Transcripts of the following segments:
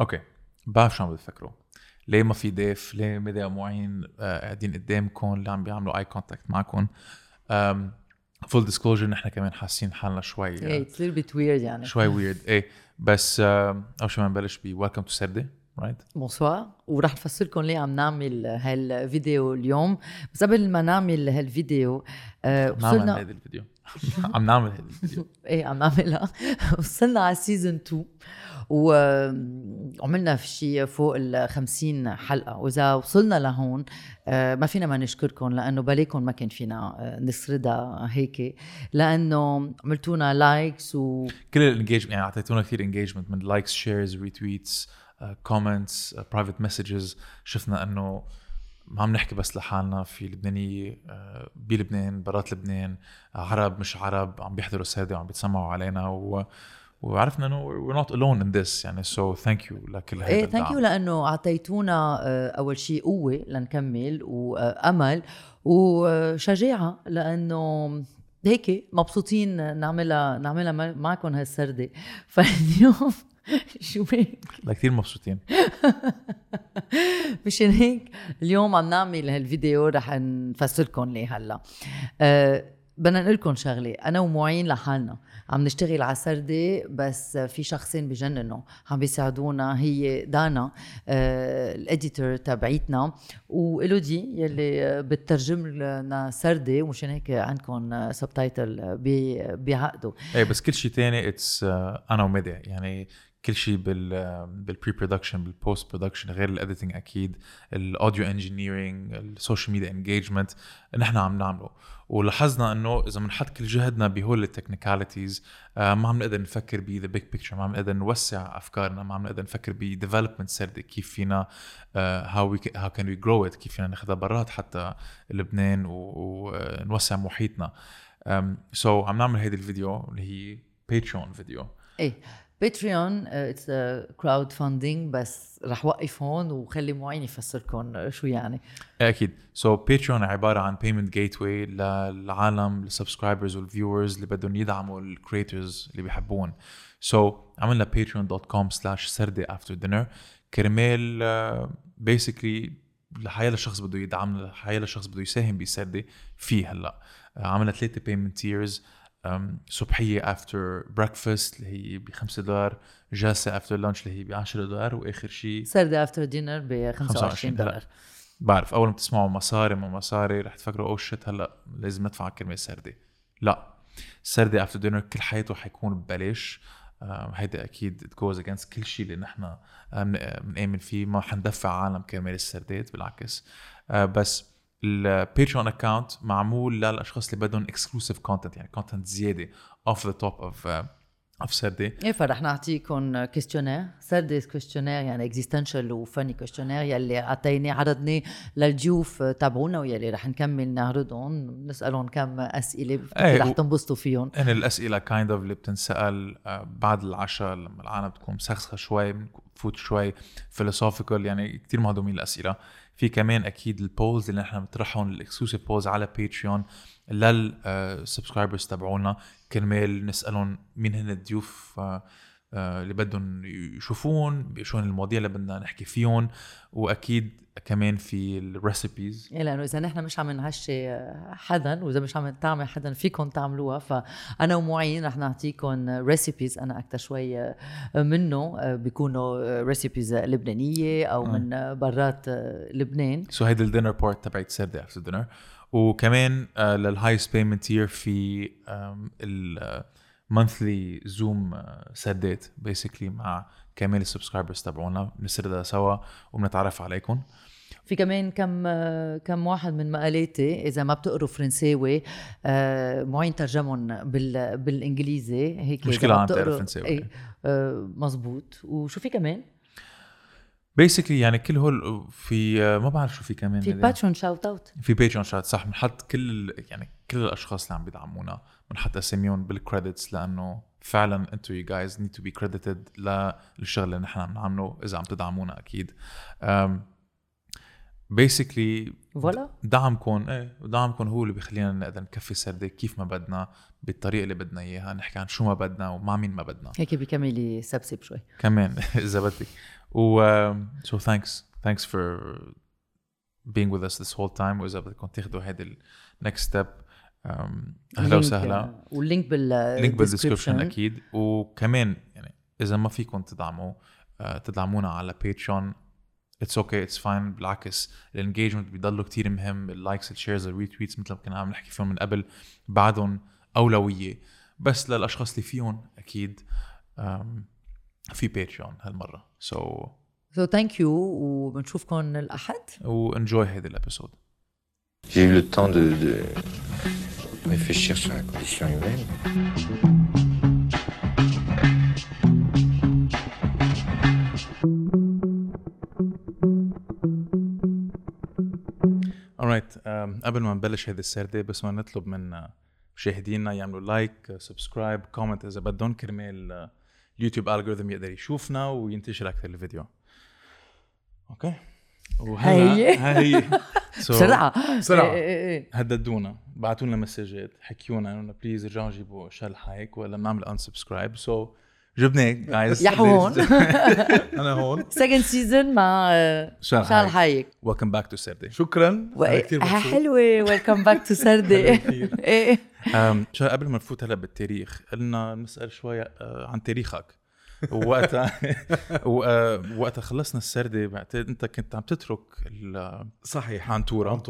اوكي بعرف شو عم بتفكروا، ليه ما في ضيف، ليه مدعوين قاعدين قدامكم اللي عم بيعملوا اي كونتاكت معكم. فول ديسكلوجر نحن كمان حاسين حالنا شوي it's a little bit weird يعني شوي weird ايه بس اول شيء بنبلش ب welcome to Saturday right bonsoir وراح نفسر لكم ليه عم نعمل هالفيديو اليوم. بس قبل ما نعمل هالفيديو وصلنا هذا الفيديو عم نعمل هذا الفيديو ايه عم نعملها وصلنا على سيزون 2 وعملنا في شيء فوق 50 حلقة، وإذا وصلنا لهون ما فينا ما نشكركم لأنه بليكم ما كان فينا نسردها هيك، لأنه عملتونا لايكس وكل الانجيجمنت، يعني أعطيتونا كثير انجيجمنت من لايكس شيرز ريتويتس كومنتس برايفت مسجز. شفنا أنه ما عم نحكي بس لحالنا، في لبنانية بلبنان برات لبنان، عرب مش عرب عم بيحضروا السادة وعم بيتسمعوا علينا، وعرفنا انه we're not alone in this يعني. So thank you لكل هذا الدعم. thank you لأنه عطيتونا أول شيء قوة لنكمل وأمل وشجاعة، لأنه هيك مبسوطين نعملها معكم هالسردة. فاليوم شو هيك كثير مبسوطين مشان هيك اليوم عم نعمل هالفيديو رح نفسر لكم ليه. هلا بدنا نقول لكم شغله، انا ومعين لحالنا عم نشتغل على سردة، بس في شخصين بجننوا عم بيساعدونا، هي دانا الاديتور تبعيتنا والودي يلي بترجم لنا سردة، ومشان هيك عندكم سبتايتل بعقده اي. بس كل شيء ثاني اتس انا ومدع، يعني كل شيء بالبري برودكشن بالبوست برودكشن غير الاديتنج اكيد، الاوديو انجينيرينج السوشيال ميديا انجيجمنت نحن عم نعمله. ولاحظنا انه اذا بنحط كل جهدنا بهول التكنيكاليتيز ما عم نقدر نفكر ب ذا بيج بيكتشر، ما عم نقدر نوسع افكارنا، ما عم نقدر نفكر ب ديفلوبمنت سردة كيف فينا هاو كان وي جرو ات، كيف فينا ناخذها برات حتى لبنان ونوسع محيطنا. سو عم نعمل هيدا الفيديو اللي هي باتريون فيديو ايه باتريون اتس كراود فاندينج، بس رح وقف هون وخلي معين يفسركم شو يعني اكيد. سو باتريون عباره عن payment gateway للعالم، للسبسكرايبرز والفيورز اللي بدهم يدعموا الكرييترز اللي بيحبون. سو عملنا patreon.com/sardeafterdinar كرمال بيسكلي لحياة الشخص بده يدعم، لحياة الشخص بده يساهم بسردة فيه. هلا عملنا 3 payment tiers، صبحية after breakfast اللي هي $5، جلسة after lunch اللي هي $10، وآخر شيء سردة after dinner $25. بعرف أول ما تسمعوا مصاري رح تفكروا أوه شت هلأ لازم ندفع كرمال سردة. لا، سردة after dinner كل حياته حيكون ببلاش. هيدا أكيد it goes against كل شيء اللي نحن بنآمن فيه، ما حندفع عالم كرمال السردات بالعكس. بس الباتريون اكاونت معمول للاشخاص اللي بدهم اكسكلوسيف كونتنت، يعني كونتنت زياده اوف ذا توب اوف سردة. ايه فرح نعطيكم كويستيونير سردة، كويستيونير يعني اكزيستنشال وفني كويستيونير يلي عرضناه للضيوف تابعونا ويلي رح نكمل نعرضهم، نسالهم كم اسئله رح تنبسطوا فيهم. انا الاسئله كايند اوف اللي بتنسال بعد العشاء لما العالم بتكون مسخسخه شوي، بنفوت شوي فيلوسوفيكال، يعني كتير مهضومين الاسئله. في كمان اكيد البولز اللي نحن بنطرحهم، الاكسكلوسيف بولز على باتريون للسبسكرايبرز تبعونا كرمال نسالهم مين هن الضيوف اللي بدهم يشوفون، شو هن المواضيع اللي بدنا نحكي فيهم، واكيد كمان في الريسيبيز، لانه اذا نحن مش عم نعشي حدا واذا مش عم تعمل حدا فيكم تعملوها. فانا ومعين رح نعطيكم ريسيبيز، انا اكثر شوي منه بيكونوا ريسيبيز لبنانيه او من برات لبنان. سو هيدا الدينر بارت تبعت سردة افتر دينر. وكمان للهايست بيمنت تير في monthly zoom سردات basically مع كامل السبسكرايبرز تبعونا، بنسردها سوا وبنتعرف عليكم. في كمان كم واحد من مقالاتي اذا ما بتقروا فرنساوي معين ترجمهم بالانجليزي هيك مشكله عم تقرا فرنساوي مزبوط. وشو في كمان basically يعني كل هول في ما بعرف شو في كمان في باتريون شاوت اوت، في باتريون شاوت صح. بنحط كل الاشخاص اللي عم بيدعمونا بنحط اساميهم بالكريدتس، لانه فعلا انتو يو جايز نيد تو بي كريديتد للشغل اللي نحن عم نعمله اذا عم تدعمونا اكيد. basically دعمكم ايه دعمكم هو اللي بيخلينا نقدر نكفي السردة كيف ما بدنا بالطريقة اللي بدنا اياها, نحكي عن شو ما بدنا ومع مين ما بدنا, هيك بيكمل سبسب شوي كمان اذا بدك. و so thanks for being with us this whole time. واذا بدكم تاخذوا هذا ال next step اهلا وسهلا, واللينك بالديسكربشن اكيد. وكمان يعني اذا ما فيكم تدعمونا على باتريون it's okay it's fine, بالعكس الانجيجمنت بيضلوا كتير مهم, اللايكس الشيرز الريتويتس مثل ما كنا عم نحكي فيهم من قبل بعدهم اولويه, بس للاشخاص اللي فيهم اكيد في باتريون هالمره. so thank you وبنشوفكم الاحد و enjoy هذا الابيسود. J'ai eu le temps de réfléchir sur la condition humaine. All right, قبل ما نبلش هذه السردة بس ما نطلب من مشاهدينا يعملوا لايك, سبسكرايب, كومنت إذا بدهم كرمال اليوتيوب الالغوريثم يقدر يشوفنا وينتشر أكثر الفيديو. أوكي. هاي بسرعة هددونا, بعتونا مسجات, حكيونا انه بليز رجعوا جيبوا شلحة هيك ولا بنعمل unsubscribe. So جبناك guys, يا هون انا هون second season مع شلحة هيك. welcome back to سردة, شكرا كثير حلوة. welcome back to سردة. قبل ما نفوت هلا بالتاريخ قلنا نسأل شوي عن تاريخك. وقت خلصنا السردة بعتقد انت كنت عم تترك صحيح عنتورة,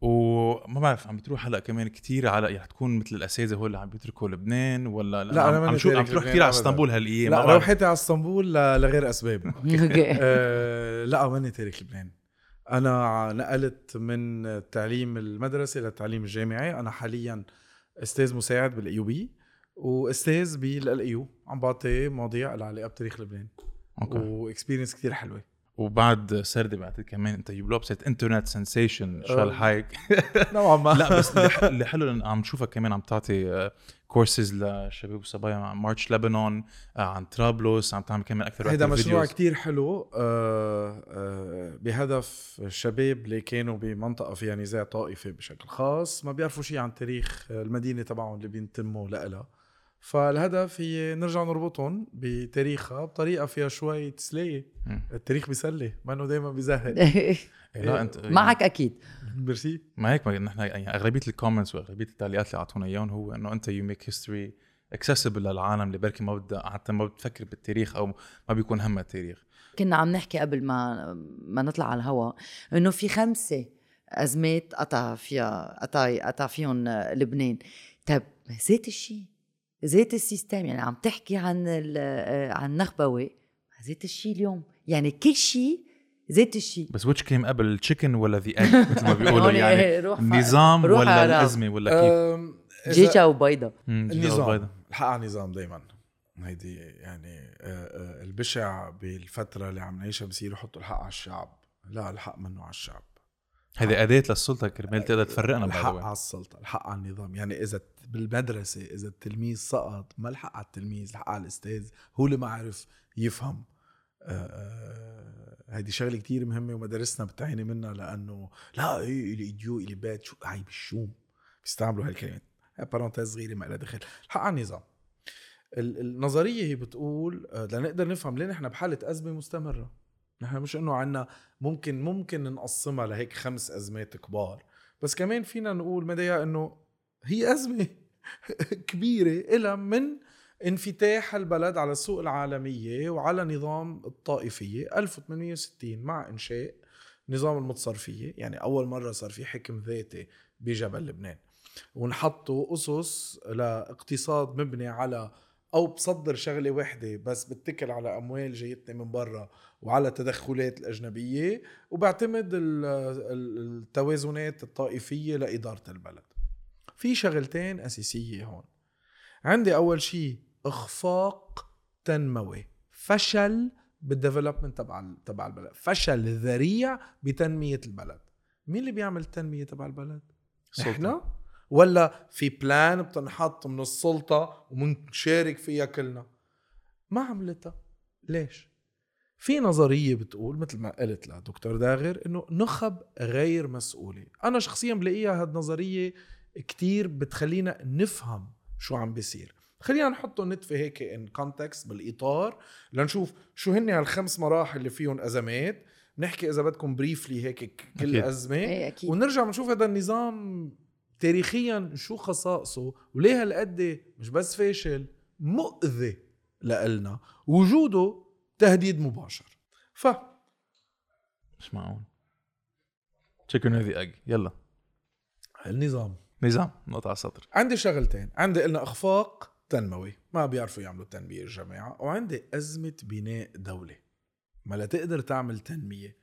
وما بعرف عم بتروح هلا كمان كتير على يعني تكون مثل الاساتذه هو اللي عم بيتركوا لبنان ولا لا؟ أنا عم تروح كتير على اسطنبول هالايام. لا روحت على اسطنبول لغير اسباب. لا ماني تارك لبنان, انا نقلت من التعليم المدرسي للتعليم الجامعي. انا حاليا استاذ مساعد بالايوبي واستاذ بالاليو, عم بعطي مواضيع العلاقه بتاريخ لبنان واكسبيرينس كتير حلوه. وبعد سردة بعد كمان انت يو بلوب سيت انترنت سنسيشن شال هايك نوعا ما. لا بس اللي حلو لأن عم نشوفك كمان عم تعطي كورسز لشباب وصبايا مع مارش لبنان, عن طرابلس, عم تعمل كمان اكثر. هذا مشروع كتير حلو بهدف الشباب اللي كانوا بمنطقه فيها نزاع طائفي بشكل خاص, ما بيعرفوا شيء عن تاريخ المدينه تبعهم اللي بينتموا لها. فالهدف هي نرجع نربطهم بتاريخها بطريقه فيها شويه سليه. التاريخ بيسلي ما انه دائما بيزهق. لا انت معك اكيد ميرسي معك. نحن يعني اغلبيه الكومنتس واغلبيه التعليقات اللي اعطونا اياهم هو انه انت يو ميك هيستوري اكسسبل للعالم اللي بركي ما بده حتى ما بتفكر بالتاريخ او ما بيكون همها التاريخ. كنا عم نحكي قبل ما نطلع على الهواء انه في 5 ازمات قطع فيهم لبنان. طب زيت الشيء زيت السيستم, يعني عم تحكي عن نخبوي زيت الشيء اليوم, يعني كل شيء زيت الشيء. بس ويتش كيم قبل التشيكن ولا ذي ايج مثل ما بيقولوا؟ يعني النظام ولا الازمه ولا كيف؟ جيجا وبيضه. النظام الحق على النظام دائما هيدي يعني البشع بالفتره اللي عم نعيشها بصير يحطوا الحق على الشعب. لا الحق منه على الشعب, هذه أداة للسلطة كرمال تقدر تفرقنا. الحق على السلطة, الحق على النظام. يعني إذا بالمدرسة إذا التلميذ سقط ما الحق على التلميذ, الحق على الأستاذ هو اللي ما عارف يفهم. هذه شغلة كتير مهمة ومدرسنا بتعيني منها, لأنه لا الإيديو اللي بات شو عيب الشوم بيستعملوا هالكلمات. بارنتاز صغيرة ما إلى دخل. الحق على النظام. النظرية هي بتقول لنقدر نفهم ليه نحن بحالة أزمة مستمرة. نحن مش انه عنا ممكن نقسمها لهيك 5 ازمات كبار, بس كمان فينا نقول مديا انه هي ازمه كبيره الى من انفتاح البلد على السوق العالميه وعلى نظام الطائفيه 1860 مع انشاء نظام المتصرفيه. يعني اول مره صار في حكم ذاتي بجبل لبنان, ونحطوا اسس لاقتصاد مبني على أو بصدر شغلة واحدة بس بتكل على أموال جايتني من برا وعلى تدخلات الأجنبية, وبعتمد التوازنات الطائفية لإدارة البلد. في شغلتين أساسية هون عندي. أول شيء إخفاق تنموي, فشل بالديفلوبمنت تبع البلد, فشل ذريع بتنمية البلد. مين اللي بيعمل التنمية تبع البلد؟ نحن؟ ولا في بلان بتنحط من السلطة ومنشارك فيها كلنا؟ ما عملتها. ليش؟ في نظرية بتقول مثل ما قلت لدكتور داغر انه نخب غير مسؤولة. انا شخصيا بلاقيها هالنظرية كتير بتخلينا نفهم شو عم بيصير. خلينا نحطه نتفه هيك ان كونتكست بالاطار لنشوف شو هن هالخمس مراحل اللي فيهم ازمات. نحكي اذا بدكم بريفلي هيك كل أكيد. ازمة أكيد. ونرجع نشوف هذا النظام تاريخيا شو خصائصه وليه هالقد مش بس فاشل مؤذي لنا وجوده تهديد مباشر. ف مش معقول تشيكن هذه اج. يلا النظام نقطع السطر. عندي شغلتين، عندي قلنا اخفاق تنموي ما بيعرفوا يعملوا تنمية الجماعة، وعندي ازمة بناء دولة. ما لا تقدر تعمل تنمية،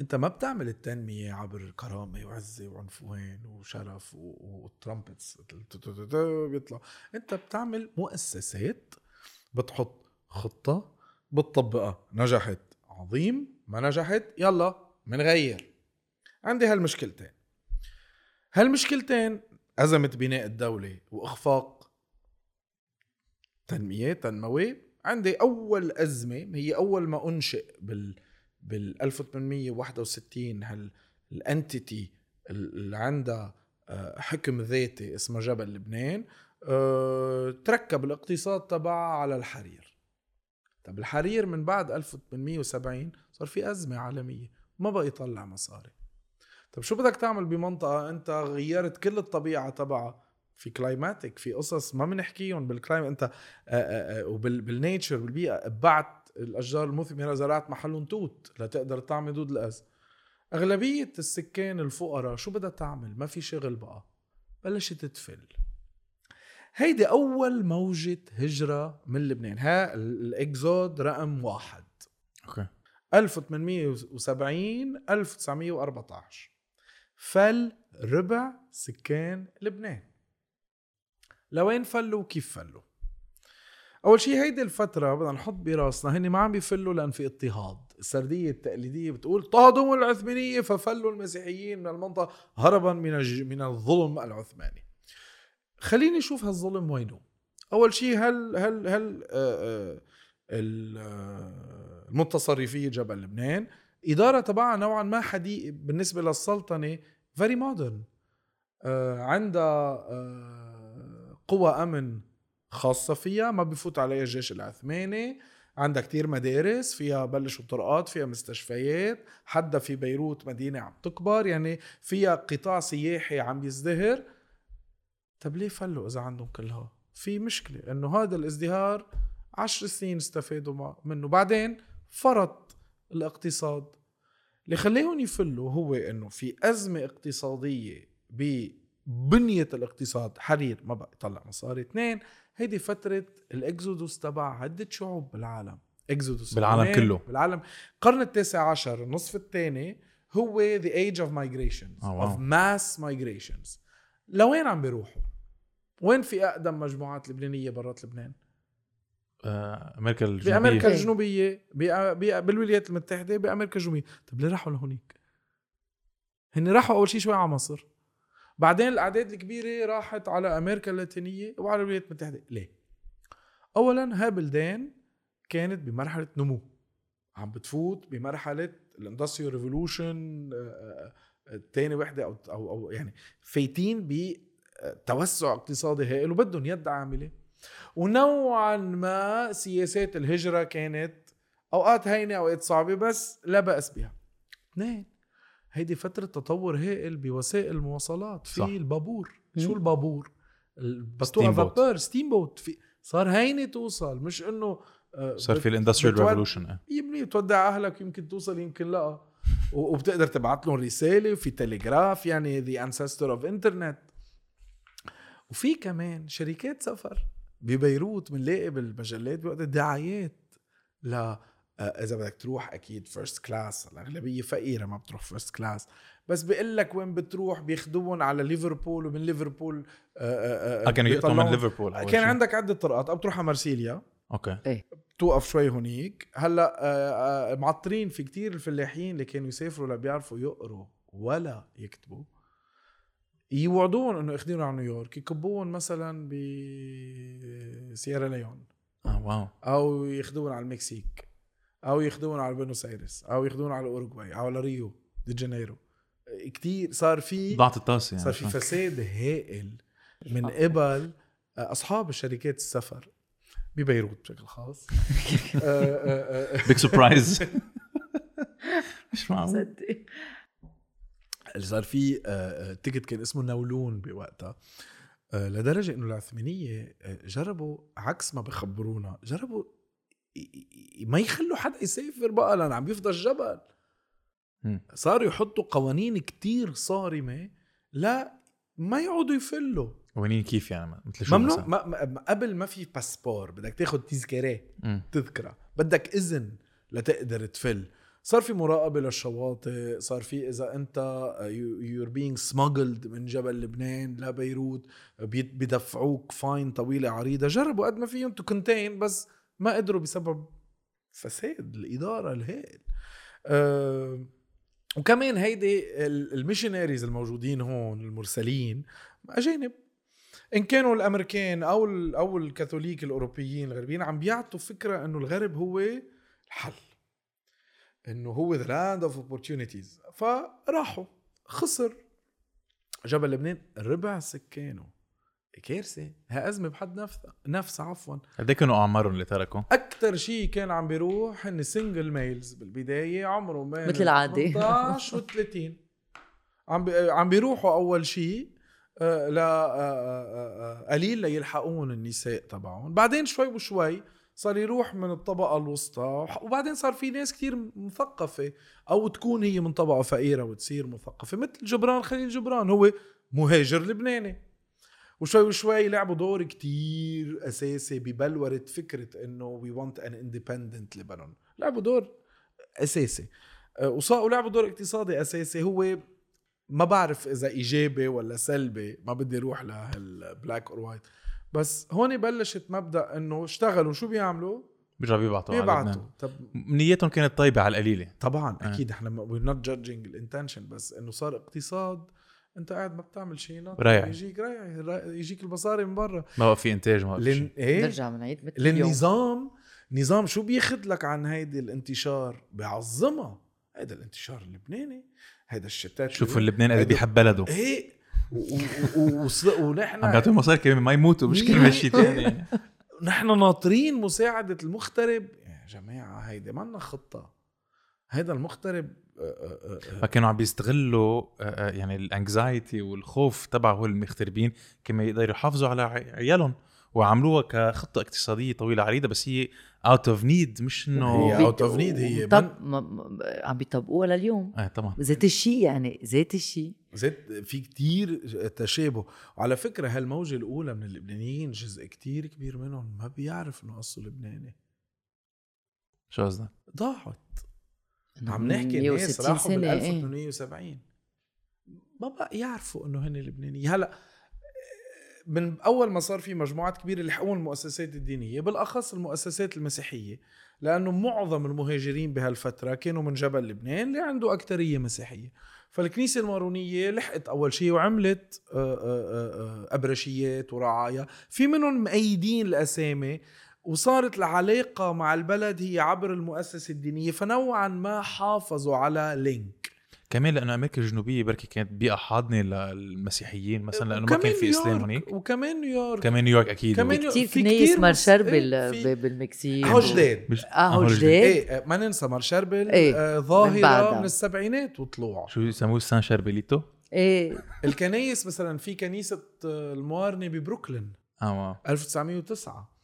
انت ما بتعمل التنمية عبر كرامة وعزة وعنفوان وشرف والترامبتس بيطلع. انت بتعمل مؤسسات، بتحط خطة، بتطبقها، نجحت عظيم، ما نجحت يلا منغير. عندي هالمشكلتين، أزمة بناء الدولة وإخفاق تنمية تنموي. عندي أول أزمة هي أول ما أنشئ بال 1861 هالأنتيتي اللي عندها حكم ذاتي اسمه جبل لبنان، تركب الاقتصاد تبعها على الحرير. طب الحرير من بعد 1870 صار في أزمة عالمية، ما بقى يطلع مصاري. طب شو بدك تعمل بمنطقة انت غيرت كل الطبيعة تبعها؟ في كلايماتيك، في قصص ما منحكيهم بالكلايم انت وبالنيتشر بالبيئة، بعت الأشجار المثمرة، زرعت محلهم توت لتقدر تعمل دود الأز. أغلبية السكان الفقراء شو بدها تعمل؟ ما في شغل بقى، بلشت تتفل. هيدي أول موجة هجرة من لبنان، ها الإكزود رقم 1. أوكي. 1870-1914 فل ربع سكان لبنان. لوين فلوا وكيف فلوا؟ أول شيء هيدي الفترة بدنا نحط براسنا هني ما عم بيفلوا لأن في اضطهاد. السردية التقليدية بتقول اضطهدوا العثمانية ففلوا المسيحيين من المنطقة هربا من الظلم العثماني. خليني أشوف هالظلم وينه. أول شيء هل المتصرفية جبل لبنان إدارة تبعها نوعا ما حديثة بالنسبة للسلطنة، very modern، عندها قوى أمن خاصة فيها ما بيفوت عليها الجيش العثماني، عندها كتير مدارس فيها، بلشوا طرقات فيها، مستشفيات، حدا في بيروت مدينة عم تكبر، يعني فيها قطاع سياحي عم يزدهر. طب ليه فلوا إذا عندهم كلها؟ في مشكلة إنه هذا الازدهار 10 سنين استفادوا منه، بعدين فرط الاقتصاد. اللي خليهم يفلوا هو إنه في أزمة اقتصادية ببنية الاقتصاد، حرير ما بقى يطلع مصاري. 2 هيدي فترة الإكزودوس تبع عدة شعوب بالعالم، إكزودوس بالعالم كله، بالعالم القرن 19 النصف الثاني هو the age of migrations of mass migrations. لوين عم بيروحوا؟ وين في أقدم مجموعات لبنانية برات لبنان؟ أمريكا الجنوبية، بأمريكا الجنوبية، بالولايات المتحدة، بأمريكا الجنوبية. طب ليه راحوا لهونيك؟ هن راحوا أول شيء شوي على مصر، بعدين الأعداد الكبيرة راحت على أمريكا اللاتينية وعلى الولايات المتحدة. ليه؟ أولاً هابلدان كانت بمرحلة نمو، عم بتفوت بمرحلة الاندستريال ريفولوشن الثاني وحدة أو يعني فايتين بتوسع اقتصادي هائل وبدهم يد عاملة. ونوعا ما سياسات الهجرة كانت أوقات هينة أوقات صعبة بس لا بأس بها. 2 هيدي فترة تطور هائل بوسائل المواصلات، في صح. البابور، شو البابور؟ البستوعة ستيم بوت، في صار هينة توصل، مش إنه صار في الاندستريال ريفولوشن يبني تودع أهلك يمكن توصل يمكن لا، وبتقدر تبعت لهم رسالة في تليغراف، يعني the ancestor of internet. وفي كمان شركات سفر ببيروت منلاقي بالمجلات بوقت الدعايات، لا إذا بدك تروح أكيد first class، الأغلبية فقيرة ما بتروح first class، بس بيقلك وين بتروح، بيخدمون على ليفربول ومن ليفربول كانوا يقطعوا من ليفربول. كان عندك عدة طرقات، أو بتروح على مرسيليا اوكي بتوقف شوي هنيك. هلا معطرين في كتير الفلاحين اللي كانوا يسافروا لا بيعرفوا يقروا ولا يكتبوا، يوعدون انه ياخذون على نيويورك يكبون مثلا بسيراليون، واو، او ياخذون على المكسيك، او ياخدونا على بونوس ايرس او ياخدونا على اوروجواي او على ريو دي جانيرو. كتير صار في ضغط الطاس يعني, صار في فساد هائل من قبل اصحاب شركات السفر ببيروت بشكل خاص. بيك سوربرايز مش معقول اللي صار فيه. تيكت كان اسمه نولون بوقتها, لدرجة انه العثمانية جربوا عكس ما بخبرونا, جربوا ما يخلوا حدا يسافر بقى لان عم يفضل الجبل. صاروا يحطوا قوانين كتير صارمة لا ما يقعدوا يفلوا. قوانين كيف يعني؟ مثل شو ممنوع؟ قبل ما في باسبور, بدك تاخد تذكرة, تذكرة, بدك اذن لتقدر تفل. صار في مراقبة للشواطئ, صار في إذا أنت you're being smuggled من جبل لبنان لبيروت بدفعوك فاين طويلة عريضة. جربوا قد ما فيهم to contain بس ما قدروا بسبب فساد الإدارة الهائل. وكمان هيدي الميشناريز الموجودين هون المرسلين أجانب, إن كانوا الأمريكان أو الكاثوليك الأوروبيين الغربيين, عم بيعطوا فكرة أنه الغرب هو الحل, انه هو the land of opportunities. فراحوا خسر جبل لبنان ربع سكانه, كارثه. هأزمة بحد نفسها عفوا. قد ايه كانوا اعمارهم اللي تركوا؟ اكثر شيء كان عم بيروح ان سنجل ميلز بالبدايه عمره ما مثل العادي 18 و30 عم بيروحوا اول شيء قليل ليلحقون النساء تبعهم, بعدين شوي وشوي صار يروح من الطبقة الوسطى, وبعدين صار في ناس كتير مثقفة أو تكون هي من طبقة فقيرة وتصير مثقفة, مثل جبران خليل جبران, هو مهاجر لبناني, وشوي وشوي لعبوا دور كتير أساسي ببلورة فكرة إنه we want an independent Lebanon. لعبوا دور أساسي, ولعبوا دور اقتصادي أساسي, هو ما بعرف إذا إيجابي ولا سلبي, ما بدي روح لهالبلاك أور وايت. بس هون بلشت مبدأ انه اشتغلوا شو بيعملوا, بيبعتوا. طب نيتهم كانت طيبة على القليلة طبعا اكيد. احنا we're not judging the intention, بس انه صار اقتصاد, انت قاعد ما بتعمل شيء, يجيك يجيك المصاري من برا, ما هو في انتاج, ما في شيء. نرجع من عيد مثل للنظام. نظام شو بياخد لك عن هيدي الانتشار؟ بعظمها هيدا الانتشار اللبناني, هيدا الشتات. شوفوا اللبنان قد بيحب بلده ايه, ونحن عندنا مصاري كمان ما يموتوا, مش كلمه شيء ثاني. نحن ناطرين مساعده المغترب يا جماعه, هيدي مالنا خطه. هذا المغترب كانوا عم بيستغلوا يعني الانكزايتي والخوف تبع هول المغتربين كما يقدروا يحافظوا على عيالهم, وعملوها كخطه اقتصاديه طويله عريضه, بس هي اوت اوف نيد, مش انه اوت اوف نيد. هي طب عم بيطبقوها لليوم. طبعا زيت الشيء يعني, زيت الشيء, زيت في كتير تشابه. وعلى فكره هالموجه الاولى من اللبنانيين جزء كتير كبير منهم ما بيعرف انه اصله لبناني. شو قصدك؟ ضاعت. عم نحكي ناس راحوا بال 1870 ما بقى يعرفوا انه هن لبناني. هلا من أول ما صار في مجموعات كبيرة لحقون المؤسسات الدينية, بالأخص المؤسسات المسيحية, لأنه معظم المهاجرين بهالفترة كانوا من جبل لبنان اللي عنده أكترية مسيحية. فالكنيسة المارونية لحقت أول شيء وعملت أبرشيات ورعاية, في منهم مأيدين الأسامي, وصارت العلاقة مع البلد هي عبر المؤسسة الدينية. فنوعا ما حافظوا على لينك كمان, لأنه أمريكا الجنوبية بركي كانت بيئة حاضنة للمسيحيين مثلا, لأنه ما كان في إسلام هناك. وكمان نيويورك, كمان نيويورك أكيد, كتير كنيس مارشربل بالمكسيك, هوجدين إيه, ما ننسى مارشربل ظاهرة من السبعينات وطلوع, شو يسموه سان شربليتو إيه. الكنيس مثلا في كنيسة الموارنة ببروكلين 1909,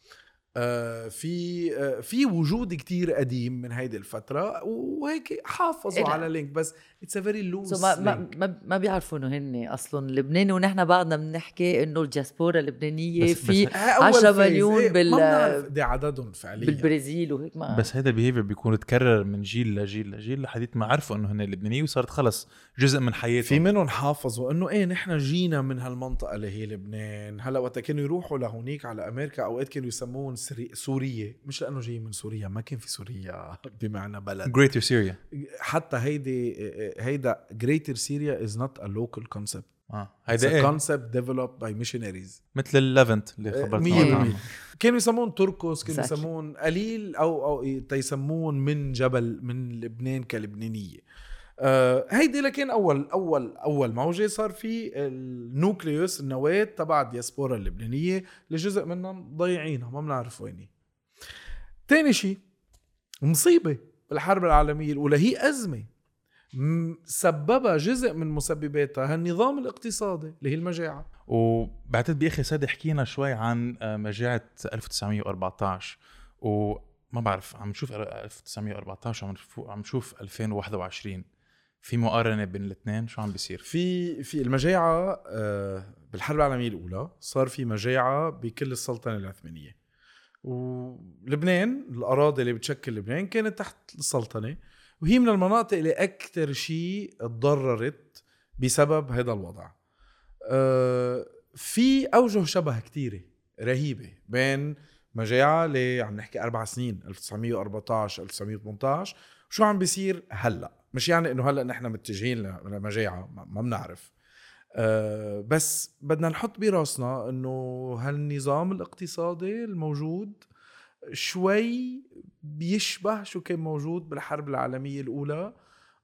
في وجود كتير قديم من هيدي الفترة, وهيك حافظوا على لينك. بس it's a very loose so ما بيعرفوا انه هن اصلا لبناني, ونحن بعدنا بنحكي انه الجاسبورة اللبنانية في 10 مليون دي عددهم فعليا بالبرازيل وهيك. ما بس هذا البيهيفير بيكون يتكرر من جيل لجيل لجيل لحديت ما عرفوا انه هن لبناني, وصارت خلص جزء من حياتهم. في منهم حافظوا انه ايه نحن جينا من هالمنطقة اللي هي لبنان. هلا وقت كانوا يروحوا لهونيك على امريكا, اوقات كانوا يسمون سورية, مش لأنه جاي من سوريا, ما كان في سوريا بمعنى بلد. Greater Syria. حتى هيدا Greater Syria is not a local concept. هيدا كونسبت ديفلوب باي ميشنريز مثل الليفنت اللي خبرتنا عنه. كانوا يسمون تركوس، كانوا يسمون قليل او تيسمون من جبل من لبنان كلبنانيه. هيدي لكن اول موجه صار في النوكليوس، النواه تبع الدياسبورا اللبنانيه اللي جزء منهم ضايعينها ما بنعرف وين. ثاني شيء مصيبه الحرب العالميه الاولى، هي ازمه سببها جزء من مسبباتها النظام الاقتصادي اللي هي المجاعة. وبعتت بأخي سادي حكينا شوي عن مجاعة 1914، وما بعرف عم نشوف 1914 عم نشوف 2021، في مقارنة بين الاثنين شو عم بيصير؟ في المجاعة بالحرب العالمية الأولى صار في مجاعة بكل السلطنة العثمانية، ولبنان الأراضي اللي بتشكل لبنان كانت تحت السلطنة، وهي من المناطق اللي أكتر شيء اتضررت بسبب هذا الوضع. في أوجه شبه كتيرة رهيبة بين مجاعة اللي عم نحكي 4 سنين 1914 1918 وشو عم بيصير هلأ. مش يعني إنه هلأ نحن متجهين لمجاعة، ما بنعرف، بس بدنا نحط براسنا إنه هالنظام الاقتصادي الموجود شوي بيشبه شو كان موجود بالحرب العالمية الأولى،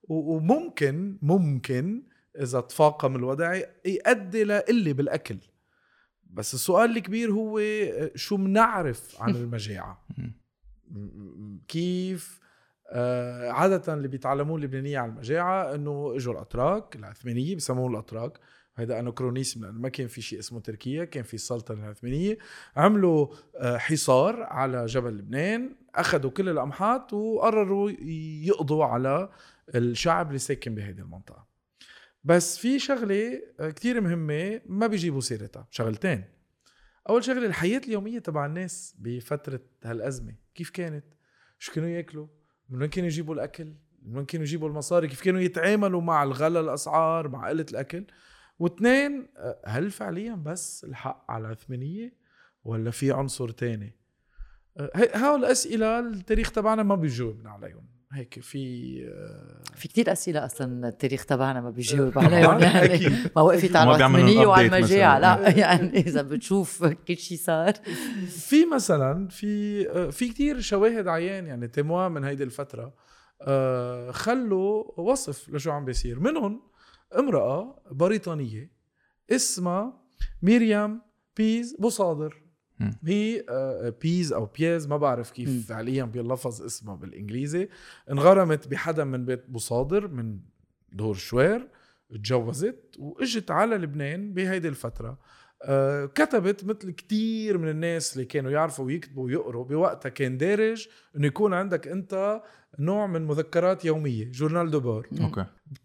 وممكن إذا تفاقم الوضع يؤدي لقلة بالأكل. بس السؤال الكبير هو شو منعرف عن المجاعة، كيف عادة اللي بيتعلمون اللبنانية عن المجاعة إنه إجوا الأتراك العثمانية، بيسموه الأتراك، هذا أناكرونيسم لأنه ما كان في شيء اسمه تركيا، كان في السلطنة العثمانية، عملوا حصار على جبل لبنان، أخذوا كل الأمحاط وقرروا يقضوا على الشعب اللي ساكن بهذه المنطقة. بس في شغلة كتير مهمة ما بيجيبوا سيرتها، شغلتين. أول شغلة الحياة اليومية تبع الناس بفترة هالأزمة كيف كانت، شو كانوا يأكلوا، من وين كانوا يجيبوا الأكل، من وين كانوا يجيبوا المصاري، كيف كانوا يتعاملوا مع الغلاء الأسعار مع قلة الأكل. واثنين، هل فعليا بس الحق على العثمانية ولا في عنصر تاني؟ هاول الأسئلة التاريخ تبعنا ما بيجاوبنا عليهم. هيك في كتير أسئلة أصلا التاريخ تبعنا ما بيجاوب عليهم، يعني ما وقفت على العثمانية وعلى المجاعة لا، يعني إذا بتشوف كل شيء صار في مثلا في كتير شواهد عيان يعني تموا من هيدي الفترة خلوا وصف لشو عم بيصير. منهم امرأة بريطانية اسمها مريم بيز بوصادر، هي بيز أو بيز ما بعرف كيف فعليا بيلفظ اسمها بالإنجليزي، انغرمت بحدا من بيت بوصادر من دور شوير، اتجوزت واجت على لبنان بهيدي الفترة. كتبت مثل كتير من الناس اللي كانوا يعرفوا ويكتبوا ويقروا بوقتها، كان دارج انه يكون عندك انت نوع من مذكرات يومية، جورنال دو بور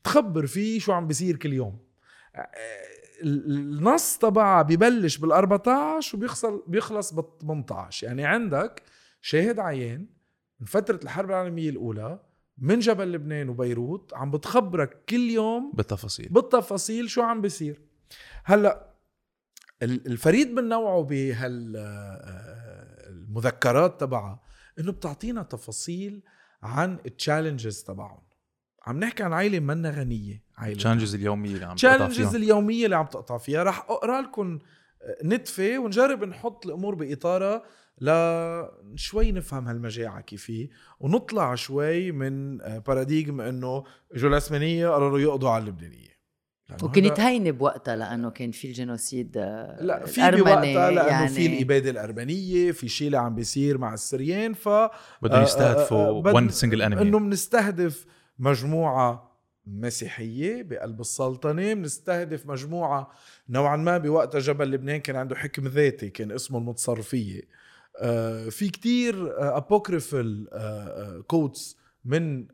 بتخبر فيه شو عم بيصير كل يوم. النص طبعا ببلش بال14 وبيخلص بال18، يعني عندك شاهد عيان من فترة الحرب العالمية الأولى من جبل لبنان وبيروت عم بتخبرك كل يوم بالتفاصيل شو عم بيصير. هلأ الفريد من نوعه بهالمذكرات تبعه انه بتعطينا تفاصيل عن التشالنجز تبعهم. عم نحكي عن عائله منا غنيه، عائله التشالنجز اليوميه اللي عم تقطع فيها راح اقرا لكم نتفه ونجرب نحط الامور باطاره لشوي نفهم هالمجاعه كيفيه، ونطلع شوي من باراديجم انه جو العثمانيه قرروا يقضوا على اللبنانيه. وكانت هينه بوقتها لانه كان في الجنوسيد لا في بوقتها، لانه يعني في الاباده الارمنيه، في شيء اللي عم بيصير مع السريان، ف بدهم يستهدفوا وان سنجل انمي، انه بنستهدف مجموعه مسيحيه بقلب السلطنه، بنستهدف مجموعه نوعا ما بوقتها جبل لبنان كان عنده حكم ذاتي كان اسمه المتصرفيه. في كتير ابوكريفال كودز من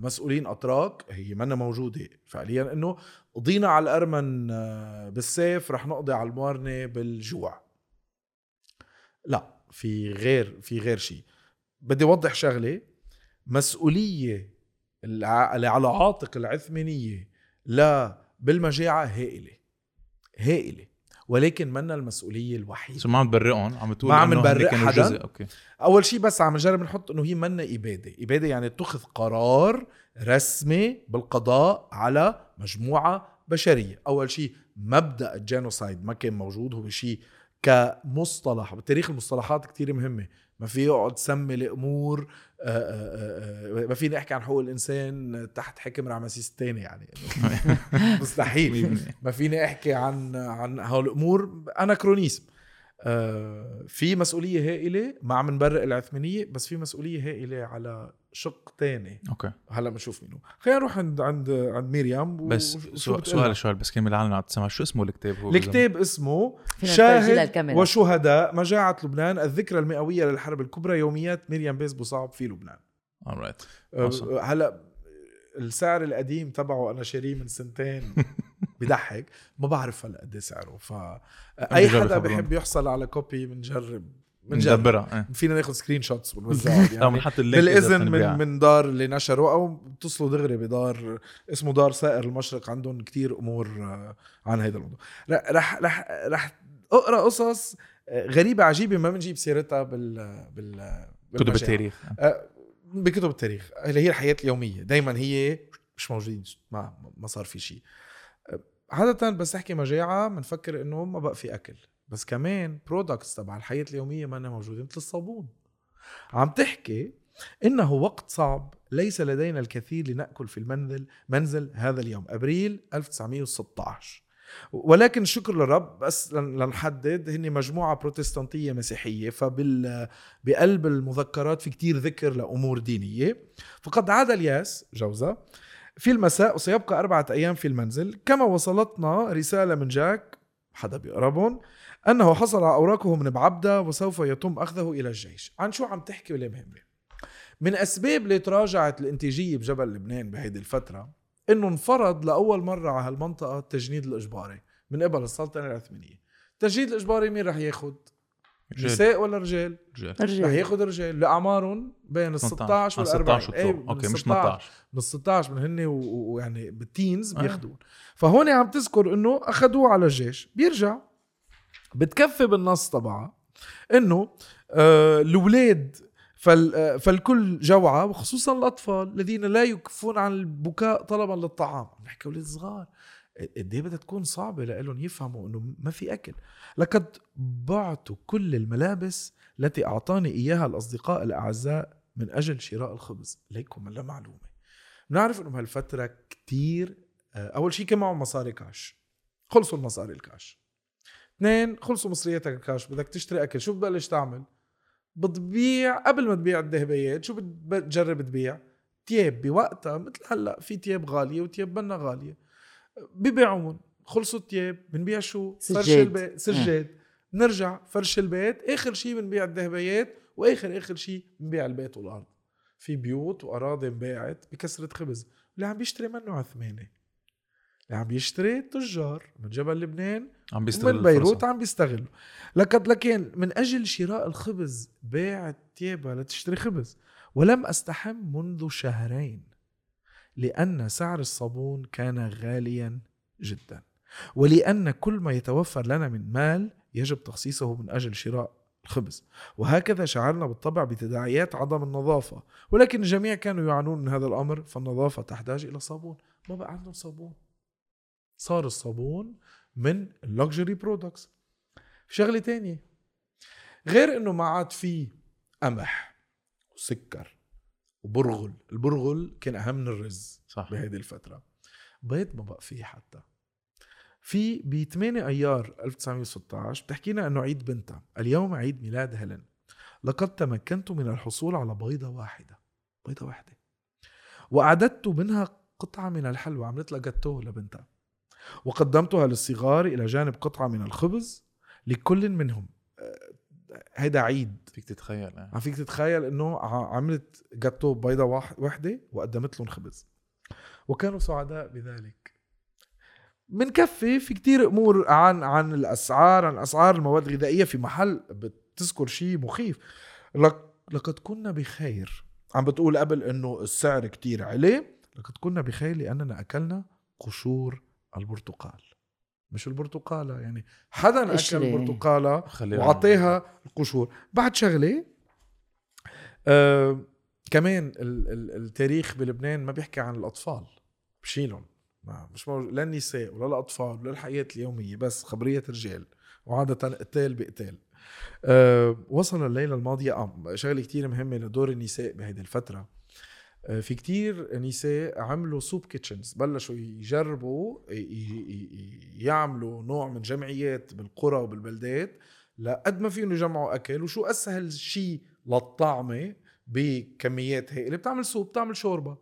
مسؤولين أتراك هي منا موجودة فعليا، إنه قضينا على الأرمن بالسيف رح نقضي على الموارنة بالجوع. لا، في غير شيء. بدي أوضح شغلة، مسؤولية اللي على عاتق العثمانية لا بالمجاعة هائلة، ولكن منا المسؤولية الوحيدة. شو ما عم تبرئهم، عم تقول ما عم نبرئ حدا. أوكي. أول شيء بس عم نجرب نحط إنه هي منا إبادة، يعني اتخذ قرار رسمي بالقضاء على مجموعة بشرية. أول شيء مبدأ الجينوسايد ما كان موجود، هو شيء كمصطلح بتاريخ المصطلحات كتير مهمة. ما في يقعد سمي الأمور، ما فيني أحكي عن حقوق الإنسان تحت حكم رمسيس الثاني يعني مستحيل. ما فيني أحكي عن هالأمور أناكرونيزم. في مسؤولية هائلة، ما عم نبرق العثمانية، بس في مسؤولية هائلة على شق تاني. أوكي. هلا بنشوف منه. خلينا نروح عند ميريام. بس سؤال بس كمل العالم عم تسمع. شو اسمه الكتاب؟ هو الكتاب اسمه شاهد وشهداء مجاعة لبنان، الذكرى المئوية للحرب الكبرى، يوميات ميريام بيز بوصعب في لبنان. alright. هلا السعر القديم تبعه أنا شاريه من 2 بضحك، ما بعرف هلا قد سعره. فأي حدا بحب يحصل على كوبي بنجرب فينا ناخذ سكرين شوتس ونوزعها يعني بالاذن من دار اللي نشره، او بتصلوا دغري بدار اسمه دار سائر المشرق، عندهم كتير امور عن هذا الموضوع. رح اقرا قصص غريبه عجيبه ما بنجيب سيرتها بالكتب التاريخ، بكتب التاريخ اللي هي الحياه اليوميه دائما هي مش موجودين، ما صار في شيء عاده. بس احكي مجاعه بنفكر انه ما بقى في اكل، بس كمان برودكتس تبع الحياة اليومية ما أنا موجودة، مثل الصابون. عم تحكي إنه وقت صعب، ليس لدينا الكثير لنأكل في منزل هذا اليوم، أبريل 1916. ولكن شكر للرب، بس لنحدد، هني مجموعة بروتستانتية مسيحية، فبقلب المذكرات في كتير ذكر لأمور دينية. فقد عاد الياس جوزة في المساء وسيبقى 4 أيام في المنزل، كما وصلتنا رسالة من جاك، حدا بيقربهم، أنه حصل على أوراقه من بعبدة وسوف يتم أخذه إلى الجيش. عن شو عم تحكي ولا مهمة؟ من أسباب اللي تراجعت الانتاجية بجبل لبنان بهيدي الفترة، أنه انفرض لأول مرة على هالمنطقة التجنيد الإجباري من قبل السلطنة العثمانية. التجنيد الإجباري مين رح ياخد؟ نساء ولا رجال؟ رح ياخد رجال لأعمارهم بين 16 وال40. أوكي، مش 18، من 16 من هن ويعني بالتينز بياخدون. فهون عم تذكر أنه أخدوه على الجيش. بيرجع بتكفي بالنص طبعا انه الاولاد فالكل جوعة، وخصوصا الاطفال الذين لا يكفون عن البكاء طلبا للطعام. نحكي اولاد صغار قد ايه بدها تكون صعبه لهم يفهموا انه ما في اكل. لقد بعت كل الملابس التي اعطاني اياها الاصدقاء الاعزاء من اجل شراء الخبز. ليكم الا معلومه، بنعرف انه بهالفتره كتير، اول شيء كان معهم مصاري كاش، خلصوا المصاري الكاش. 2، خلصوا مصرياتك الكاش، بدك تشتري أكل، شو بتبلش تعمل؟ بتبيع. قبل ما تبيع الذهبيات شو بتجرب تبيع؟ تياب. بوقتها مثل هلأ في تياب غالية وتياب بنا غالية، ببيعون. خلصوا التياب، بنبيع شو؟ فرش البيت، سجاد. نرجع فرش البيت، آخر شي بنبيع الذهبيات، وآخر شي بنبيع البيت والأرض. في بيوت وأراضي باعت بكسرة خبز. اللي عم بيشتري منه عثماني، اللي عم بيشتري التجار من جبل لبنان ومن بيروت عم بيستغلوا. لكن من أجل شراء الخبز باعت تيابة لتشتري خبز. ولم أستحم منذ 2 شهرين، لأن سعر الصابون كان غاليا جدا، ولأن كل ما يتوفر لنا من مال يجب تخصيصه من أجل شراء الخبز. وهكذا شعرنا بالطبع بتداعيات عدم النظافة، ولكن الجميع كانوا يعانون من هذا الأمر، فالنظافة تحتاج إلى صابون. ما بقى عندهم صابون، صار الصابون من اللوكجري برودكتس. شغلة تانية، غير انه ما عاد فيه قمح وسكر وبرغل. البرغل كان اهم من الرز بهذه الفترة. بيض ما بقى فيه حتى. في ب 8 ايار 1916 بتحكينا انه عيد بنتها، اليوم عيد ميلاد هيلين. لقد تمكنت من الحصول على بيضة واحدة، واعددت منها قطعة من الحلوى. عملت لها جاتوه لبنتها، وقدمتها للصغار إلى جانب قطعة من الخبز لكل منهم. هيدا عيد، فيك تتخيل فيك تتخيل أنه عملت جاتوه بيضة واحدة وقدمت لهم خبز، وكانوا سعداء بذلك. منكفي في كتير أمور عن الأسعار، عن أسعار المواد الغذائية. في محل بتذكر شيء مخيف، لقد كنا بخير. عم بتقول قبل أنه السعر كتير عليه، لقد كنا بخير لأننا أكلنا قشور البرتقال. مش البرتقالة يعني، حدا أكل البرتقالة وعطيها القشور. بعد شغلة كمان التاريخ بلبنان ما بيحكي عن الأطفال، بشيلهم مش موجود لا النساء ولا الأطفال ولا الحياة اليومية، بس خبرية رجال وعادة قتال بقتال. وصل الليلة الماضية شغلة كتير مهمة لدور النساء بهذه الفترة. في كتير نساء عملوا سوب كيتشنز، بلشوا يجربوا يعملوا نوع من جمعيات بالقرى وبالبلدات لقد ما فيهم يجمعوا أكل، وشو أسهل شيء للطعمة بكميات هائلة، بتعمل سوب، بتعمل شوربة.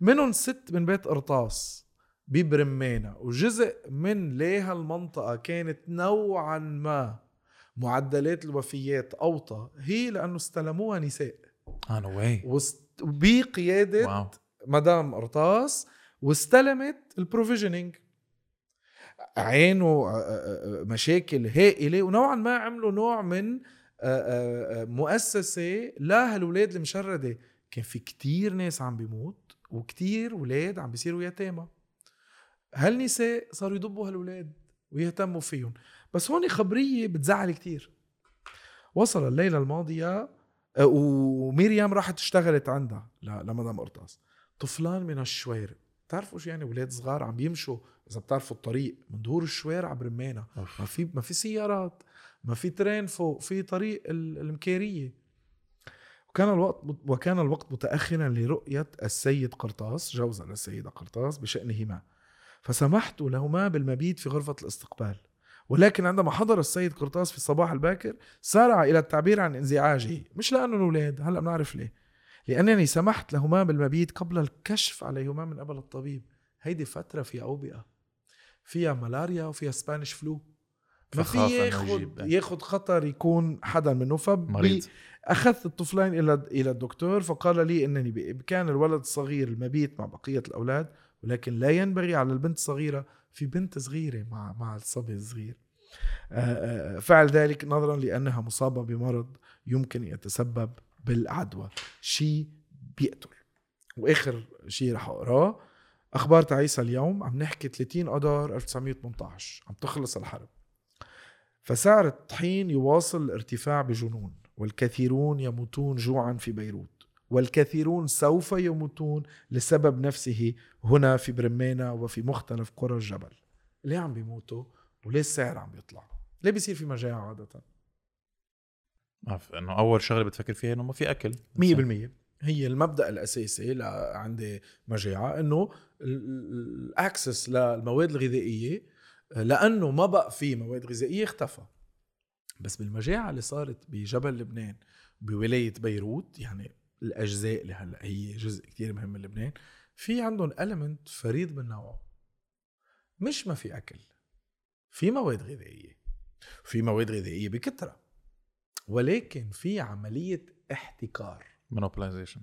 منهم ست من بيت قرطاس ببرمانة، وجزء من ليها المنطقة كانت نوعا ما معدلات الوفيات أوطى، هي لأنه استلموها نساء بقيادة مدام قرطاس، واستلمت البروفيجنينج، عينوا مشاكل هائلة، ونوعا ما عملوا نوع من مؤسسة لها الولاد المشردة. كان في كتير ناس عم بيموت وكتير ولاد عم بيصيروا يتامى، هالنساء صاروا يضبوا هالولاد ويهتموا فيهم. بس هون خبرية بتزعل كتير. وصل الليلة الماضية وميريام راحت اشتغلت عندها لمدام قرطاس، طفلان من الشوارع، بتعرفوا شو يعني ولاد صغار عم بيمشوا، إذا بتعرفوا الطريق من دور الشوارع برمانة، ما في سيارات، ما في ترين فوق، في طريق المكيرية. وكان الوقت متأخرا لرؤية السيد قرطاس، جوزا للسيدة قرطاس، بشأنهما، فسمحت لهما بالمبيت في غرفة الاستقبال. ولكن عندما حضر السيد قرطاس في الصباح الباكر سارع إلى التعبير عن انزعاجه، مش لأنه الأولاد، هلأ بنعرف ليه، لأنني سمحت لهما بالمبيت قبل الكشف عليهما من قبل الطبيب. هيدي فترة في أوبئة، فيها ملاريا وفيها سبانيش فلو، فخاف ياخد خطر يكون حدا منه. فأخذت الطفلين إلى الدكتور، فقال لي أنني بإمكان الولد الصغير المبيت مع بقية الأولاد، ولكن لا ينبغي على البنت الصغيرة، في بنت صغيرة مع الصبي الصغير، فعل ذلك نظرا لأنها مصابة بمرض يمكن يتسبب بالعدوى، شيء بيقتل. وآخر شيء رح أقراه، أخبار تعيسة اليوم، عم نحكي 30 أذار 1918، عم تخلص الحرب، فسعر الطحين يواصل الارتفاع بجنون، والكثيرون يموتون جوعا في بيروت، والكثيرون سوف يموتون لسبب نفسه هنا في برمانة وفي مختلف قرى الجبل. ليه عم بيموتوا؟ وليه السعر عم بيطلع؟ ليه بيصير في مجاعة عادة؟ إنه أول شغلة بتفكر فيها إنه ما في أكل 100%. هي المبدأ الأساسي لعند مجاعة، إنه الأكسس للمواد الغذائية، لأنه ما بقى في مواد غذائية، اختفى. بس بالمجاعة اللي صارت بجبل لبنان بولاية بيروت، يعني الأجزاء اللي هلأ هي جزء كتير مهم من لبنان، في عندهم ألمنت فريد من نوعه، مش ما في أكل، في مواد غذائية، في مواد غذائية بكثرة، ولكن في عملية احتكار، monopolization،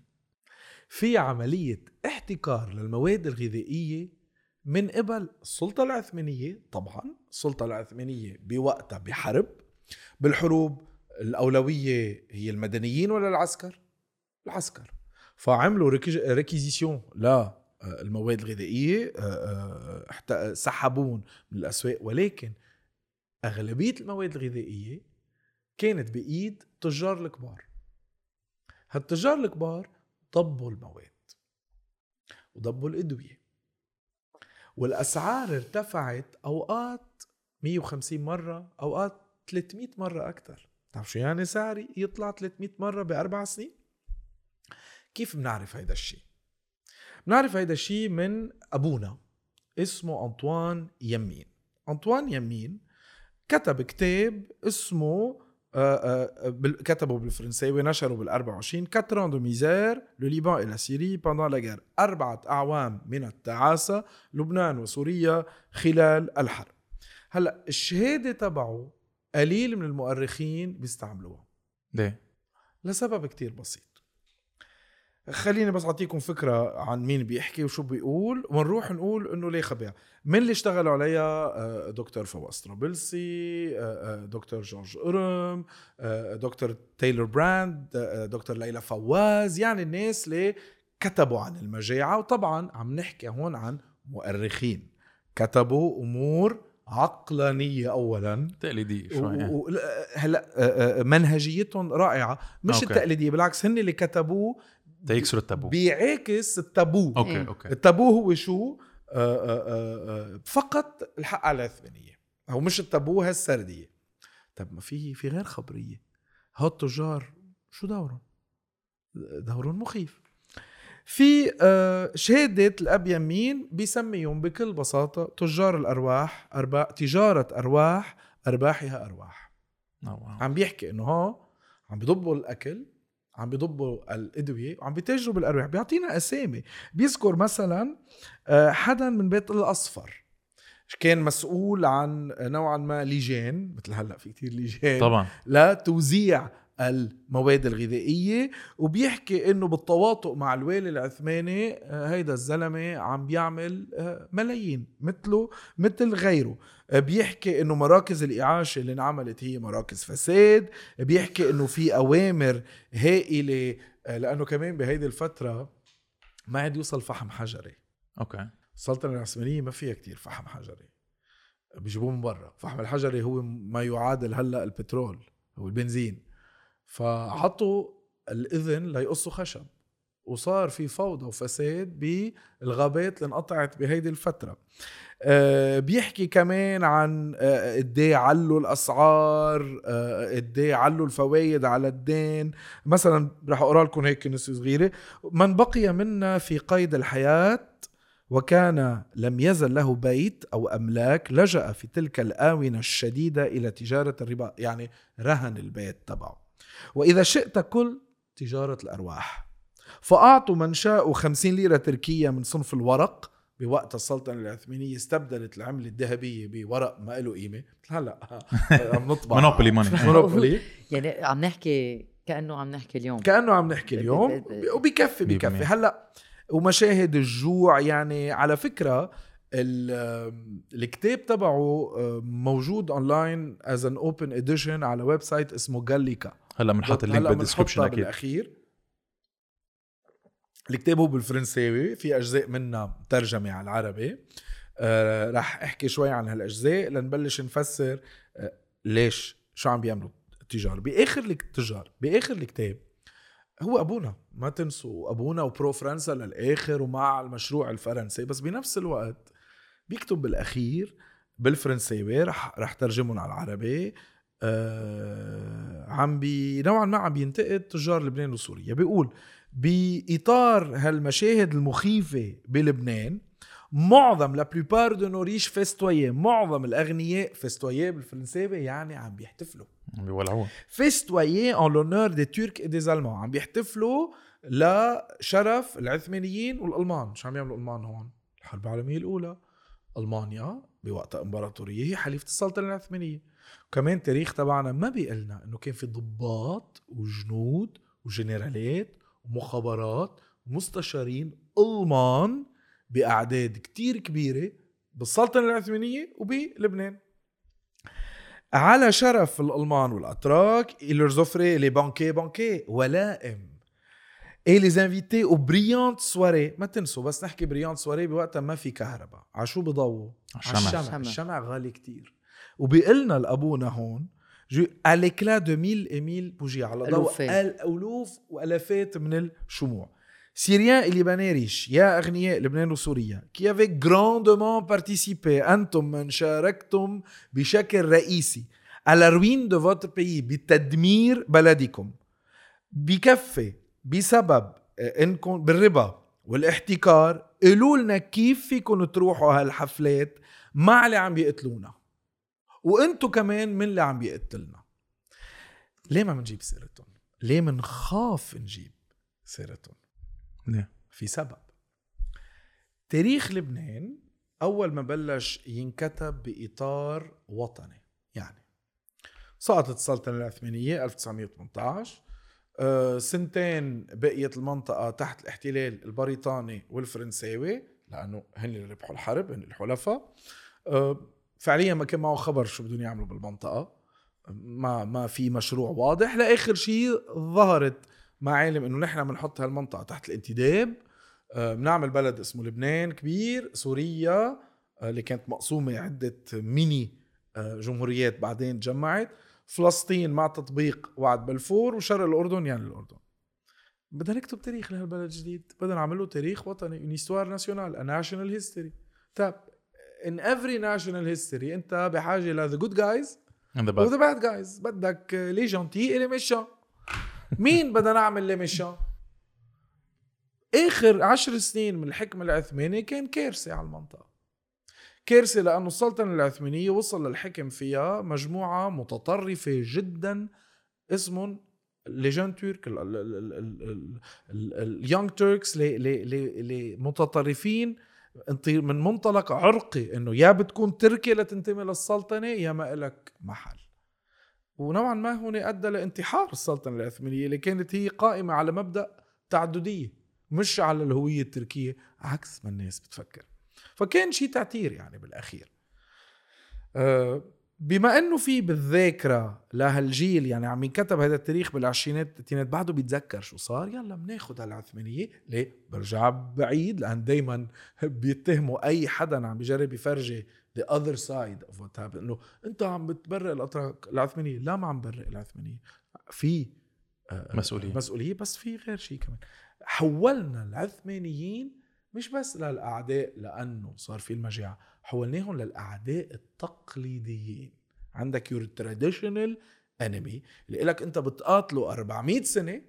في عملية احتكار للمواد الغذائية من قبل السلطة العثمانية. طبعا السلطة العثمانية بوقتها بحرب، بالحروب الأولوية هي المدنيين ولا العسكر؟ العسكر. فعملوا ريكيزيسيون للمواد الغذائية، سحبون من الأسواق، ولكن أغلبية المواد الغذائية كانت بإيد تجار الكبار. هالتجار الكبار ضبوا المواد وضبوا الأدوية، والأسعار ارتفعت أوقات 150 مرة، أوقات 300 مرة أكتر. تعرف شو يعني سعري يطلع 300 مرة بأربع سنين؟ كيف بنعرف هيدا الشيء؟ بنعرف هيدا الشيء من أبونا، اسمه أنطوان يمين. أنطوان يمين كتب كتاب اسمه كتبه بالفرنساوي، نشره بال24، كاتران دو ميزير، لو ليبان إلا سيري باندان لاغير، 4 أعوام من التعاسة، لبنان وسوريا خلال الحرب. هلأ الشهادة تبعه قليل من المؤرخين بيستعملوها ليه؟ لسبب كتير بسيط. خليني بس أعطيكم فكرة عن مين بيحكي وشو بيقول، ونروح نقول إنه ليه خبيع. من اللي اشتغلوا عليها؟ دكتور فواز طرابلسي، دكتور جورج قرم، دكتور تايلور براند، دكتور ليلى فواز، يعني الناس اللي كتبوا عن المجاعة. وطبعا عم نحكي هون عن مؤرخين كتبوا أمور عقلانية أولا، تقليدية شوية، هلا منهجيتهم رائعة، مش أوكي. التقليدية بالعكس، هن اللي كتبوه بيعكس التابو. أوكي. التابو هو شو؟ فقط الحق على العثمانية أو مش التابوها السردية. طب ما في غير خبرية، هالتجار شو دورهم؟ دورهم مخيف. في شهادة الأب يمين بيسميهم بكل بساطة تجار الأرواح، تجارة أرواح، أرباحها أرواح. عم بيحكي إنه ها عم بيضبوا الأكل، عم بيضبوا الأدوية، وعم بيتاجروا بالأرواح. بيعطينا أسامي، بيذكر مثلا حدا من بيت الأصفر كان مسؤول عن نوعا ما لجان، مثل هلأ في كتير لجان طبعا لتوزيع المواد الغذائية، وبيحكي انه بالتواطؤ مع الوالي العثماني هيدا الزلمة عم بيعمل ملايين مثله مثل غيره. بيحكي انه مراكز الإعاشة اللي انعملت هي مراكز فساد، بيحكي انه في اوامر هائلة، لانه كمان بهيدي الفترة ما عاد يوصل فحم حجري. اوكي، السلطنة العثمانية ما فيها كتير فحم حجري، بيجيبوه من برا. فحم الحجري هو ما يعادل هلأ البترول او البنزين، فحطوا الإذن ليقصوا خشب، وصار في فوضى وفساد بالغابات اللي انقطعت بهيدي الفترة. بيحكي كمان عن قديه علوا الأسعار، قديه علوا الفوايد على الدين. مثلا رح أقرأ لكم هيك نص صغيرة: من بقي منا في قيد الحياة وكان لم يزل له بيت أو أملاك لجأ في تلك الآونة الشديدة إلى تجارة الربا، يعني رهن البيت تبعه. وإذا شئت كل تجارة الأرواح. فأعطوا من شاء 50 ليرة تركية من صنف الورق. بوقت السلطنة العثمانية استبدلت العملة الذهبية بورق ما له قيمة، هلا عم نطبع مونوبولي موني. يعني عم نحكي كأنه عم نحكي اليوم وبكفي. هلا ومشاهد الجوع. يعني على فكرة الكتاب تبعه موجود اونلاين as an open edition على ويب سايت اسمه غاليكا. هلا بنحط اللينك بالديسكربشن اكيد. بالاخير الكتاب هو بالفرنساوي، في اجزاء منه ترجمه على العربي. راح احكي شوي عن هالاجزاء لنبلش نفسر ليش شو عم بيعملوا التجار. باخر الكتاب هو ابونا، ما تنسوا ابونا وبرو فرنسا للاخر ومع المشروع الفرنسي، بس بنفس الوقت بيكتب بالاخير بالفرنساوي، رح ترجمهم على العربي. عم نوعا ما عم بينتقد تجار لبنان وسوريا. بيقول بإطار هالمشاهد المخيفة بلبنان، معظم لا بلوبار دو نو ريش فيستويي، معظم الأغنياء فيستويي بالفرنساوي يعني عم بيحتفلوا، بيولعوا فيستويي ان لونور دي تورك اي دي زالمان، عم بيحتفلوا لشرف العثمانيين والألمان. شو عم يعملوا الألمان هون؟ الحرب العالمية الأولى، ألمانيا بوقت امبراطورية هي حليفة السلطنة العثمانية. كمان تاريخ تبعنا ما بيقلنا انه كان في ضباط وجنود وجنرالات ومخابرات ومستشارين ألمان بأعداد كتير كبيرة بالسلطنة العثمانية وبلبنان. على شرف الألمان والأتراك إلرزوفري لي بانكي بانكي ولائم اي لي زانفيتي او بريانت سواري. ما تنسوا بس نحكي بريانت سواري بوقتها ما في كهرباء، عشو بضووا؟ الشمع غالي كتير. وبيقلنا الأبونا هون à l'éclat de mille et mille bougies، على ضوء ألوف وألفات من الشموع. سيريان اللبناني ريش، يا أغنياء لبنان وسوريا، qui avaient grandement participé، أنتم من شاركتم بشكل رئيسي à la ruine de votre pays، بتدمير بلدكم. بكفي بسبب إنكم بالربا والاحتكار، قلوا لنا كيف فيكم تروحوا هالحفلات مع اللي عم بيقتلونا، وانتو كمان من اللي عم بيقتلنا. ليه ما منجيب سيرتهم؟ ليه منخاف نجيب سيرتهم؟ ليه؟ في سبب. تاريخ لبنان أول ما بلش ينكتب بإطار وطني، يعني سقطت السلطنة العثمانية 1918، سنتين بقيت المنطقة تحت الاحتلال البريطاني والفرنساوي، لأنه هن اللي ربحوا الحرب، هن الحلفاء. فعليا ما كان معه خبر شو بدهم يعملوا بالمنطقة، ما في مشروع واضح. لآخر شيء ظهرت معالم انه نحن بنحط هالمنطقة تحت الانتداب، بنعمل بلد اسمه لبنان كبير، سوريا اللي كانت مقسومة عدة ميني جمهوريات بعدين تجمعت، فلسطين مع تطبيق وعد بلفور، وشرق الأردن يعني الأردن. بدنا نكتب تاريخ لهالبلد جديد، بدنا نعمله تاريخ وطني، une histoire nationale، a national history. طب in every national history انت بحاجة ل the good guys و the bad guys. بدك لي جنتي اللي مشا. مين بدنا نعمل اللي مشا؟ اخر 10 سنين من الحكم العثماني كان كارثة على المنطقة. كارثة لأنه السلطنة العثمانية وصل للحكم فيها مجموعة متطرفة جدا اسمهم لجان تورك، اليونج توركس، متطرفين من منطلق عرقي انه يا بتكون تركيا لتنتمي للسلطنة يا ما لك محل. ونوعا ما هنا ادى لانتحار السلطنة العثمانية اللي كانت هي قائمة على مبدأ تعددية مش على الهوية التركية عكس ما الناس بتفكر. فكان شيء تعتير يعني بالأخير. بما أنه في بالذاكرة لهالجيل يعني عم ينكتب هذا التاريخ بالعشرينات التلاتينات بعده بيتذكر شو صار، يلا مناخد هالعثمانية. ليه؟ برجع بعيد لأن دايما بيتهموا أي حدا عم بيجرب يفرجي the other side of what happened إنه أنت عم بتبرق العثمانية. لا ما عم برق العثمانية، في مسؤولية بس في غير شيء كمان. حولنا العثمانيين مش بس للأعداء لأنه صار في المجاعة، حولناهم للأعداء التقليديين. عندك your traditional enemy اللي لك انت بتقاتله 400 سنة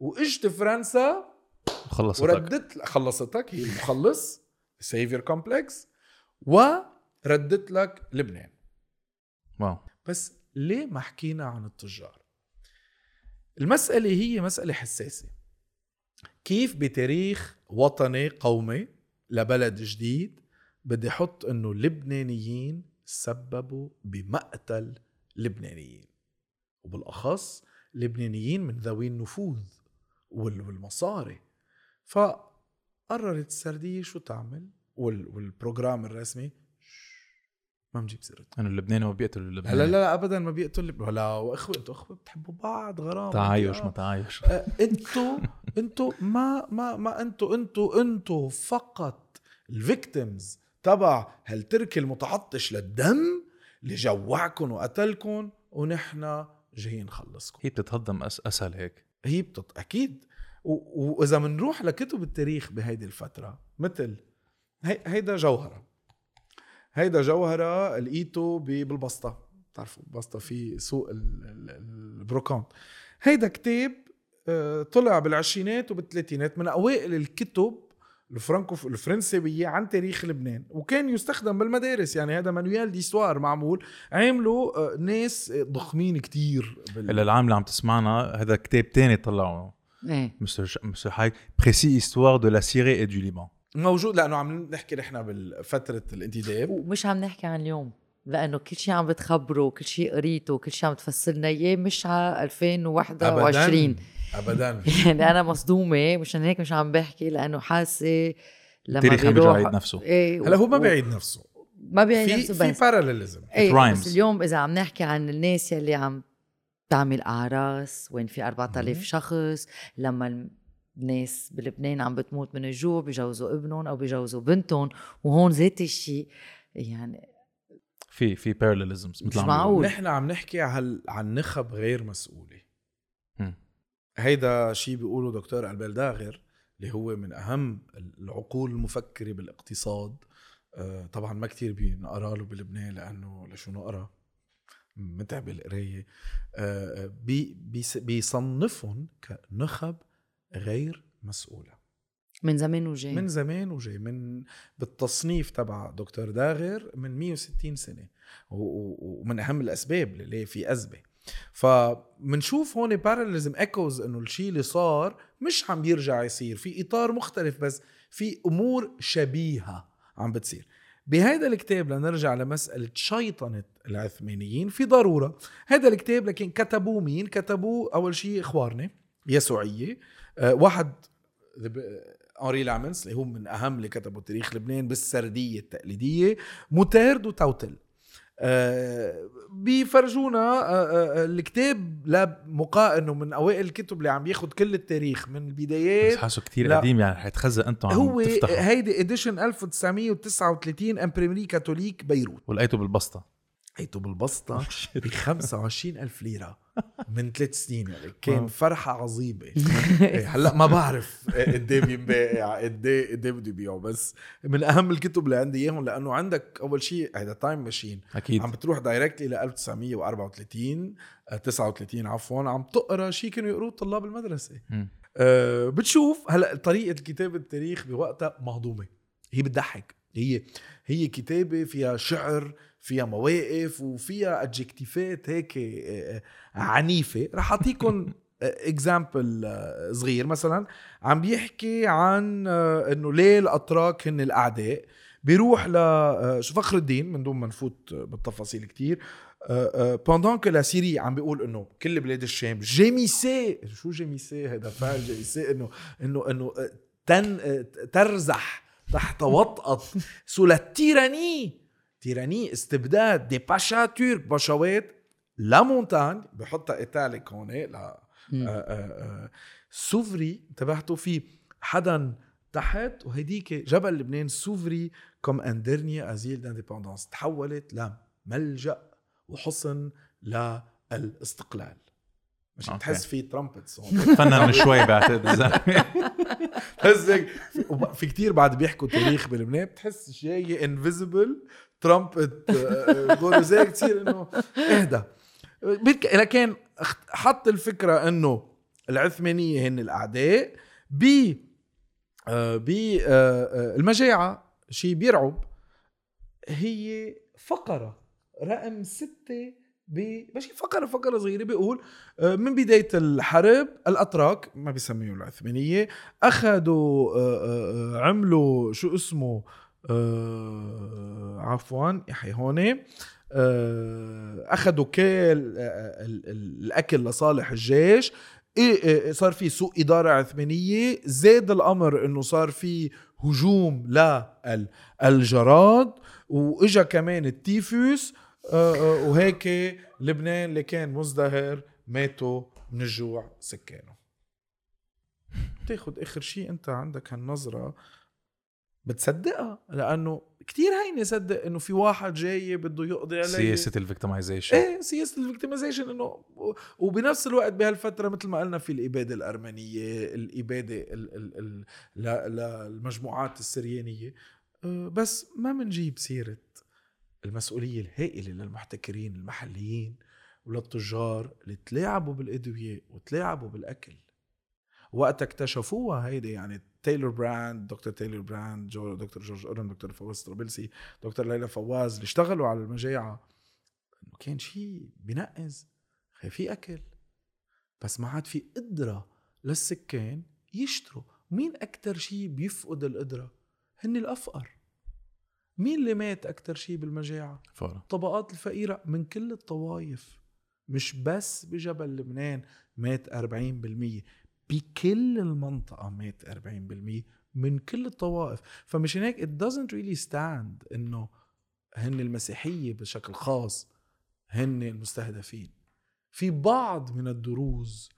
واجت فرنسا خلصتك وردت خلصتك، هي المخلص savior complex، وردت لك لبنان. واو. بس ليه ما حكينا عن التجار؟ المسألة هي مسألة حساسة. كيف بتاريخ وطني قومي لبلد جديد بدي حط انه اللبنانيين سببوا بمقتل لبنانيين وبالاخص لبنانيين من ذوي النفوذ والمصاري؟ فقررت السردية شو تعمل والبروجرام الرسمي ما نجيب سيرته انه اللبناني ما بيقتل اللبناني. لا ابدا ما بيقتل اللبناني. لا واخوه انتوا اخوه بتحبوا بعض غرام تعايش ما تعايش. انتوا ما انتوا فقط الفيكتيمز تبع هالتركي المتعطش للدم اللي جوعكم وقتلكم ونحن جايين نخلصكم. هي بتتهضم اسهل هيك، هي اكيد. واذا بنروح لكتب التاريخ بهيدي الفتره مثل هيدا جوهرة لقيته بالبسطة، تعرفوا البسطة في سوق البروكان. هيدا كتاب طلع بالعشرينات وبالثلاثينات من أوائل الكتب الفرنسوية عن تاريخ لبنان، وكان يستخدم بالمدارس. يعني هذا مانويال ديستوار معمول، عملوا ناس ضخمين كتير. العام اللي عم تسمعنا هذا كتاب تاني طلعوا مستر حاج Précis Histoire de la Syrie et du Liban موجود، لأنه عم نحكي نحن بالفترة الانتداب ومش عم نحكي عن اليوم، لأنه كل شيء عم بتخبره، كل شيء قريته، كل شيء عم تفسرنا إياه مش على 2021 أبداً. يعني أنا مصدومة مشان هيك مش عم بحكي، لأنه حاسة التاريخ عم بيعيد نفسه. هلا هو ما بيعيد نفسه، ما بيعيد نفسه، في باراليليزم. بس اليوم إذا عم نحكي عن الناس يلي عم تعمل أعراس وين في 4000 شخص، لما ناس بلبنان عم بتموت من الجوع بيجوزوا ابنهم أو بيجوزوا بنتهم، وهون ذات الشيء. يعني في parallelisms مثل ما نحن عم نحكي عن نخب غير مسؤولة. هيدا شيء بيقوله دكتور البلداغر اللي هو من أهم العقول المفكرة بالاقتصاد. طبعا ما كتير بنقرأ له بلبنان لأنه لشو نقرأ، متعب القراية. بيصنفهم كنخب غير مسؤولة من زمان وجاي من بالتصنيف تبع دكتور داغر من 160 سنة، ومن أهم الأسباب اللي في أزمة. فمنشوف هون باراليزم ايكوز إنه الشيء اللي صار مش عم بيرجع يصير في إطار مختلف، بس في أمور شبيهة عم بتصير. بهذا الكتاب لنرجع لمسألة شيطنة العثمانيين في ضرورة. هذا الكتاب لكن كتبوه مين؟ كتبوه أول شيء إخوارنا يسوعية، واحد أنري لامنس اللي هو من أهم اللي كتبوا تاريخ لبنان بالسردية التقليدية، موتارد وتوتل. بيفرجونا الكتاب لمقا إنه من أوائل الكتب اللي عم ياخد كل التاريخ من البدايات. حاسه كتير قديم يعني هيتخزق أنتم عم تفتحوا. هو هيدي إديشن 1939 أمبريمري كاثوليك بيروت، ولقيته بالبسطة. حيث بالبسطة ب 25,000 ليرة من 3 سنين. كان فرحة عظيمة. هلأ ما بعرف قديه بينباع قديه بده يبيعه، بس من أهم الكتب اللي عندي إياهم، لأنه عندك أول شيء هذا تايم ماشين، عم بتروح دايركت إلى 1939 عفوا، عم تقرأ شيء كانوا يقروه طلاب المدرسة. بتشوف هلأ طريقة كتابة التاريخ بوقتها مهضومة، هي بتضحك، هي كتابة فيها شعر، فيها مواقف، وفيها أدجكتيفات هيك عنيفة. رح أعطيكم إكزامبل صغير. مثلا عم بيحكي عن أنه ليه الأتراك هن الأعداء، بيروح لفخر الدين من دون ما نفوت بالتفاصيل كتير. pendant que la Syrie عم بيقول انه كل بلاد الشام جيميسي، شو جيميسي؟ هذا فعل جيميسي انه ترزح تحت وطأة سلة تيراني استبداد دي باشا تورك، باشوات لا مونتان، بحطها إيتاليك هون لا سوفري. انتبهتوا في حدا تحت، وهديك جبل لبنان سوفري كم اندرني أزيل دانديباندانس، تحولت لملجأ وحصن للاستقلال. مش تحس في ترامبتس فنان شوي بعتقد الزلمه، بس في كتير بعد بيحكوا تاريخ بلبنان بتحس شيء انفيزبل ترامبت بقولوا زي كتير انه اهدى. لكن حط الفكره انه العثمانيه هن الاعداء ب المجاعه، شيء بيرعب. هي فقره رقم 6 ماشي، فقرة صغيرة بيقول من بداية الحرب الأتراك، ما بيسميوا العثمانية، أخذوا عملوا شو اسمه عفواً يحي هون، أخذوا كل الأكل لصالح الجيش، صار في سوء إدارة عثمانية، زاد الأمر أنه صار في هجوم للجراد، وإجا كمان التيفوس، وهيك لبنان اللي كان مزدهر ماتوا من الجوع سكانه. تاخد اخر شيء انت عندك هالنظرة بتصدقها، لانه كتير هين يصدق انه في واحد جاي بده يقضي عليه، سياسة الفيكتمايزيشن. سياسة الفيكتمايزيشن، انه وبنفس الوقت بهالفترة مثل ما قلنا في الابادة الارمنية، الابادة للمجموعات السريانية. بس ما منجيب سيرة المسؤولية الهائلة للمحتكرين المحليين وللتجار اللي تلاعبوا بالأدوية وتلاعبوا بالأكل وقت اكتشفوها هيدا. يعني تايلور براند، دكتور تايلور براند، دكتور جورج أورم، دكتور فواز طرابلسي، دكتور ليلى فواز، اللي اشتغلوا على المجاعة، انه كان شيء بنقز، في أكل بس ما عاد في قدرة للسكان يشتروا. مين أكتر شيء بيفقد القدرة؟ هن الأفقر. مين اللي مات أكتر شيء بالمجاعة؟ الطبقات الفقيرة من كل الطوائف، مش بس بجبل لبنان مات 40%، بكل المنطقة مات 40% من كل الطوائف. فمش هناك it doesn't really stand إنه هن المسيحية بشكل خاص هن المستهدفين. في بعض من الدروز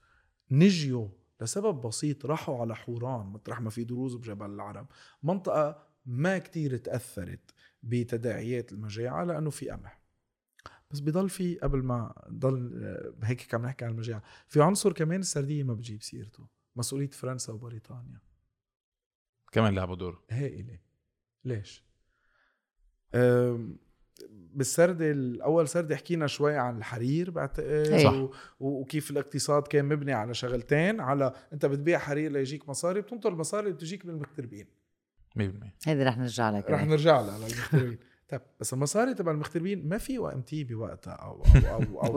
نجيوا لسبب بسيط، راحوا على حوران مطرح ما في دروز بجبل العرب، منطقة ما كتير تأثرت بتداعيات المجاعة لأنه في أمح. بس بيضل في، قبل ما ضل هيك كم نحكي عن المجاعة، في عنصر كمان السردية ما بجيب سيرته، مسؤولية فرنسا وبريطانيا كمان لعبوا دور هائلة. ليش؟ بالسردة الأول سردة حكينا شوي عن الحرير بعتقد، وكيف الاقتصاد كان مبني على شغلتين، على أنت بتبيع حرير ليجيك مصاري، بتنطر المصاري بتجيك من المغتربين. هذا رح نرجع لها للمغتربين. طب بس المصاري تبع المغتربين ما في وقمتي بوقتها او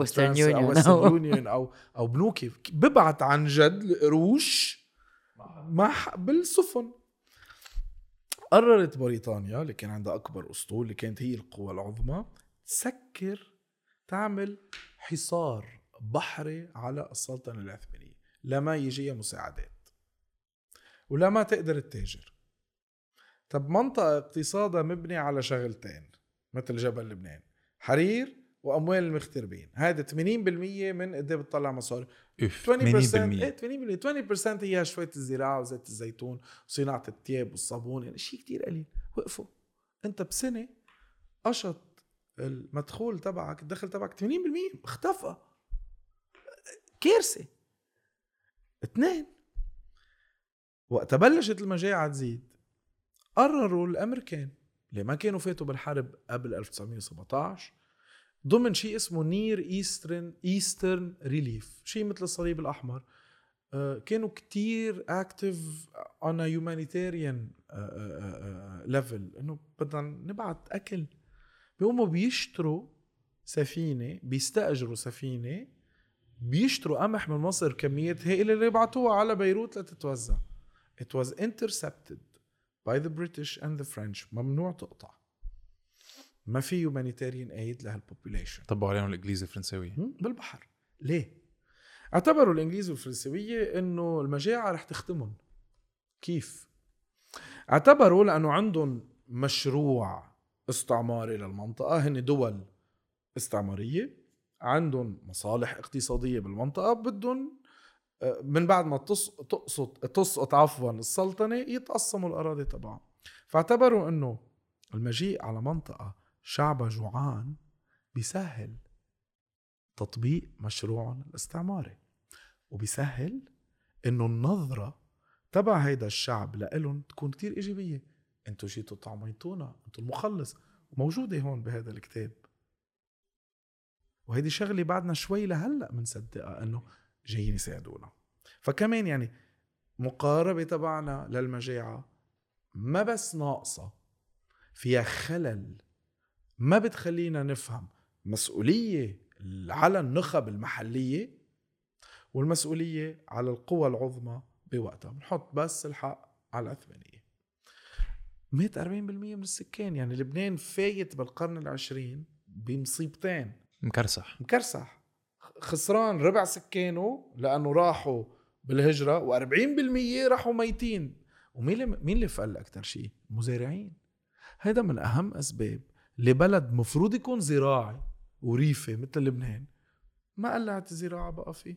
وسترن يونيون او بنوكي ببعت عن جد القروش بالسفن. قررت بريطانيا اللي كان عندها اكبر اسطول، اللي كانت هي القوة العظمى، تعمل حصار بحري على السلطنة العثمانية، لما يجي مساعدات ولما تقدر تتاجر. طب منطقة اقتصادها مبني على شغلتين مثل جبل لبنان، حرير وأموال المغتربين، هذا 80% من قد بتطلع مصاري، 20% 20% هي شوية الزراعة وزيت الزيتون وصناعة الثياب والصابون، يعني شيء كتير قليل. وقفوا، انت بسنة قشط المدخول تبعك الدخل تبعك 80% اختفى. كارثة. 2 وقت بلشت المجاعة تزيد قرروا الأمريكان اللي ما كانوا فاتوا بالحرب قبل 1917 ضمن شيء اسمه نير ايسترن ريليف، شيء مثل الصليب الأحمر. كانوا كتير اكتيف on a humanitarian level، انه بدنا نبعت اكل. بيقوموا بيشتروا سفينة، بيستأجروا سفينة، بيشتروا قمح من مصر كميات هائلة اللي بعتوها على بيروت لتتوزع. It was intercepted by the British and the French. ممنوع تقطع، ما في humanitarian aid لهالبوبوليشن. طبعوا عليهم الإنجليز الفرنسوية بالبحر. ليه؟ اعتبروا الإنجليز والفرنسوية إنه المجاعة رح تختمهم. كيف؟ اعتبروا لأنه عندهم مشروع استعماري للمنطقة، هن دول استعمارية عندهم مصالح اقتصادية بالمنطقة، بدهم من بعد ما تسقط السلطنة يتقسموا الأراضي طبعا. فاعتبروا إنه المجيء على منطقة شعب جوعان بيسهل تطبيق مشروع الاستعماري، وبيسهل إنه النظرة تبع هيدا الشعب لإلهم تكون كتير إيجابية. أنتوا جيتوا طعميتونا، أنتوا المخلص، موجودة هون بهذا الكتاب. وهيدي شغلة بعدنا شوي لهلأ منصدقها أنه جايين يساعدونا. فكمان يعني مقاربة تبعنا للمجاعة ما بس ناقصة، فيها خلل ما بتخلينا نفهم مسؤولية على النخب المحلية والمسؤولية على القوى العظمى بوقتها. بنحط بس الحق على العثمانية. 140% من السكان، يعني لبنان فايت بالقرن العشرين بمصيبتين. مكرسح خسران ربع سكانه لأنه راحوا بالهجرة، و40% راحوا ميتين. ومين اللي فقل أكتر شيء؟ مزارعين. هذا من أهم أسباب لبلد مفروض يكون زراعي وريفي مثل لبنان ما قلعت الزراعة بقى فيه.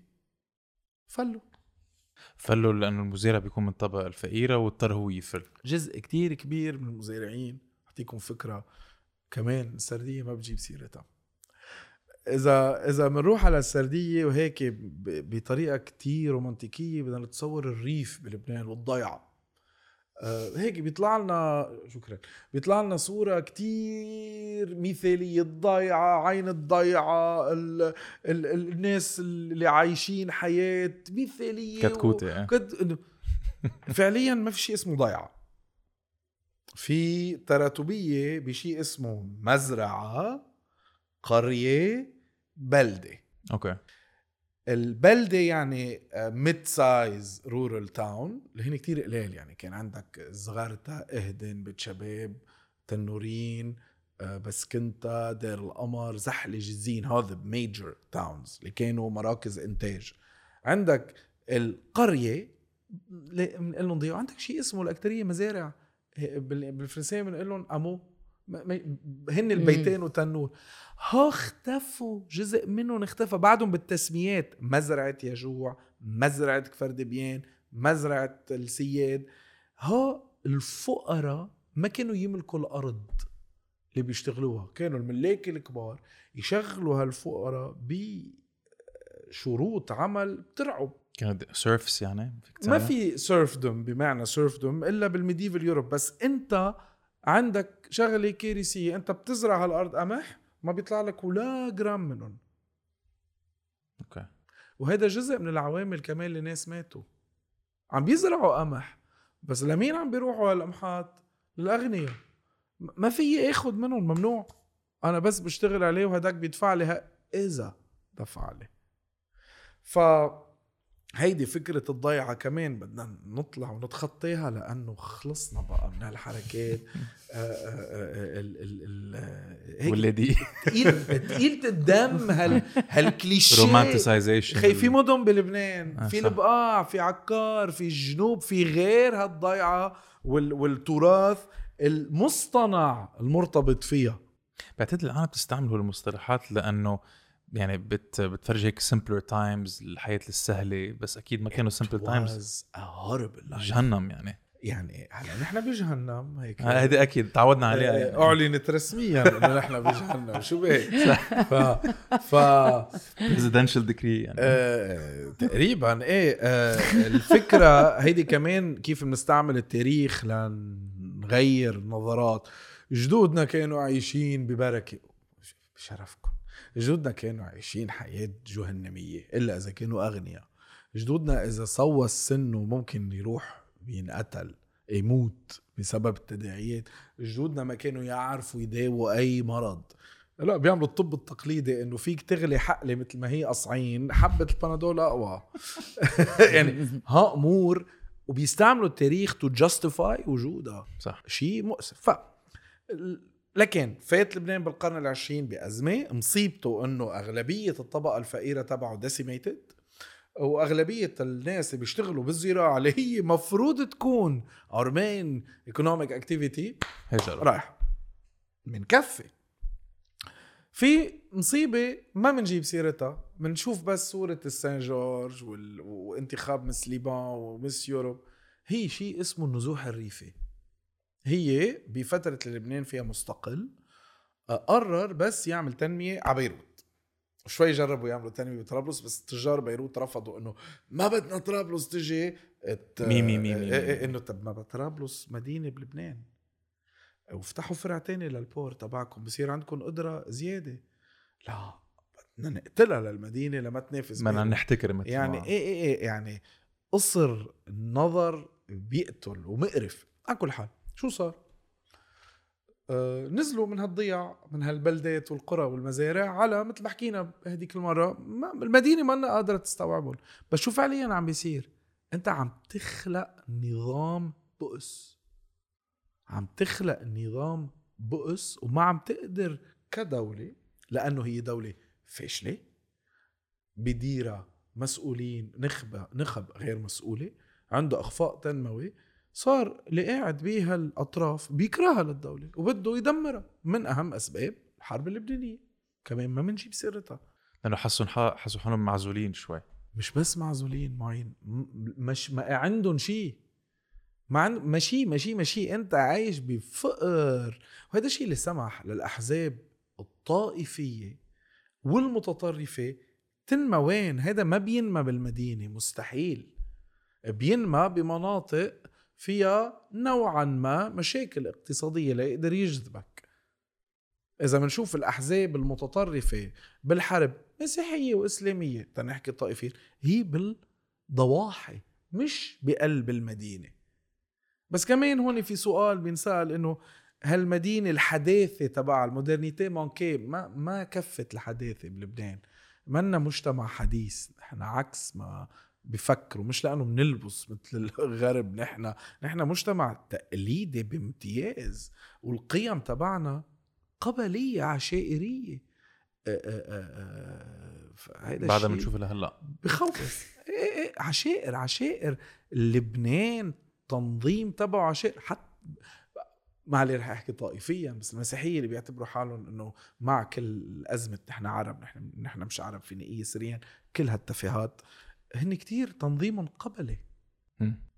فلوا لأنه المزارع بيكون من الطبقة الفقيرة واضطر هو يفل. جزء كتير كبير من المزارعين، أعطيكم فكرة كمان، السردية ما بجيب سيرتها. إذا منروح على السردية وهيك بطريقة كتير رومانتيكية بدنا نتصور الريف بلبنان والضيعة، هيك بيطلع لنا صورة كتير مثالية. الضيعة، عين الضيعة، الناس اللي عايشين حياة مثالية كتكوتة. فعليا ما في شيء اسمه ضيعة، في تراتبية بشيء اسمه مزرعة، قرية، بلدة. أوكي. البلدة يعني ميد سايز رورال تاون اللي هنا كتير قليل، يعني كان عندك صغارتا، اهدن، بتشباب، تنورين، بسكنتا، دير القمر، زحلة، جزين. هذا بميجر تاونز اللي كانوا مراكز انتاج. عندك القرية بنقول لهم ضيعة، وعندك شيء اسمه الأكترية مزارع، بالفرنسية بنقول لهم امو، هن البيتين وتنور. ها اختفوا، جزء منهم اختفى بعدهم بالتسميات. مزرعة يجوع، مزرعة كفردبيان، مزرعة السياد. ها الفقراء ما كانوا يملكوا الأرض اللي بيشتغلوها، كانوا الملاك الكبار يشغلوا هالفقراء بشروط عمل بترعب. كانت سيرفس، يعني ما في سيرفدوم بمعنى سيرفدوم إلا بالميديفال يوروب. بس انت عندك شغلة كارثية، انت بتزرع هالارض قمح ما بيطلع لك ولا جرام منهم. اوكي. وهذا جزء من العوامل كمان اللي ناس ماتوا. عم بيزرعوا قمح بس لمين عم بيروحوا هالقمحات؟ للاغنياء. ما في اخد منهم، ممنوع. انا بس بشتغل عليه وهداك بيدفع لي اذا دفع لي. فهيدي فكرة الضيعة كمان بدنا نطلع ونتخطيها، لانه خلصنا بقى من هالحركات والذي تقيلت الدم، هالكليشيه رومانتسايزيشن. في مدن بلبنان، في البقاع، في عكار، في الجنوب، في غير هالضيعه والتراث المصطنع المرتبط فيها. بعتقد الان بتستعملوا المصطلحات لانه يعني بتفرج هيك simpler times، الحياه السهله، بس اكيد ما كانوا simpler times. جهنم يعني. يعني هلا نحن بجهنم هيك هذا اكيد تعودنا عليه يعني. اعلنت رسميا انه نحن بجهنم شو بيه ف ريزيدنشال ديكري يعني تقريبا ايه الفكره هيدي كمان كيف بنستعمل التاريخ لنغير نظرات. جدودنا كانوا عايشين ببركه بشرفكم. جدودنا كانوا عايشين حياه جهنميه الا اذا كانوا اغنياء. جدودنا اذا صوى سنه ممكن يروح ينقتل يموت بسبب التداعيات. جدودنا ما كانوا يعرفوا يداووا اي مرض. لا بيعملوا الطب التقليدي انه فيك تغلي حقله مثل ما هي قصعين حبه البنادول اقوى يعني ها امور وبيستعملوا التاريخ تو جاستيفاي وجودها. صح شيء مؤسف. لكن فات لبنان بالقرن العشرين بأزمة مصيبته انه اغلبيه الطبقه الفقيره تبعه ديسيميتد واغلبيه الناس اللي بيشتغلوا بالزراعه اللي هي مفروض تكون اور مين ايكونوميك اكتيفيتي راح من كفه. في مصيبه ما منجيب سيرتها منشوف بس صوره السان جورج وانتخاب مس ليبان ومس يوروب. هي شيء اسمه النزوح الريفي. هي بفتره لبنان فيها مستقل قرر بس يعمل تنميه على بيروت. شوي جربوا يعملوا تنمية بطرابلس بس تجار بيروت رفضوا انه ما بدنا طرابلس تجي انه طب ما طرابلس مدينة بلبنان وافتحوا فرع تاني للبور تبعكم بصير عندكم قدرة زيادة. لا بدنا نقتلها للمدينة لما تنافس بدنا نحتكر مثل يعني يعني قصر النظر بيقتل ومقرف. على كل حال شو صار؟ نزلوا من هالضيع من هالبلدات والقرى والمزارع على مثل ما حكينا هذيك المرة المدينة ما لنا قادرة تستوعبهم. بس شو فعليا عم بيصير؟ انت عم تخلق نظام بؤس. عم تخلق نظام بؤس وما عم تقدر كدولة لأنه هي دولة فاشلة بديرة مسؤولين نخب غير مسؤولة عنده أخفاق تنموي صار اللي قاعد بيها الأطراف بيكرهها للدولة وبده يدمرها. من أهم أسباب الحرب اللبنانية كمان ما منجيب سيرتها لأنه حسوا حالهم معزولين شوي. مش بس معزولين معين مش ما عندهم شيء ما شيء أنت عايش بفقر. وهذا شيء اللي سمح للأحزاب الطائفية والمتطرفة تنموين. هذا ما بينما بالمدينة مستحيل. بينما بمناطق فيها نوعا ما مشاكل اقتصادية لا يقدر يجذبك. إذا منشوف الأحزاب المتطرفة بالحرب مسيحية وإسلامية تنحكي الطائفين هي بالضواحي مش بقلب المدينة. بس كمان هون في سؤال بنسأل إنه هالمدينة الحداثة تبع المودرنيتي مانكي ما كفت الحداثة بلبنان. منا مجتمع حديث. إحنا عكس ما بفكروا مش لأنه منلبس مثل الغرب. نحن مجتمع تقليدي بامتياز والقيم تبعنا قبلية عشائرية. بعدها منشوف لهلا بخوف عشائر لبنان تنظيم تبعه عشائر حتى ما عليه رح أحكي طائفيا بس المسيحية اللي بيعتبروا حالهم انه مع كل أزمة نحن عرب نحن مش عرب فينيقية سريا كل هالتفاهات هن كتير تنظيم قبلي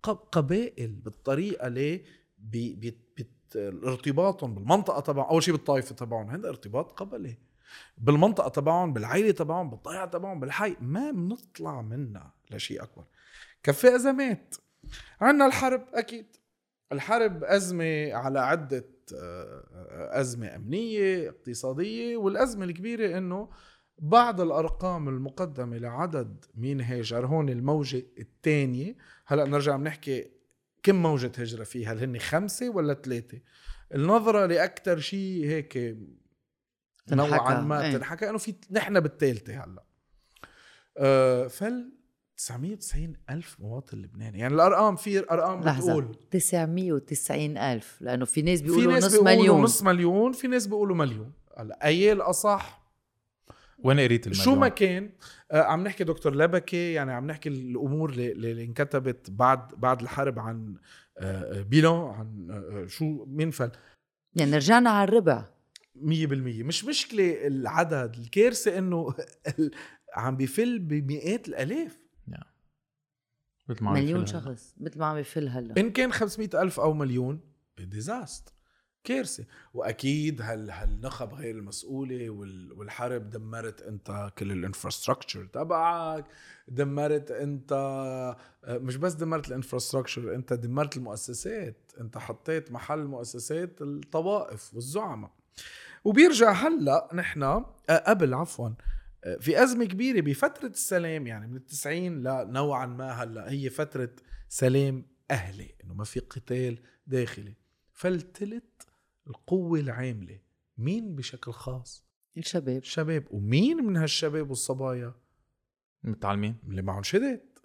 قبائل بالطريقة اللي ارتباطهم بالمنطقة تبعهم. أول شيء بالطائفة تبعهم هذا ارتباط قبلي بالمنطقة تبعهم بالعائلة تبعهم بالضيعة تبعهم بالحي. ما بنطلع منها لشيء أكبر. كفي أزمات عنا الحرب. أكيد الحرب أزمة على عدة أزمة أمنية اقتصادية والأزمة الكبيرة إنه بعض الأرقام المقدمة لعدد مين هاجر. هون الموجة الثانية هلأ نرجع بنحكي كم موجة هجرة فيها هل هن 5 ولا 3. النظرة لأكتر شيء هيك نوعا ما تنحكى أنه في نحن بالثالثة هلأ فال 990,000 مواطن لبناني. يعني الأرقام في أرقام بتقول 990,000 لأنه في ناس بيقولوا نص مليون في ناس بيقولوا مليون. أي الأصح وانا قريت المليون شو ما كان. عم نحكي دكتور لبكي يعني عم نحكي الامور اللي انكتبت بعد الحرب عن بيلون عن شو منفل يعني رجعنا على الربع 100%. مش مشكله العدد. الكارثه انه عم بفل بمئات الالاف مليون شخص مثل ما عم يفل هلا. إن كان 500,000 أو مليون ديزاستر كارثة. وأكيد هالنخب غير المسؤولة والحرب دمرت أنت كل الانفراستراكشر تبعك، دمرت أنت مش بس دمرت الانفراستراكشر، أنت دمرت المؤسسات، أنت حطيت محل مؤسسات الطوائف والزعماء. وبيرجع هلأ نحن قبل عفواً في أزمة كبيرة بفترة السلام، يعني من 1990 لنوعاً ما هلأ هي فترة سلام أهلي، إنه ما في قتال داخلي. فالتلت القوة العاملة مين بشكل خاص؟ الشباب. الشباب. ومين من هالشباب والصبايا متعلمين اللي معهم شدت؟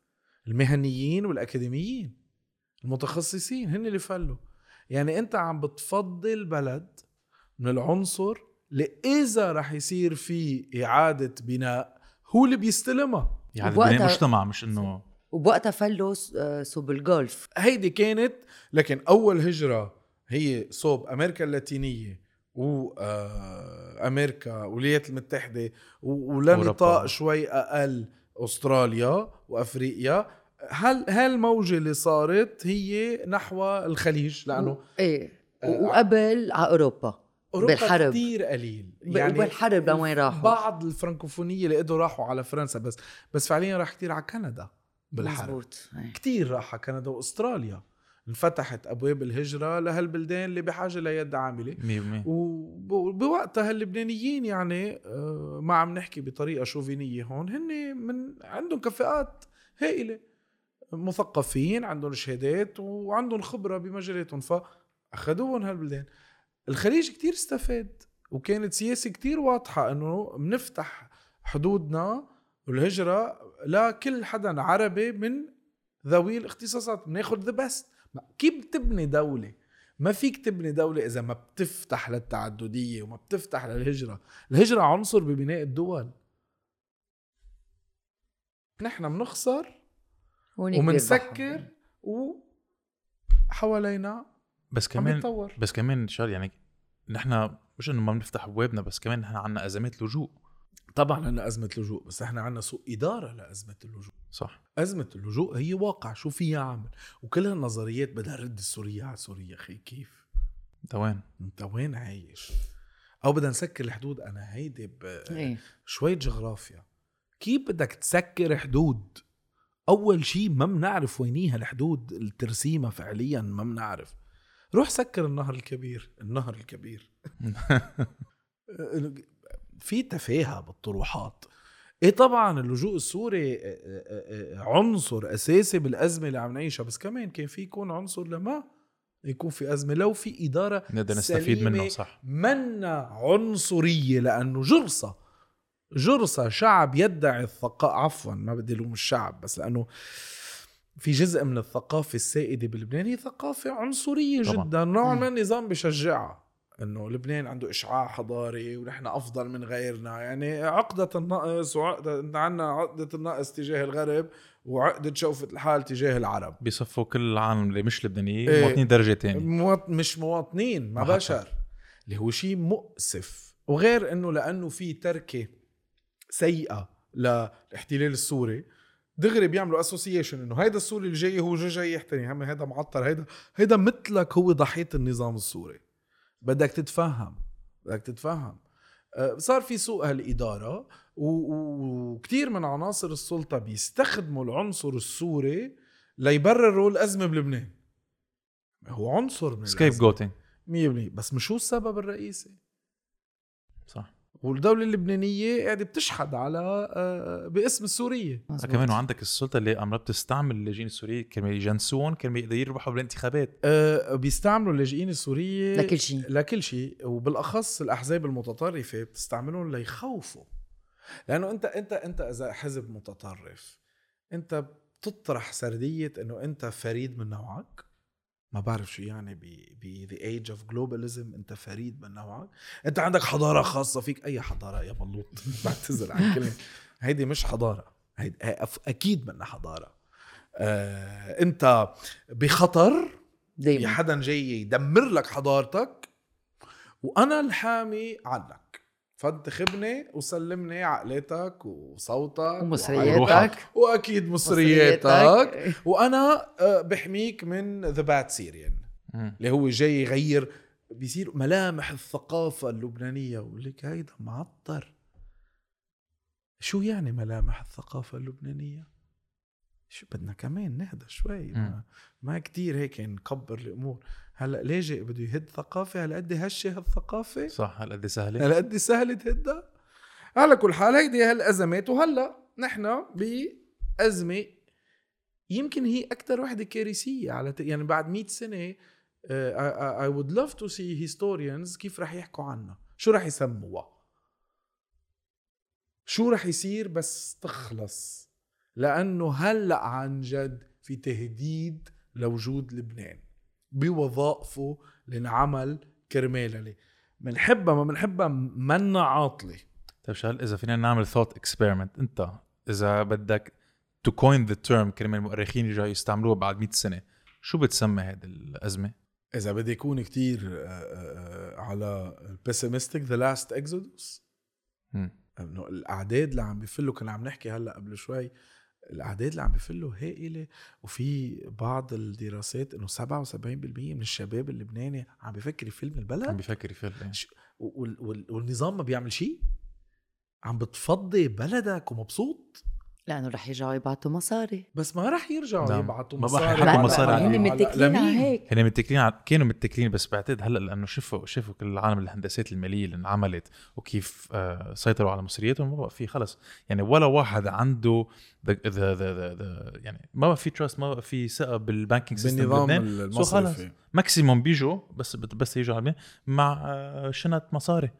المهنيين والأكاديميين المتخصصين هن اللي فلوا. يعني أنت عم بتفضل بلد من العنصر لإذا رح يصير في إعادة بناء هو اللي بيستلمها، يعني بناء مجتمع، مش إنه. وبوقتها فلوا صوب الجولف، هيدي كانت لكن أول هجرة هي صوب أمريكا اللاتينية وأمريكا والولايات المتحدة ولنطاق شوي أقل أستراليا وأفريقيا. هالموجة اللي صارت هي نحو الخليج، لأنه إيه وقبل على أوروبا بالحرب كتير قليل، يعني بالحرب لوين راحوا بعض الفرنكوفونية اللي قدروا راحوا على فرنسا، بس فعليا راح كتير على كندا بالحرب. كتير راحة كندا وأستراليا، انفتحت أبواب الهجرة لهالبلدان اللي بحاجة ليد عاملة. وبوقتها اللبنانيين يعني ما عم نحكي بطريقة شوفينية، هون هن من عندهم كفاءات هائلة، مثقفين، عندهم شهادات وعندهم خبرة بمجالاتهم، فأخذوهم هالبلدان. الخليج كتير استفاد، وكانت سياسة كتير واضحة أنه منفتح حدودنا والهجرة لكل حدا عربي من ذوي الاختصاصات، بناخد the best. كيف بتبني دولة؟ ما فيك تبني دولة إذا ما بتفتح للتعددية وما بتفتح للهجرة. الهجرة عنصر ببناء الدول. نحن منخسر ومنسكر وحوالينا بس كمان شار، يعني نحن مش إنه ما بنفتح أبوابنا، بس كمان نحن عنا أزمات لجوء. طبعاً عنا أزمة لجوء، بس إحنا عنا سوء إدارة لأزمة اللجوء. صح. أزمة اللجوء هي واقع، شو فيها عامل، وكل هالنظريات بدها رد السورية على سوريا. أخي كيف؟ أنت وين عايش؟ أو بدنا نسكر الحدود. أنا هيدي شوية جغرافيا، كيف بدك تسكر حدود؟ أول شيء ما منعرف وينيها الحدود، الترسيمة فعلياً ما منعرف. روح سكر النهر الكبير في تفاهة بالطروحات. طبعا اللجوء السوري عنصر اساسي بالازمه اللي عم نعيشها، بس كمان كان في يكون عنصر لما يكون في ازمه لو في اداره نقدر نستفيد منه. صح، منا عنصريه، لانه جرصه شعب يدعي الثقافه، عفوا ما بدي لوم الشعب، بس لانه في جزء من الثقافه السائده بلبنان هي ثقافه عنصريه طبعًا. جدا نوع من النظام بشجعها، إنه لبنان عنده إشعاع حضاري ونحن أفضل من غيرنا، يعني عقدة النقص عنا عقدة النقص تجاه الغرب وعقدة شوفة الحال تجاه العرب. بيصفوا كل العالم اللي مش لبنانيين مواطنين درجة تانية، مش مواطنين، ما بشر، اللي هو شيء مؤسف. وغير إنه لأنه في تركة سيئة للاحتلال السوري، دغري بيعملوا اسوسيشن إنه هيدا السوري اللي جاي هو جاي يحتني، هم هيدا معطر، هيدا مثلك، هو ضحية النظام السوري. بدك تتفهم صار في سوء هالإدارة، وكتير من عناصر السلطة بيستخدموا العنصر السوري ليبرروا الأزمة بلبنان. هو عنصر من سكيب جوتين 100%، بس مش هو السبب الرئيسي. صح. والدولة اللبنانية قاعدة بتشحد على باسم السورية. كمان وعندك السلطة اللي عم بتستعمل اللاجئين السوريين كرمال يجنسون، كرمال يقدروا يربحوا بالانتخابات. بيستعملوا اللاجئين السورية لكل شيء، وبالأخص الأحزاب المتطرفة بتستعملهم ليخوفوا، لأنه أنت إذا حزب متطرف أنت بتطرح سردية إنه أنت فريد من نوعك. ما بعرف شو يعني the age of globalism، انت فريد من نوعك، انت عندك حضارة خاصة فيك. اي حضارة يا بلوط؟ بعتذر عن كلمة، هيدي مش حضارة، هيدي اكيد منها حضارة. انت بخطر دايما، حدا جاي يدمر لك حضارتك، وانا الحامي عنك. فانت خبني وسلمني عقلتك وصوتك ومصرياتك واكيد مصرياتك وانا بحميك من ذا باد سيريان اللي هو جاي يغير. بيصير ملامح الثقافه اللبنانيه ولك هيدا معطر. شو يعني ملامح الثقافه اللبنانيه؟ شو بدنا كمان نهدى شوي ما كتير هيك نكبر الامور. هلا ليجي بده يهد ثقافه هالقد هشه الثقافه صح هالقد سهله هالقد سهله تهدها. على كل حال هيدي هالازمات وهلا نحن بازمه يمكن هي اكثر وحده كارثيه على يعني بعد 100 سنه I would love to see historians كيف رح يحكوا عنها شو رح يسموها شو رح يصير بس تخلص. لأنه هلأ عن جد في تهديد لوجود لبنان بوظائفه لنعمل كرمالة منحبها ما منحبها منا عاطلة. طيب شهل إذا فينا نعمل thought experiment أنت إذا بدك to coin the term كرمال المؤرخين اللي جاي يستعملوها بعد 100 سنة شو بتسمى هذه الأزمة؟ إذا بدي يكون كتير على pessimistic the last exodus انه الاعداد اللي عم بيفلوا كنا عم نحكي هلا قبل شوي الاعداد اللي عم بيفلوا هائله. وفي بعض الدراسات انه 77% من الشباب اللبناني عم بيفكر يفلم البلد عم بيفكر يفلم والنظام ما بيعمل شيء عم بتفضي بلدك ومبسوط لانه رح يرجعوا يبعثوا مصاري بس ما رح يرجعوا يبعثوا مصاري هن متكلين على هيك هن متكلين على كانوا متكلين بس بعتقد هلا لانه شفوا كل العالم الهندسات الماليه اللي انعملت وكيف سيطروا على مصرياتهم ما بقى في خلص يعني ولا واحد عنده يعني ما بقى في تراست ما بقى في ثقه بالبانكينج سيستم بلبنان المصرفي ماكسيموم بيجوا بس يجوا على مع شنط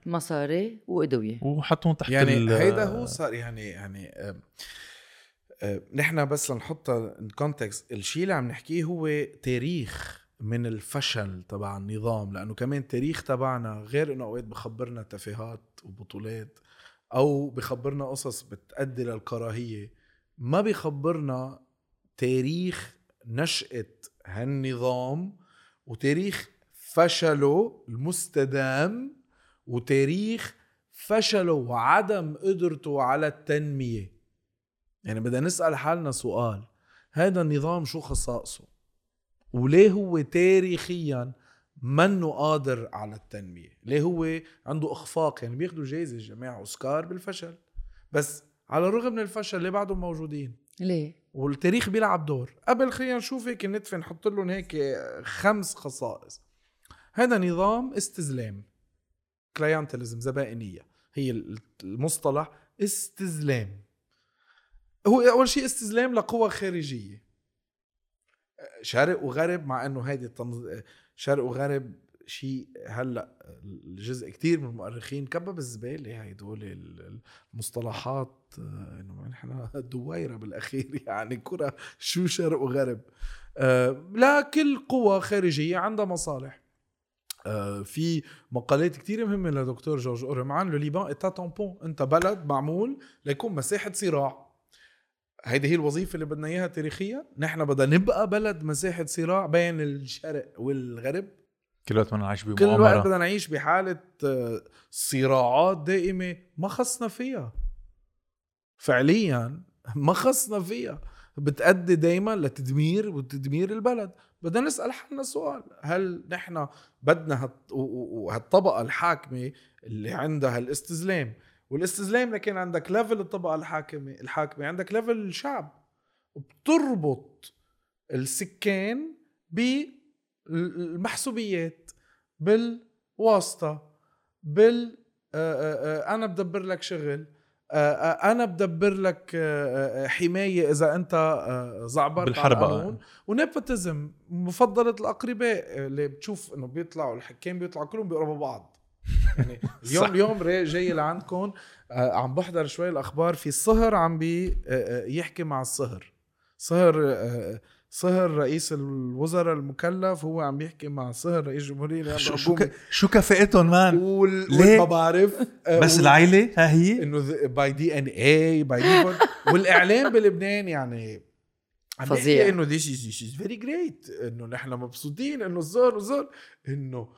مصاري وادويه وحطهم تحت يعني هيدا هو صار يعني نحن بس لنحطها الكونتكست الشيء اللي عم نحكيه هو تاريخ من الفشل تبع النظام. لأنه كمان تاريخ تبعنا غير إنه أوقات بخبرنا تفاهات وبطولات أو بخبرنا قصص بتأدي للكراهية ما بخبرنا تاريخ نشأة هالنظام وتاريخ فشله المستدام وتاريخ فشله وعدم قدرته على التنمية. يعني بدنا نسأل حالنا سؤال هذا النظام شو خصائصه وليه هو تاريخيا منه قادر على التنمية ليه هو عنده إخفاق. يعني بياخدوا جايزة جماعة أوسكار بالفشل بس على الرغم من الفشل ليه بعدهم موجودين ليه والتاريخ بيلعب دور. قبل خلينا نشوف هيك ندفن نحط لهم هيك 5 خصائص. هذا نظام استزلام كلاينتلزم زبائنية هي المصطلح استزلام. هو أول شيء استزلام لقوى خارجية شرق وغرب مع أنه هيدي شرق وغرب شيء هلأ الجزء كتير من المؤرخين كبب الزبالة هيدول المصطلحات إنه نحن دويرة بالأخير يعني كرة شو شرق وغرب. لا كل قوى خارجية عندها مصالح. في مقالات كتير مهمة لدكتور جورج أورم عن لليبان إتا تامبون أنت بلد معمول ليكون مساحة صراع. هيدي هي الوظيفة اللي بدنا إياها تاريخيا. نحن بدنا نبقى بلد مساحة صراع بين الشرق والغرب كل وقت بدنا نعيش بمؤامرة كل وقت بدنا نعيش بحالة صراعات دائمة ما خصنا فيها فعليا ما خصنا فيها بتأدي دائما لتدمير وتدمير البلد. بدنا نسأل حالنا سؤال هل نحن بدنا هالطبقة الحاكمة اللي عندها الاستزلام والاستزلام لكن عندك ليفل الطبقة الحاكمة عندك ليفل الشعب وبتربط السكان بالمحسوبيات بالواسطة بال أنا بدبر لك شغل أنا بدبر لك حماية إذا أنت زعبرت على القانون ونيبوتيزم مفضلة الأقرباء اللي بتشوف إنه بيطلعوا الحكام بيطلعوا كلهم بيقربوا بعض يعني اليوم جاي لعندكم عم بحضر شوي الأخبار في الصهر عم بيحكي مع الصهر رئيس الوزراء المكلف هو عم بيحكي مع صهر رئيس الجمهورية شو كفاءتهم مان ليه ما بعرف بس العائلة ها هي انه باي دي ان اي باي دي والاعلام بلبنان يعني فظيع انه دي شيء فيري جريت انه نحن مبسوطين انه الزهر انه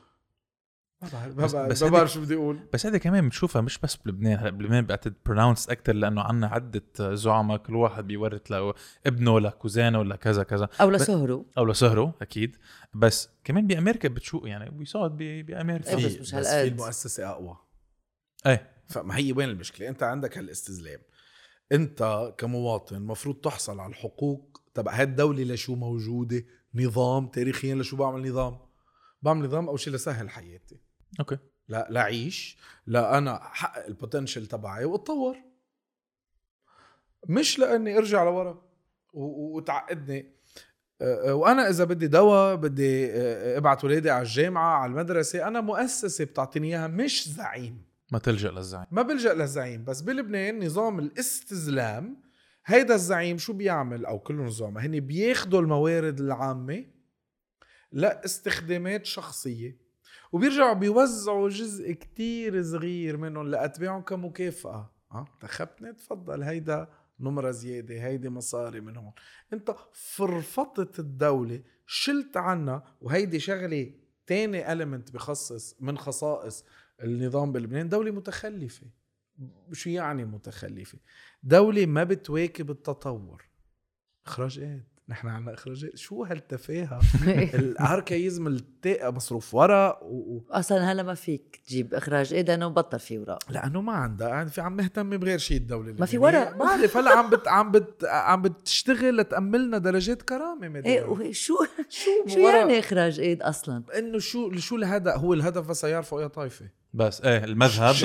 ما بعرف شو بدي اقول. بس هذا كمان بتشوفها مش بس بلبنان. بلبنان بعتت برونونس اكتر لانه عنا عدة زعماء كل واحد بيورث له ابنه لكوزانه ولا كذا كذا او لسهره او لسهره اكيد. بس كمان بامريكا بتشوف يعني بيصعد بامريكا بس في المؤسسه اقوى. ايه فما هي وين المشكله؟ انت عندك هالاستسلام. انت كمواطن المفروض تحصل على الحقوق تبع هالدوله. لشو موجوده نظام تاريخيا؟ لشو بعمل نظام؟ بعمل نظام او شيء لسهل حياتي. اوكي لا عيش، لا انا حقق البوتنشل تبعي واتطور، مش لاني ارجع لورا وتعقدني. وانا اذا بدي دواء بدي ابعت ولادي على الجامعه على المدرسه، انا مؤسسه بتعطيني اياها، مش زعيم. ما تلجأ للزعيم، ما بلجأ للزعيم. بس بلبنان نظام الاستسلام، هيدا الزعيم شو بيعمل او كل نظام هن بياخدوا الموارد العامه لاستخدامات شخصيه وبيرجعوا بيوزعوا جزء كتير صغير منهم لأتباعهم كمكافأة. تخبتني تفضل، هيدا نمرة زيادة، هيدي مصاري منهم. انت فرفطت الدولة، شلت عنا. وهيدي شغلة تاني element بخصص من خصائص النظام بلبنان، دولة متخلفة. شو يعني متخلفة؟ دولة ما بتواكب التطور. اخراجات، نحن عنا اخراجات. شو هالتفاهه؟ الاركايزم التاء مصروف ورق اصلا هلا ما فيك تجيب اخراج ايه ده، انا بطل في ورق لانه ما عندها يعني في عم مهتم بغير شيء. الدوله ما في ورق، ما بعرف هلا عم بتشتغل لتاملنا درجات كرامه مدنيه. ايه شو يعني اخراج ايه اصلا؟ انه شو الهدف؟ هو الهدف بس يعرفوا اي طائفه بس. ايه المذهب.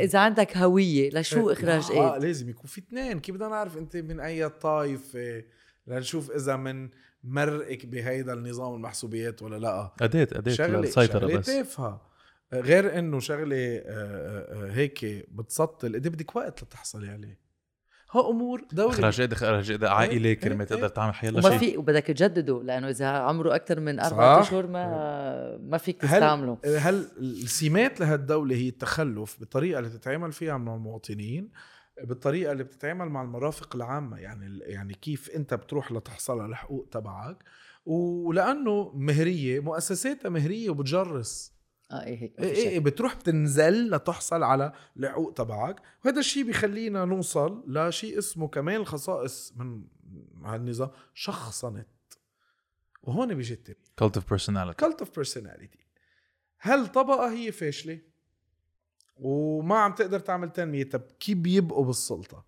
اذا عندك هويه لشو اخراج ايه؟ لازم يكون في اثنين. كيف بدنا نعرف انت من اي طائفه؟ لنشوف إذا من مرئك بهيدا النظام المحسوبيات ولا لا. أديت شغلة تافهة، غير إنه شغلة هيك بتسطل. إذا بدك وقت لتحصل عليه، ها أمور دولة. إخراج عائلة كلمة تقدر تعمل حيالله شيء. وما في وبدك تجدده لأنه إذا عمره أكتر من 4 أشهر ما فيك تستعمله. هل السمات لهالدولة هي التخلف بالطريقة اللي تتعامل فيها مع المواطنين، بالطريقة اللي بتتعامل مع المرافق العامة؟ يعني كيف انت بتروح لتحصل على الحقوق تبعك، ولانه مهرية، مؤسساتها مهرية وبتجرس. ايه بتروح بتنزل لتحصل على الحقوق تبعك. وهذا الشيء بيخلينا نوصل لشيء اسمه كمان الخصائص من هالنظام شخصنت. وهون بيجي cult of personality. هل طبقة هي فاشلة وما عم تقدر تعمل تنمية؟ طب كيف بيبقوا بالسلطة؟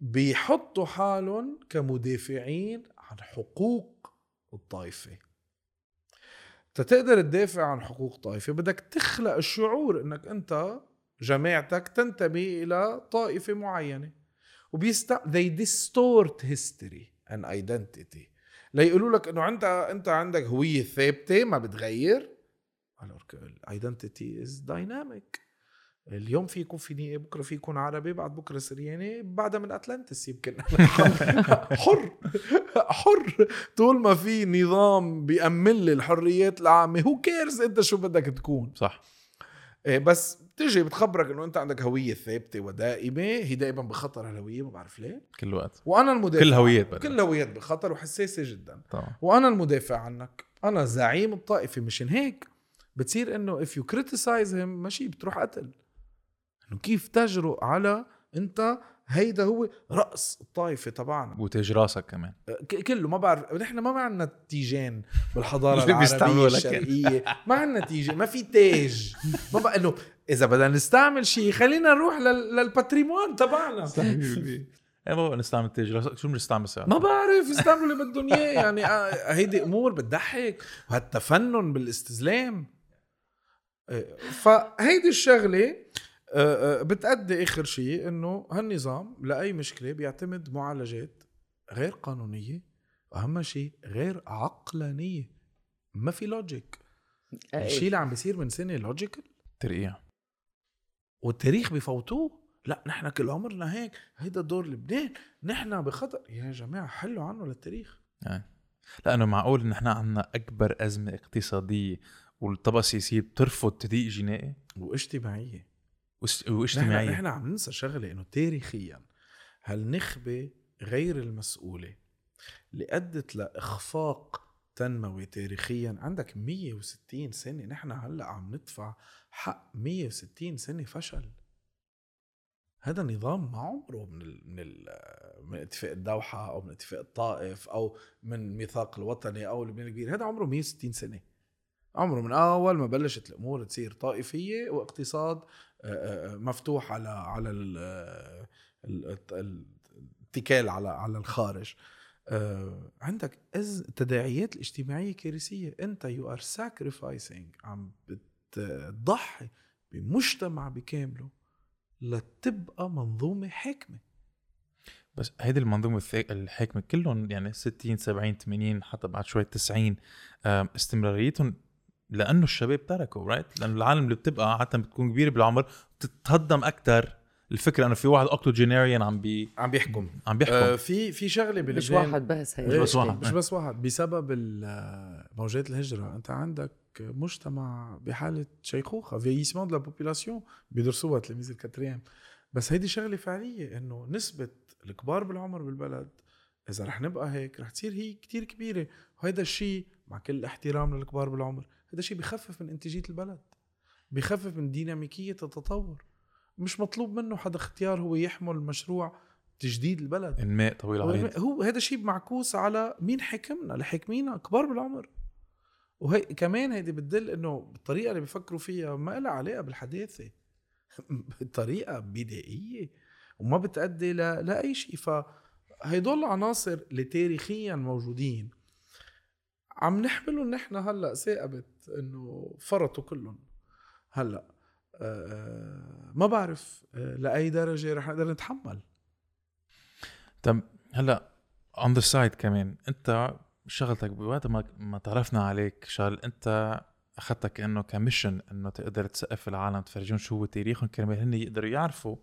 بيحطوا حالهم كمدافعين عن حقوق الطائفة. تقدر تدافع عن حقوق طائفة، بدك تخلق الشعور انك انت جماعتك تنتمي الى طائفة معينة. they distort history and identity ليقولوا لك انه انت عندك هوية ثابتة ما بتغير. identity is dynamic. اليوم في يكون فيني، بكرة في يكون عربي، بعد بكرة سرياني، بعدها من أتلانتس يمكن. حر طول ما في نظام بيأمل الحريات العامة. who cares انت شو بدك تكون؟ صح. بس تجي بتخبرك انه انت عندك هوية ثابتة ودائمة. هي دائما بخطر الهوية، ما بعرف ليه كل وقت. وانا المدافع، كل هويات بخطر وحساسة جدا طبعا. وانا المدافع عنك، انا زعيم الطائفة. مشان هيك بتصير انه if you criticize him ماشي بتروح قتل. انه كيف تجرؤ على انت هيدا هو رأس الطائفة تبعنا وتجراسك كمان كله. ما بعرف، نحن ما معنا تيجان بالحضارة العربية الشرقية. ما عنا تيجان، ما في تاج. ما بقى انه اذا بدنا نستعمل شيء خلينا نروح للباتريمون تبعنا. ما نستعمل تاج، شو بنستعمل ساعة؟ ما بعرف، استعملوا اللي بدهم اياه. يعني هيدي امور بتضحك. وهالتفنن بالاستسلام، فهيدي الشغلة بتأدي آخر شيء إنه هالنظام لأي مشكلة بيعتمد معالجات غير قانونية، أهم شيء غير عقلانية. ما في لوجيك. الشيء اللي عم بيصير من سنة لوجيكال ترقيع، والتاريخ بيفوتوه. لا نحن كل عمرنا هيك، هيدا دور لبنان، نحن بخطر. يا جماعة حلوا عنه للتاريخ. لأنه معقول إن إحنا عنا أكبر أزمة اقتصادية والطبقة السياسية بترفض تضييق جنائي واجتماعية. نحن عم ننسى شغلة، إنه تاريخيا هالنخبة غير المسؤولة اللي أدت لإخفاق تنموي تاريخيا عندك 160 سنة. نحن هلأ عم ندفع حق 160 سنة فشل. هذا نظام ما عمره من اتفاق الدوحة أو من اتفاق الطائف أو من ميثاق الوطني أو اللبنان الكبير. هذا عمره 160 سنة. عمره من أول ما بلشت الأمور تصير طائفية واقتصاد مفتوح على الاتكال على الخارج. عندك تداعيات الاجتماعية كارثية. أنت you are sacrificing، عم بتضحي بمجتمع بكامله لتبقى منظومة حاكمة. بس هيدي المنظومة الحاكمة كلهم يعني 60 70 80 حتى بعد شوية 90 استمراريتهم، لأنه الشباب تركوا لأنه العالم اللي بتبقى حتى بتكون كبيرة بالعمر بتتهضم أكتر. الفكرة أنه في واحد أوكتوجينيريان عم بيحكم في شغلة باللبنان. مش واحد بس، هي مش بس واحد بسبب موجات الهجرة. أنت عندك مجتمع بحالة شيخوخة، vieillissement de la population، بيدرسوها تلاميذ الكاتريام. بس هيدي شغلة فعلية، إنه نسبة الكبار بالعمر بالبلد إذا رح نبقى هيك رح تصير هي كتير كبيرة. وهذا الشيء مع كل احترام للكبار بالعمر، هذا الشيء بيخفف من إنتاجية البلد، بيخفف من ديناميكية التطور. مش مطلوب منه حدا اختيار هو يحمل مشروع تجديد البلد. الماء طويل عريض. هو هذا الشيء معكوس على مين حكمنا، لحكمينا كبار بالعمر. وهي كمان هيدي بتدل انه الطريقه اللي بيفكروا فيها ما لها علاقه بالحداثه، بطريقه بدائيه وما بتؤدي لاي شيء. فهيدول عناصر اللي تاريخيا موجودين عم نحمله نحن هلا. ثابت انه فرطوا كلهم هلا. ما بعرف لاي درجه رح نقدر نتحمل. طب هلا on the side كمان انت شغلتك بوقت ما تعرفنا عليك شغل، انت اخذتك كأنه كميشن انه تقدر تسقف العالم، تفرجيهم شو هو تاريخهم كرمال هن يقدروا يعرفوا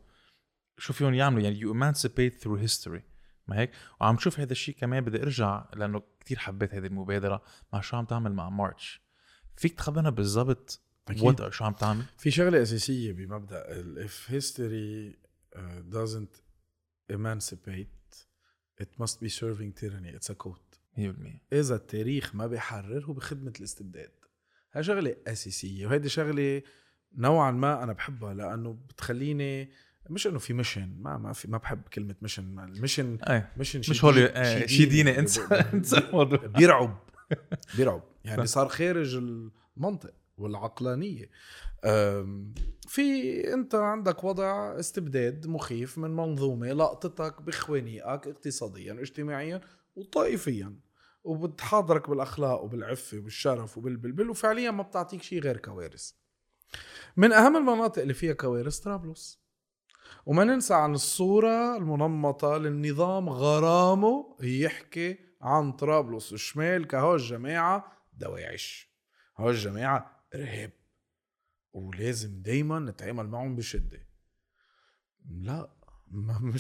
شو فيهم يعملوا. يعني you emancipate through history، ما هيك؟ وعم تشوف هذا الشيء كمان. بدي ارجع لانه كتير حبيت هذه المبادره مع شو عم تعمل مع مارتش. فيك تخبرنا بالضبط شو عم تعمل؟ في شغله اساسيه بمبدا if history doesn't emancipate it must be serving tyranny. it's a code. إذا التاريخ ما بيحرر هو بخدمة الاستبداد. هاي شغلة أساسية، وهيدي شغلة نوعا ما أنا بحبها لأنه بتخليني مش إنه في ميشن. ما بحب كلمة ميشن. الميشن مش هول شي ديني. انت بيرعب يعني صار خارج المنطق والعقلانية. في أنت عندك وضع استبداد مخيف من منظومة لقطتك بخوانيقك اقتصاديا واجتماعيا وطائفيا، وبتحاضرك بالاخلاق وبالعفه وبالشرف وبالبلبل، وفعليا ما بتعطيك شيء غير كوارث. من اهم المناطق اللي فيها كوارث طرابلس. وما ننسى عن الصوره المنمطه للنظام، غرامه يحكي عن طرابلس الشمال كهو الجماعه دواعش، هو الجماعه ارهاب ولازم دايما نتعامل معهم بشده. لا، ما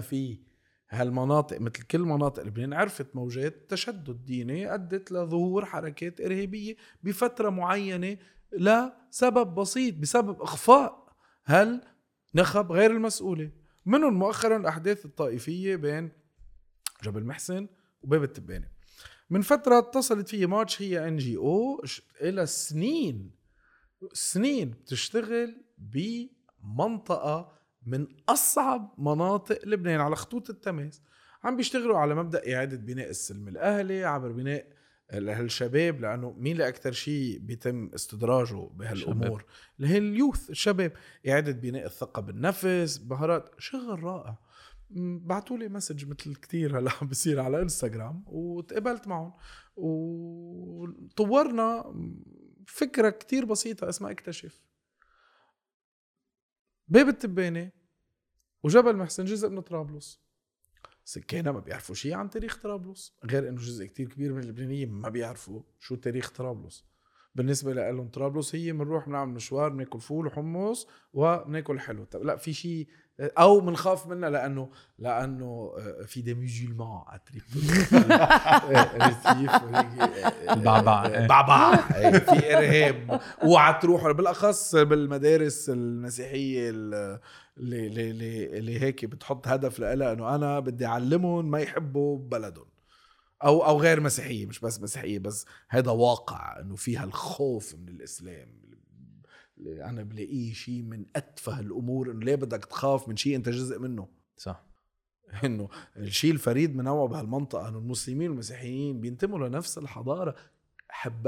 في هالمناطق مثل كل مناطق لبنان عرفت موجات تشدد ديني أدت لظهور حركات إرهابية بفترة معينة لسبب بسيط، بسبب إخفاء هالنخب غير المسؤولة. منهم مؤخرا الأحداث الطائفية بين جبل محسن وباب التبانة. من فترة اتصلت فيه مارتش، هي NGO إلى سنين بتشتغل بمنطقة من أصعب مناطق لبنان على خطوط التماس. عم بيشتغلوا على مبدأ إعادة بناء السلم الأهلي عبر بناء الشباب، لأنه مين لأكتر شيء بيتم استدراجه بهالأمور اللي هي اليوث، الشباب. إعادة بناء الثقة بالنفس، بهارات، شغل رائع. بعتوا لي مسج مثل كتير هلا بصير على إنستغرام، وتقبلت معهم وطورنا فكرة كتير بسيطة اسمها اكتشف. باب التبانة وجبل محسن جزء من طرابلس. سكانها ما بيعرفوا شيء عن تاريخ طرابلس، غير انه جزء كتير كبير من اللبنانيين ما بيعرفوا شو تاريخ طرابلس. بالنسبة لهم طرابلس هي منروح بنعمل مشوار بناكل فول وحمص وبناكل حلو. طب لا، في شيء او منخاف منه لانه في دي مسلمان اتريك البعبع في ارهاب وعتروح، بالاخص بالمدارس المسيحيه اللي هيك بتحط هدف لها انه انا بدي اعلمهم ما يحبوا بلدهم او غير مسيحيه، مش بس مسيحيه، بس هذا واقع انه فيها الخوف من الاسلام. انا بلاقيه شيء من اتفه الامور، انه ليه بدك تخاف من شيء انت جزء منه؟ صح. انه الشيء الفريد من نوعه بهالمنطقه انه المسلمين والمسيحيين بينتموا لنفس الحضاره.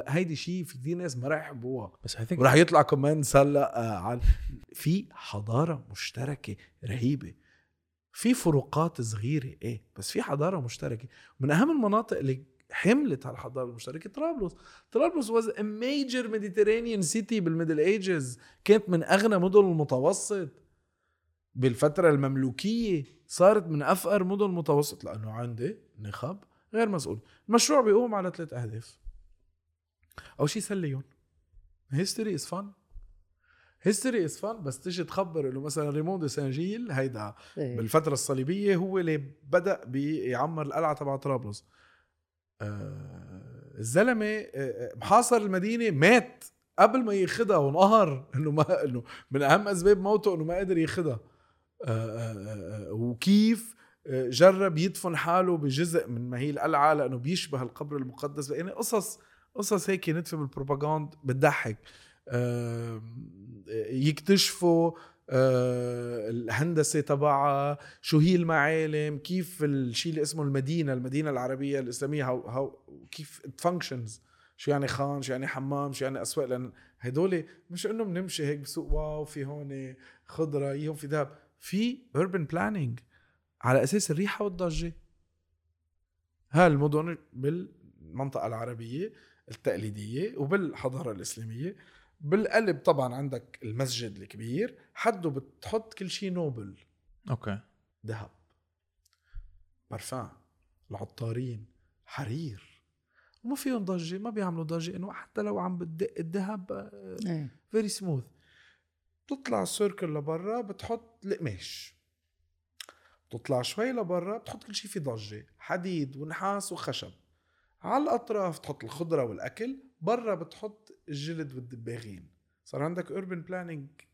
هيدي شيء في كثير ناس ما راح يحبوها، بس وراح يطلع كمان سلق عن في حضاره مشتركه رهيبه، في فروقات صغيره بس في حضاره مشتركه. من اهم المناطق اللي حملت هالحضاره المشتركه طرابلس. طرابلس was a major Mediterranean city بالميدل ايجز، كانت من اغنى مدن المتوسط. بالفتره المملوكيه صارت من افقر مدن المتوسط، لانه عندي نخب غير مسؤول. المشروع بيقوم على 3 أهداف. أو شي سليون، history is fun. history is fun، بس تجي تخبر إنه مثلا ريمون دي سانجيل هيدا بالفترة الصليبية هو اللي بدأ بيعمر القلعة تبع طرابلس. الزلمة محاصر المدينة، مات قبل ما ياخدها وانقهر إنه ما إنه من أهم أسباب موته إنه ما قدر ياخدها. وكيف جرب يدفن حاله بجزء من ما هي القلعة لأنه بيشبه القبر المقدس. يعني قصص هيك ندفع بالبروباغاند بتضحك. يكتشفوا الهندسة تبعها، شو هي المعالم، كيف الشيء اللي اسمه المدينة العربية الإسلامية، هاو كيف functions، شو يعني خان، شو يعني حمام، شو يعني أسواق. لأن هدول مش إنه بنمشي هيك بسوق واو في هون خضرة يهم في دهب، في urban planning على أساس الريحة والضجة. هالمدن بالمنطقة العربية التقليدية وبالحضارة الإسلامية. بالقلب طبعا عندك المسجد الكبير، حده بتحط كل شيء نوبل، اوكي، ذهب، برفان، العطارين، حرير، وما فيهم ضجة، ما بيعملوا ضجة، انه حتى لو عم بدق الذهب very smooth. بتطلع السيركل لبرا بتحط القماش، بتطلع شوي لبرا بتحط كل شيء في ضجة، حديد ونحاس وخشب. على الأطراف تحط الخضرة والأكل، برا بتحط الجلد والدباغين. صار عندك urban planning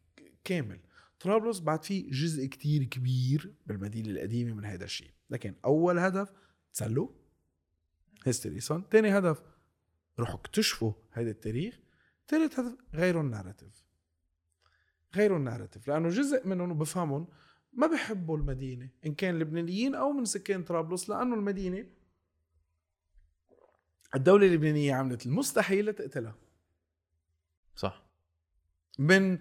كامل. طرابلس بعد فيه جزء كتير كبير بالمدينة القديمة من هذا الشيء. لكن أول هدف تسلو هستريسون، تاني هدف روحوا اكتشفوا هذا التاريخ، تالت هدف غيروا الناراتيف لأنه جزء منهم بفهمهم ما بيحبوا المدينة، إن كان لبنانيين أو من سكان طرابلس، لأنه المدينة الدولة اللبنانية عملت المستحيل لتقتلها. صح. من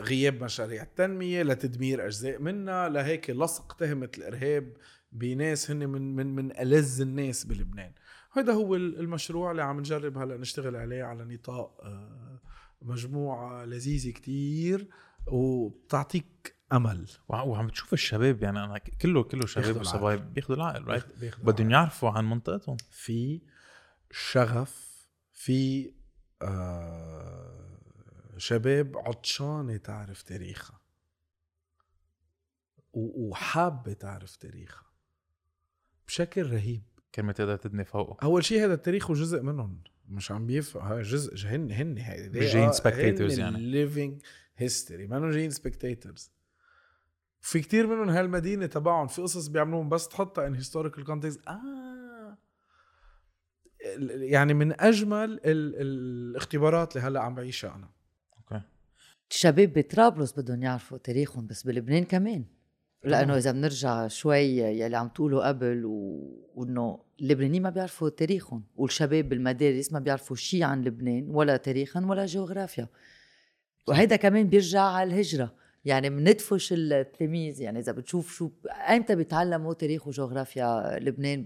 غياب مشاريع التنمية لتدمير أجزاء منها، لهيك لصق تهمة الإرهاب بناس هن من من من ألذ الناس بلبنان. هذا هو المشروع اللي عم نجرب هلا نشتغل عليه على نطاق مجموعة لذيذة كتير وبتعطيك أمل. وعم بتشوف الشباب، يعني أنا كله شباب وصبايا بياخدوا العقل، بدهم يعرفوا عن منطقتهم، في شغف، في شباب عطشانة تعرف تاريخها وحابة تعرف تاريخها بشكل رهيب. كلمة تقدر تدني فوقه. أول شيء هذا التاريخ وجزء منهم مش عم بيفهم، جزء هن هاي spectators، يعني living history، ما نجين spectators. في كتير منهم هالمدينة تبعهم في قصص بيعملون، بس تحطها in historical context. يعني من أجمل الاختبارات اللي هلأ عم بعيشها أنا. أوكي. الشباب بطرابلس بدهم يعرفوا تاريخهم، بس بلبنان كمان، لأنه إذا بنرجع شوي يلي عم تقوله قبل، وإنه اللبنانيين ما بيعرفوا تاريخهم، والشباب بالمدارس ما بيعرفوا شيء عن لبنان، ولا تاريخا ولا جغرافيا. وهيدا كمان بيرجع على الهجرة، يعني مندفش التلاميذ. يعني إذا بتشوف شو أمتى بيتعلموا تاريخ وجغرافيا لبنان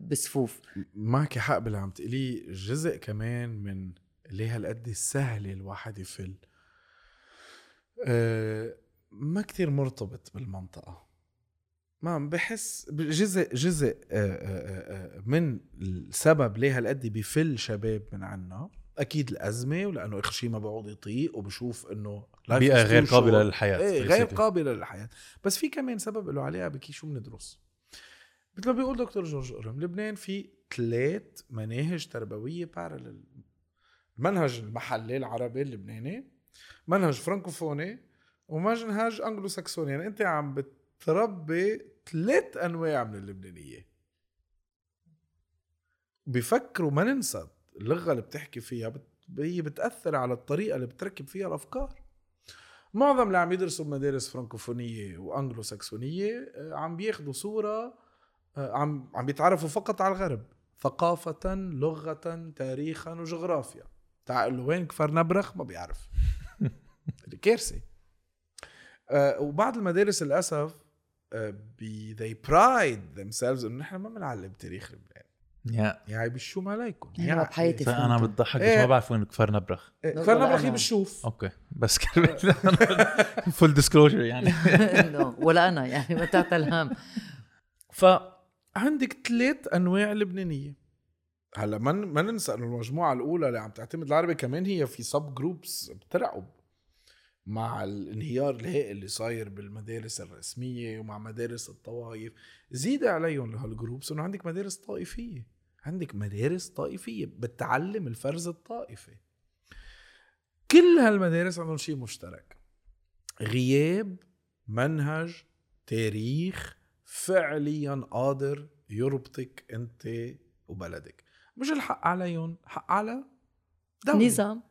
بالصفوف. معك حق باللي عم تقلي. جزء كمان من ليه هالقد السهل الواحد يفل، ما كتير مرتبط بالمنطقة، ما بحس جزء من السبب ليه هالقد بيفل شباب من عنا. أكيد الأزمة، ولأنه إخشي ما بعوض يطيق وبشوف إنه بيئة غير قابلة للحياة. غير قابلة للحياة. بس في كمان سبب اللي عليها بكي شو مندرس. مثل ما بيقول دكتور جورج قرم، لبنان في 3 مناهج تربوية بارلل. منهج المحلي العربي اللبناني، منهج فرانكوفوني، ومنهج أنجلو ساكسوني. يعني أنت عم بتربي 3 أنواع من اللبنانية. بيفكروا. ما ننسى اللغة اللي بتحكي فيها هي بتأثر على الطريقة اللي بتركب فيها الأفكار. معظم اللي عم يدرسوا بمدارس فرنكوفونية وأنجلو ساكسونية عم بياخدوا صورة عم بيتعرفوا فقط على الغرب ثقافة لغة تاريخا وجغرافيا. تعال وين كفر نبرخ ما بيعرف الكارثة. وبعض المدارس للأسف they pride themselves إنه نحن ما بنعلم تاريخ لبنان. يعني بالشو ما عليكم يعني. فأنا بتضحك مش ما بعرف وين كفر نبرخ. كفر نبرخ هي بالشوف. أوكي بس كلمة full disclosure يعني. ولا أنا يعني ما تعتلهم. فعندك 3 أنواع لبنانية. هلا ما ننسى إنه المجموعة الأولى اللي عم تعتمد العربي كمان هي في sub groups بترعب مع الانهيار الهائل اللي صاير بالمدارس الرسمية ومع مدارس الطوائف. زيد عليهم لهالجروبس انه عندك مدارس طائفية. عندك مدارس طائفية بتعلم الفرز الطائفي. كل هالمدارس عندهم شيء مشترك: غياب منهج تاريخ فعليا قادر يربطك انت وبلدك. مش الحق عليهم، حق على دولة. نظام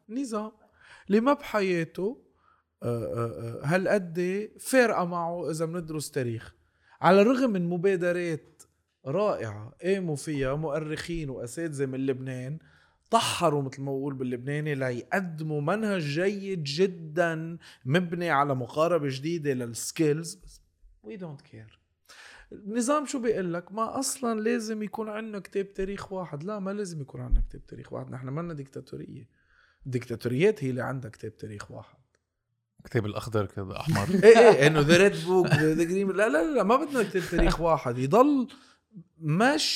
اللي ما بحياته هل قد فارقة معه إذا مندرس تاريخ. على الرغم من مبادرات رائعة قاموا فيها مؤرخين وأساتذة من لبنان، طحروا مثل ما بقول باللبناني ليقدموا منهج جيد جدا مبني على مقاربة جديدة للسكيلز. we don't care. النظام شو بيقول لك؟ ما أصلا لازم يكون عندنا كتاب تاريخ واحد. لا، ما لازم يكون عندنا كتاب تاريخ واحد. نحن ما لنا ديكتاتورية. الديكتاتوريات هي اللي عندها كتاب تاريخ واحد. كتاب الأخضر كده أحمر. إيه إنه ذا ريد بوك ذا جرين. لا ما بدنا كتاب تاريخ واحد. يضل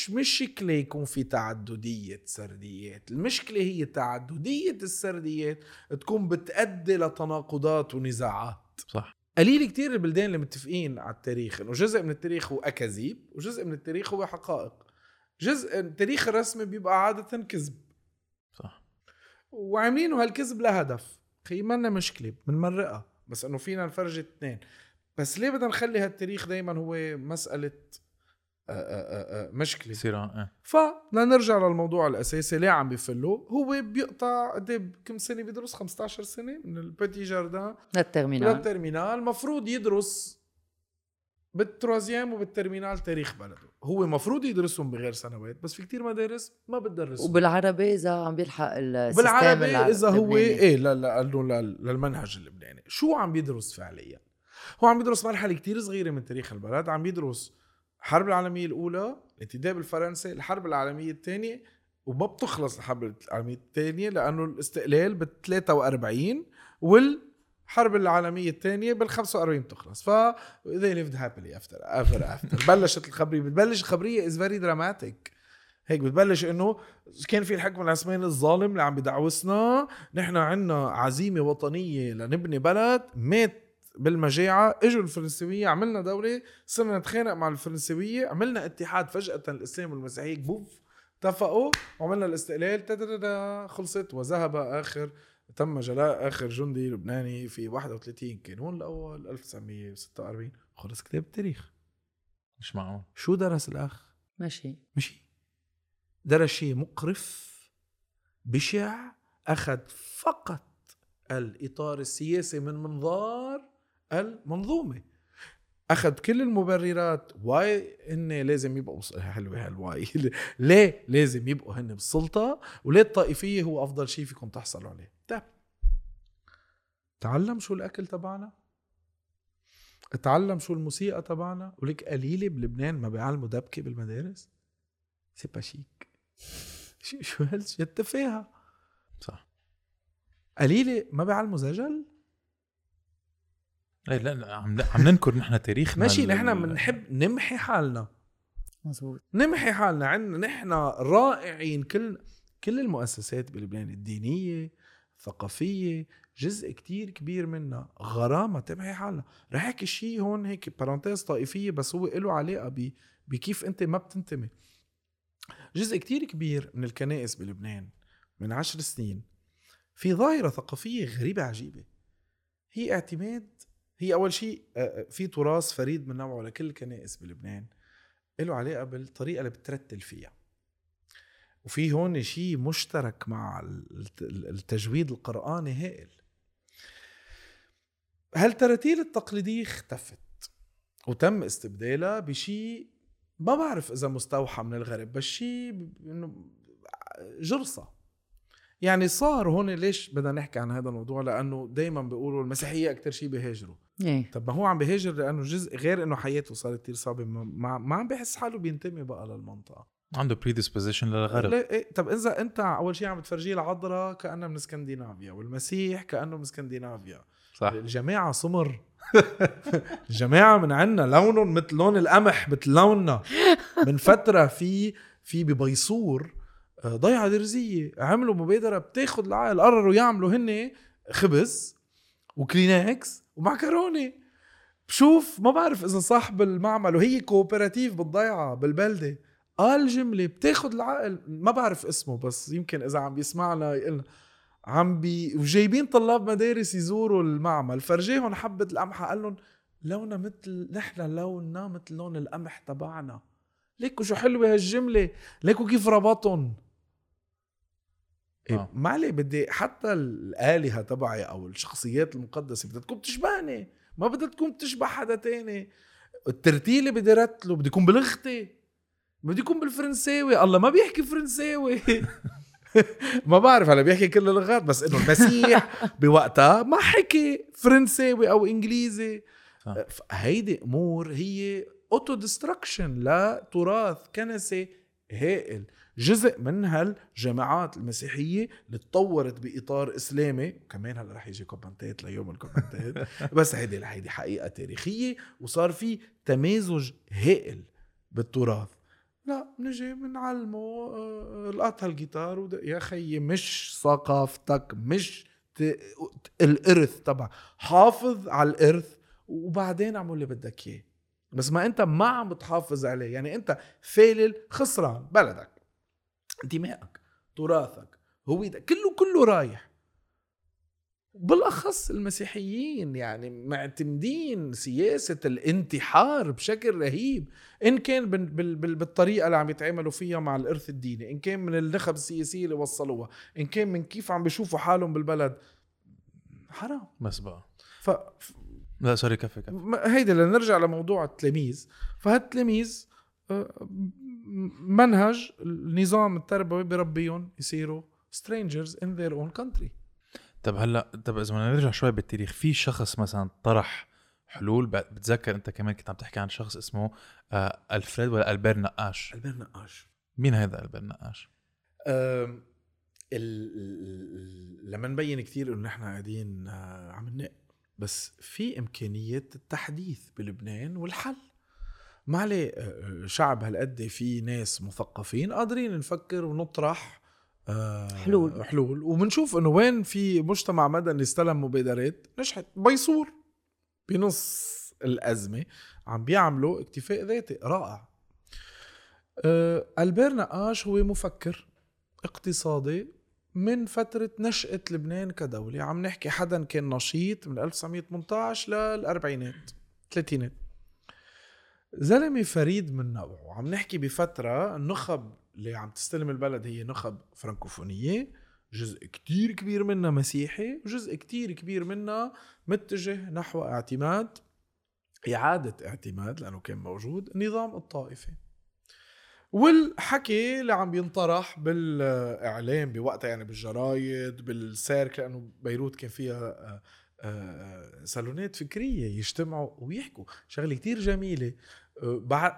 مشكلة يكون في تعددية سرديات. المشكلة هي تعددية السرديات تكون بتأدي لتناقضات ونزاعات. صح. قليل كتير البلدان اللي متفقين على التاريخ إنه جزء من التاريخ هو أكاذيب وجزء من التاريخ هو حقائق. جزء التاريخ الرسمي بيبقى عادة كذب. صح. وعاملينه هالكذب لهدف. خيمنا مشكلة بنمرقها بس انه فينا نفرج 2. بس ليه بدنا نخلي هالتاريخ دايما هو مسألة مشكلة صراع؟ فنرجع للموضوع الأساسي. ليه عم بيفلو؟ هو بيقطع قد كم سنة بيدرس؟ 15 سنة من البيتي جاردان للترمينال. مفروض يدرس بالتروازيام وبالترمينال تاريخ بلده. هو مفروض يدرسهم بغير سنوات، بس في كتير مدارس ما بتدرسهم. وبالعربي إذا عم بيلحق السيستم بالعربي إذا هو إيه للمنهج اللبناني. شو عم بيدرس فعليا؟ هو عم بيدرس مرحلة كتير صغيرة من تاريخ البلد. عم بيدرس الحرب العالمية الأولى، الانتداب الفرنسي، الحرب العالمية الثانية، وما بتخلص الحرب العالمية الثانية لأنه الاستقلال بال43 وال الحرب العالمية الثانية بال45 بتخلص. فا they lived happily after. بلشت الخبرية. بتبلش الخبرية is very dramatic. هيك بتبلش إنه كان في الحكم العثماني الظالم اللي عم بدعوسنا. نحن عنا عزيمة وطنية لنبني بلد. مات بالمجاعة، اجوا الفرنسوية، عملنا دولة، صرنا نتخانق مع الفرنسوية، عملنا اتحاد، فجأة الإسلام والمسيحية بوف اتفقوا وعملنا الاستقلال. تدردا خلصت وذهب آخر. تم جلاء آخر جندي لبناني في 31 كانون الأول 1946. خلص كتاب التاريخ. مش معقول. شو درس الأخ؟ ماشي درس شيء مقرف بشع. أخذ فقط الإطار السياسي من منظار المنظومة. أخذ كل المبررات واي إنه لازم يبقوا حلوة هالواي. ليه لازم يبقوا هن بالسلطة وليه الطائفية هو أفضل شيء فيكم تحصلوا عليه. تعلم شو الأكل تبعنا، تعلم شو الموسيقى تبعنا. ولك قليلة بلبنان ما بيعلموا دبكة بالمدارس. سيباشيك شو هالش يتفاها. صح. قليلة ما بيعلموا زجل. لا عم ننكر نحن تاريخنا. ماشي، نحن بنحب نمحي حالنا. مزبوط، نمحي حالنا. عنا نحن رائعين. كل المؤسسات بلبنان الدينية ثقافية جزء كتير كبير منها غرامة تمحي حالنا. رح احكي شيء هون هيك بارانتيز طائفية بس هو له علاقة بكيف انت ما بتنتمي. جزء كتير كبير من الكنائس بلبنان من 10 سنين في ظاهرة ثقافية غريبة عجيبة. هي اعتماد، هي أول شيء في تراث فريد من نوعه لكل الكنائس بلبنان له علاقة بالطريقة اللي بترتل فيها. وفي هون شيء مشترك مع التجويد القرآني هائل. هالتراتيل التقليدية اختفت وتم استبدالها بشيء ما بعرف إذا مستوحى من الغرب، بس شيء جرصة. يعني صار هون، ليش بدنا نحكي عن هذا الموضوع؟ لأنه دايما بيقولوا المسيحية أكتر شيء بيهاجروا. طب ما هو عم بيهاجر لأنه جزء، غير أنه حياته صارت كتير صعبة، ما عم بيحس حاله بينتمي بقى للمنطقة، عنده predisposition للغرب. طب إذا أنت أول شيء عم تفرجيه العذراء كأنه من اسكندنافيا، والمسيح كأنه من اسكندنافيا، الجماعة صمر الجماعة من عنا لونهم مثل لون القمح، مثل لوننا. من فترة في ببيصور ضيعة درزية عملوا مبادرة بتاخد العائل، قرروا يعملوا هن خبز وكلينكس ومعكروني. بشوف ما بعرف إذا صاحب المعمل، وهي كوبراتيف بالضيعة بالبلدة، قال جملة بتاخد العائل، ما بعرف اسمه بس يمكن إذا عم بيسمعنا يقلنا، وجايبين طلاب مدارس يزوروا المعمل، فرجيهم حبة القمح، قال لهم لونا مثل، نحن لوننا مثل لون القمح تبعنا. ليكوا شو حلوة هالجملة، ليكوا كيف ربطهم. ما علي، بدي حتى الآلهة تبعي أو الشخصيات المقدسة بدها تكون بتشبهني، ما بدها تكون بتشبه حدا تاني. الترتيل بدي رتله، بدي يكون بلغتي، بدي يكون بالفرنساوي. الله ما بيحكي فرنساوي ما بعرف هلا بيحكي كل اللغات، بس انه المسيح بوقتها ما حكي فرنساوي او انجليزي. هيدي امور هي اوتو ديستركشن لتراث كنسي هائل. جزء من هالجماعات المسيحيه اللي تطورت باطار اسلامي، وكمان هلا رح يجي كومنتات ليوم الكومنتات بس هيدي حقيقه تاريخيه، وصار في تمازج هائل بالتراث. لا نجي منعلمه لقطها الجيتار يا خيي، مش ثقافتك، مش الارث تبع، حافظ على الارث وبعدين اعمل اللي بدك اياه. بس ما انت ما عم بتحافظ عليه، يعني انت فالل خسران. بلدك، دمائك، تراثك، هويتك، كله رايح. بالاخص المسيحيين يعني معتمدين سياسه الانتحار بشكل رهيب، ان كان بالطريقه اللي عم يتعاملوا فيها مع الارث الديني، ان كان من النخب السياسيه اللي وصلوها، ان كان من كيف عم بيشوفوا حالهم بالبلد. حرام مسبقه. لا سوري، كفي هيدا. لنرجع لموضوع التلاميذ، فهالتلاميذ منهج النظام التربوي بربيهم يصيروا strangers in their own country. طب إذا ما نرجع شوي بالتاريخ، في شخص مثلا طرح حلول. بتذكر أنت كمان كنت عم تحكي عن شخص اسمه ألفريد ولا ألبير نقاش. ألبير نقاش، مين هذا ألبير نقاش؟ لما نبين كتير إنه نحن قاعدين عم ننق، بس في إمكانية التحديث بلبنان والحل. ما عليه شعب هالقد في ناس مثقفين قادرين نفكر ونطرح حلول، ومنشوف انه وين في مجتمع مدني استلم مبادرات نجحت. بيصور بنص الازمه عم بيعملوا اكتفاء ذاتي رائع. ألبير نقاش هو مفكر اقتصادي من فتره نشاه لبنان كدوله. عم نحكي حدا كان نشيط من 1918 للاربعينات ثلاثينات، زلمه فريد من نوعه. عم نحكي بفتره النخب اللي عم تستلم البلد هي نخب فرنكوفونية، جزء كتير كبير منها مسيحي، وجزء كتير كبير منها متجه نحو إعادة اعتماد لأنه كان موجود النظام الطائفي. والحكي اللي عم بينطرح بالإعلام بوقتها، يعني بالجرايد بالسيرك، لأنه بيروت كان فيها صالونات فكرية يجتمعوا ويحكوا شغلة كتير جميلة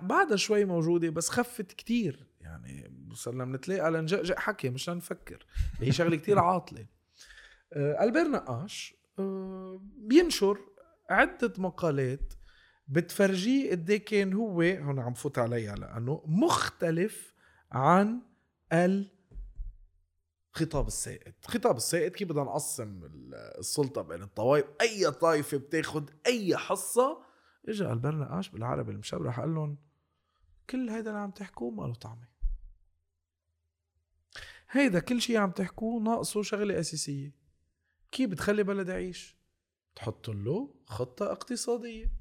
بعدها شوي موجودة بس خفت كتير. يعني وصلنا بنتلاقى لنجقجق حكي مش لنفكر، هي شغله كتير عاطله. ألبير نقاش بينشر عده مقالات بتفرجيه قد ايه كان هو، هون عم فوت عليها لانه مختلف عن الخطاب السائد. الخطاب السائد كيف بدنا نقسم السلطه بين الطوائف، اي طائفه بتاخد اي حصه. اجى ألبير نقاش بالعربي المشبرح قال لهم كل هيدا اللي عم تحكوه ما له طعمه، هيدا كل شيء عم تحكوه ناقصه شغله اساسيه. كيف بتخلي بلد يعيش؟ تحط له خطه اقتصاديه.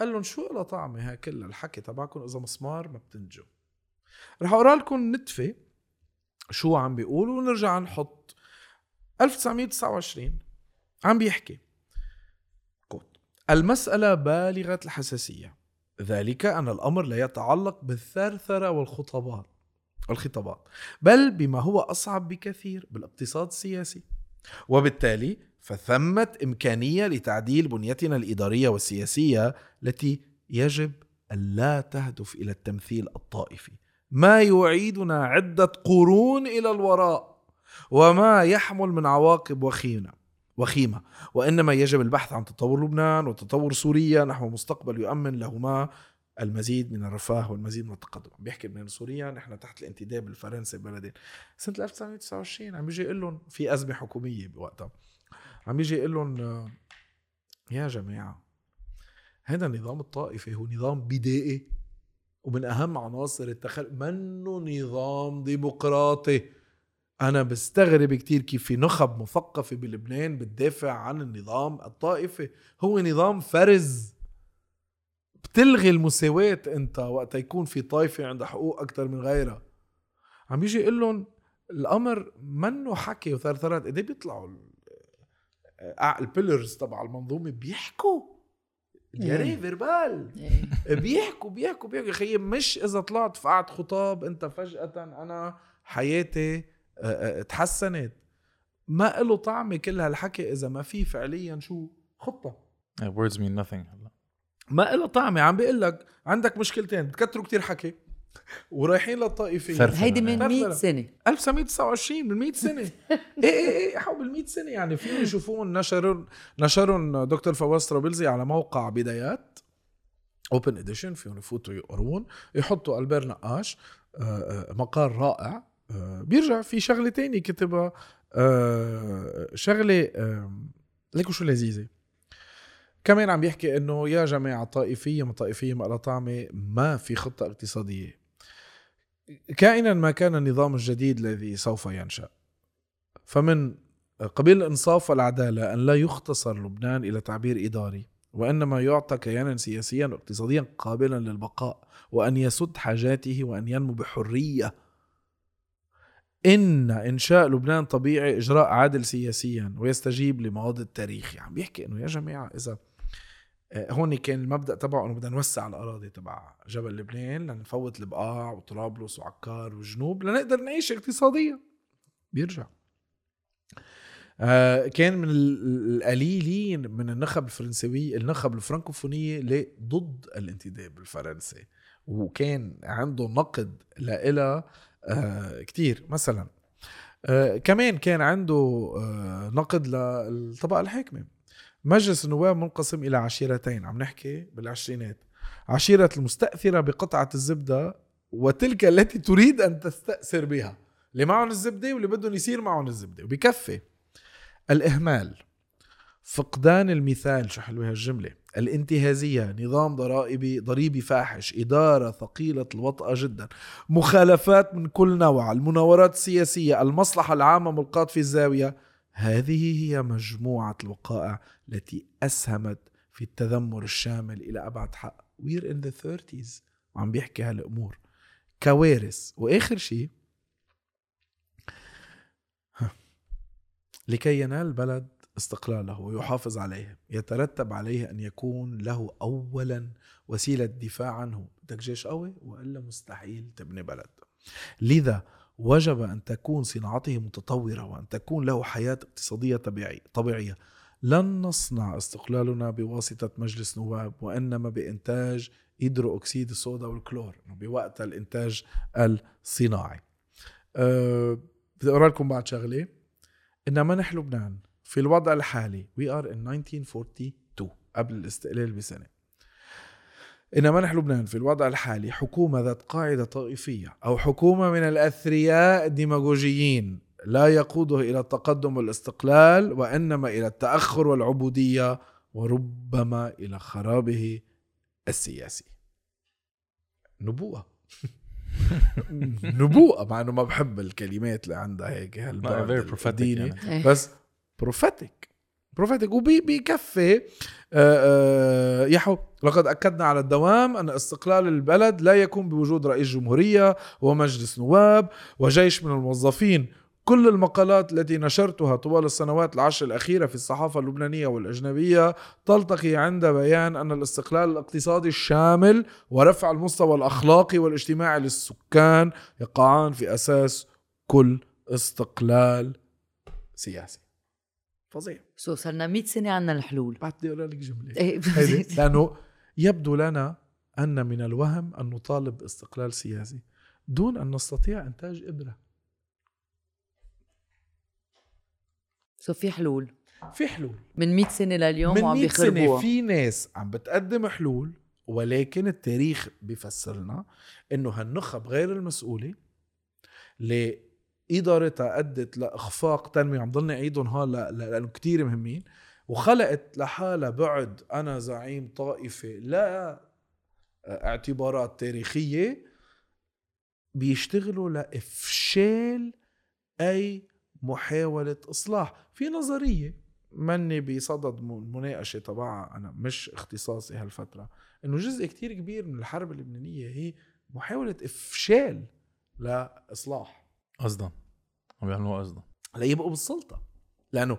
قال لهم شو له طعمه ها كل الحكي تبعكم اذا مسمار ما بتنجو. رح اقرا لكم نتفه شو عم بيقولوا ونرجع نحط. 1929 عم بيحكي المسألة بالغة الحساسية، ذلك أن الأمر لا يتعلق بالثرثرة والخطابات بل بما هو أصعب بكثير بالاقتصاد السياسي، وبالتالي فثمة إمكانية لتعديل بنيتنا الإدارية والسياسية التي يجب ألا تهدف إلى التمثيل الطائفي، ما يعيدنا عدة قرون إلى الوراء وما يحمل من عواقب وخيمة، وإنما يجب البحث عن تطور لبنان وتطور سوريا نحو مستقبل يؤمن لهما المزيد من الرفاه والمزيد من التقدم. بيحكي لبنان وسوريا نحن تحت الانتداب الفرنسي بلدين. سنة 1929 عم يجي يقول لهم في أزمة حكومية بوقتها، عم يجي يقول لهم يا جماعة هذا النظام الطائفي هو نظام بدائي ومن أهم عناصر التخلف، منه نظام ديمقراطي. أنا بستغرب كتير كيف في نخب مثقفة بلبنان بتدافع عن النظام الطائفي، هو نظام فرز. بتلغي المساواة أنت وقت يكون في طائفة عندها حقوق أكتر من غيرها. عم يجي يقول لهم الأمر منه حكي وثرثرات. إذا بيطلعوا البيلرز تبع المنظومة بيحكوا جاري فيربال بيحكوا خيي، مش إذا طلعت فقعت خطاب أنت فجأة أنا حياتي تحسنت. ما له طعمه كل هالحكي إذا ما في فعليا شو خطة. words mean nothing. ما له طعمه. عم بيقلك عندك مشكلتين، بتكتروا كتير حكي ورايحين للطائفين. هيدي من 100 سنة 1929 من 100 سنة ايه حب ال100 سنة يعني. فيهم يشوفون نشرون دكتور فواز طرابلزي على موقع بدايات open edition، فيهم يفوتوا يقرون، يحطوا ألبير نقاش مقال رائع. بيرجع في شغلة تانية كتبها شغلة لكو شو لذيذة كمان، عم بيحكي انه يا جماعة طائفية ما لها طعمة، ما في خطة اقتصادية. كائنا ما كان النظام الجديد الذي سوف ينشأ فمن قبيل الانصاف والعدالة ان لا يختصر لبنان الى تعبير اداري، وإنما يعطى كيانا سياسيا واقتصاديا قابلا للبقاء، وان يسد حاجاته وان ينمو بحرية. إن إنشاء لبنان طبيعي إجراء عادل سياسياً ويستجيب لماضي التاريخي. عم بيحكي إنه يا جماعة إذا هون كان المبدأ تبعه إنه بدنا نوسع الأراضي تبع جبل لبنان لنفوت البقاع وطرابلس وعكار والجنوب لنقدر نعيش اقتصادياً. بيرجع كان من القليلين من النخب الفرنكوفونية اللي ضد الانتداب الفرنسي، وكان عنده نقد لإلها كتير. مثلا كمان كان عنده نقد للطبقة الحاكمة. مجلس النواب منقسم إلى عشيرتين، عم نحكي بالعشرينات، عشيرة المستأثرة بقطعة الزبدة وتلك التي تريد أن تستأثر بها، اللي معهم الزبدة واللي بدهم يصير معهم الزبدة. وبكفي الإهمال، فقدان المثال، شو حلوة هالجملة، الانتهازية، نظام ضريبي فاحش، إدارة ثقيلة الوطأة جدا، مخالفات من كل نوع، المناورات السياسية، المصلحة العامة ملقاة في الزاوية. هذه هي مجموعة الوقائع التي أسهمت في التذمر الشامل إلى أبعد حق. We're in the 30s وعم بيحكي هالأمور كوارث. وآخر شيء، لكي ينال البلد استقلاله ويحافظ عليه يترتب عليه أن يكون له أولا وسيلة دفاع عنه. بدك جيش قوي وإلا مستحيل تبني بلد. لذا وجب أن تكون صناعته متطورة وأن تكون له حياة اقتصادية طبيعية. لن نصنع استقلالنا بواسطة مجلس نواب وإنما بإنتاج هيدرو أكسيد الصودا والكلور بوقت الإنتاج الصناعي. بدي أقرأ لكم بعد شغلة. إنما نحن لبنان في الوضع الحالي we are in 1942 قبل الاستقلال بسنة. إنما نحن لبنان في الوضع الحالي حكومة ذات قاعدة طائفية أو حكومة من الأثرياء الديماغوجيين لا يقوده إلى التقدم والاستقلال وإنما إلى التأخر والعبودية وربما إلى خرابه السياسي. نبوءة نبوءة، مع أنه ما بحب الكلمات اللي عندها هيك هالبعض الديني يعني. بس بروفاتيك بروفيتك. وبيكفي يحو لقد أكدنا على الدوام أن استقلال البلد لا يكون بوجود رئيس جمهورية ومجلس نواب وجيش من الموظفين. كل المقالات التي نشرتها طوال السنوات 10 الأخيرة في الصحافة اللبنانية والأجنبية تلتقي عند بيان أن الاستقلال الاقتصادي الشامل ورفع المستوى الأخلاقي والاجتماعي للسكان يقعان في أساس كل استقلال سياسي. فظيع. صرنا 100 سنة عنا الحلول. بعد بدي أقول لك جملة لأنه يبدو لنا أن من الوهم أن نطالب باستقلال سياسي دون أن نستطيع إنتاج إبرة. في حلول. في حلول من 100 سنة لليوم وعم بيخربوها. سنة في ناس عم بتقدم حلول, ولكن التاريخ بيفسرنا إنه هالنخب غير المسؤولة لإدارتها أدت لإخفاق تنمية, عم ضلني أعيدهم هلا لأنه كتير مهمين, وخلقت لحالة بعد أنا زعيم طائفة لا اعتبارات تاريخية, بيشتغلوا لإفشال أي محاولة إصلاح. في نظرية مني بصدد مناقشة طبعا أنا مش اختصاصي هالفترة, إنه جزء كتير كبير من الحرب اللبنانية هي محاولة إفشال لإصلاح قصدا, عم يعملوها قصدا ليبقوا بالسلطة. لأنه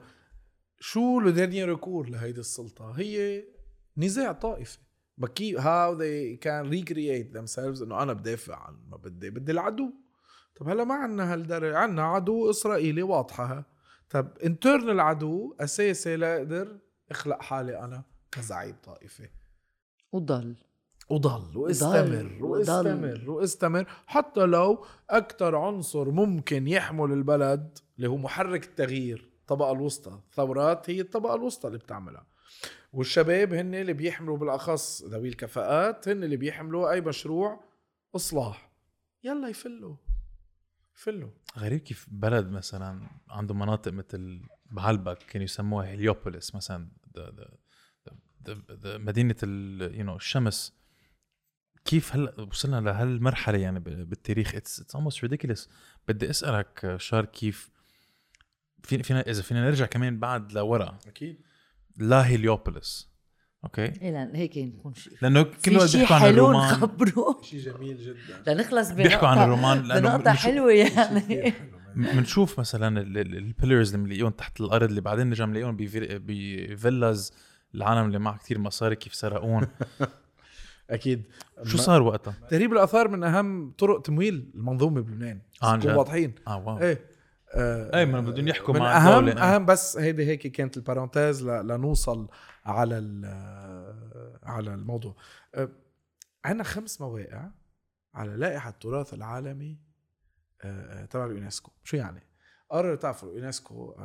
شو لدنيا ركور لهيدي السلطة؟ هي نزاع طائفي. بكي how they can recreate themselves إنه أنا بدافع عن ما بدي العدو. طب هلا ما عنا هالدرجة, عنا عدو إسرائيلي واضحة. طب انترنال العدو أساسي لا أقدر أخلق حالي أنا كزعيم طائفة وضل واستمر حتى لو أكتر عنصر ممكن يحمل البلد اللي هو محرك التغيير, الطبقة الوسطى. الثورات هي الطبقة الوسطى اللي بتعملها, والشباب هن اللي بيحملوا, بالأخص ذوي الكفاءات هن اللي بيحملوا أي مشروع إصلاح. يلا يفلوا. غريب كيف بلد مثلا عنده مناطق مثل بعلبك كانوا يسموها هيليوبوليس مثلا, مدينة الشمس. كيف هلا وصلنا لهالمرحلة يعني بالتاريخ؟ it's almost ridiculous. بدي أسألك شار, كيف فينا نرجع كمان بعد لورا؟ أكيد لا هيليوبوليس. اوكي اذا هيك نكون شيء, لانه كله بيحكوا عن الرومان, شيء جميل جدا لنخلص بيحكوا عن الرومان لانه حلوه يعني. بنشوف مثلا البيلرز اللي بنلاقيهم تحت الارض اللي بعدين نرجع نلاقيهم بفيلاز العالم اللي معه كتير مصاري كيف سرقون. اكيد شو صار وقتها؟ تهريب الاثار من اهم طرق تمويل المنظومه بلبنان, واضحين. واو. اي ما بدهم يحكوا مع الدوله. اهم بس هيدي هيك كانت البارونتاز لنوصل على الموضوع. عنا 5 مواقع على لائحه التراث العالمي تبع اليونسكو. شو يعني؟ تعرفوا اليونسكو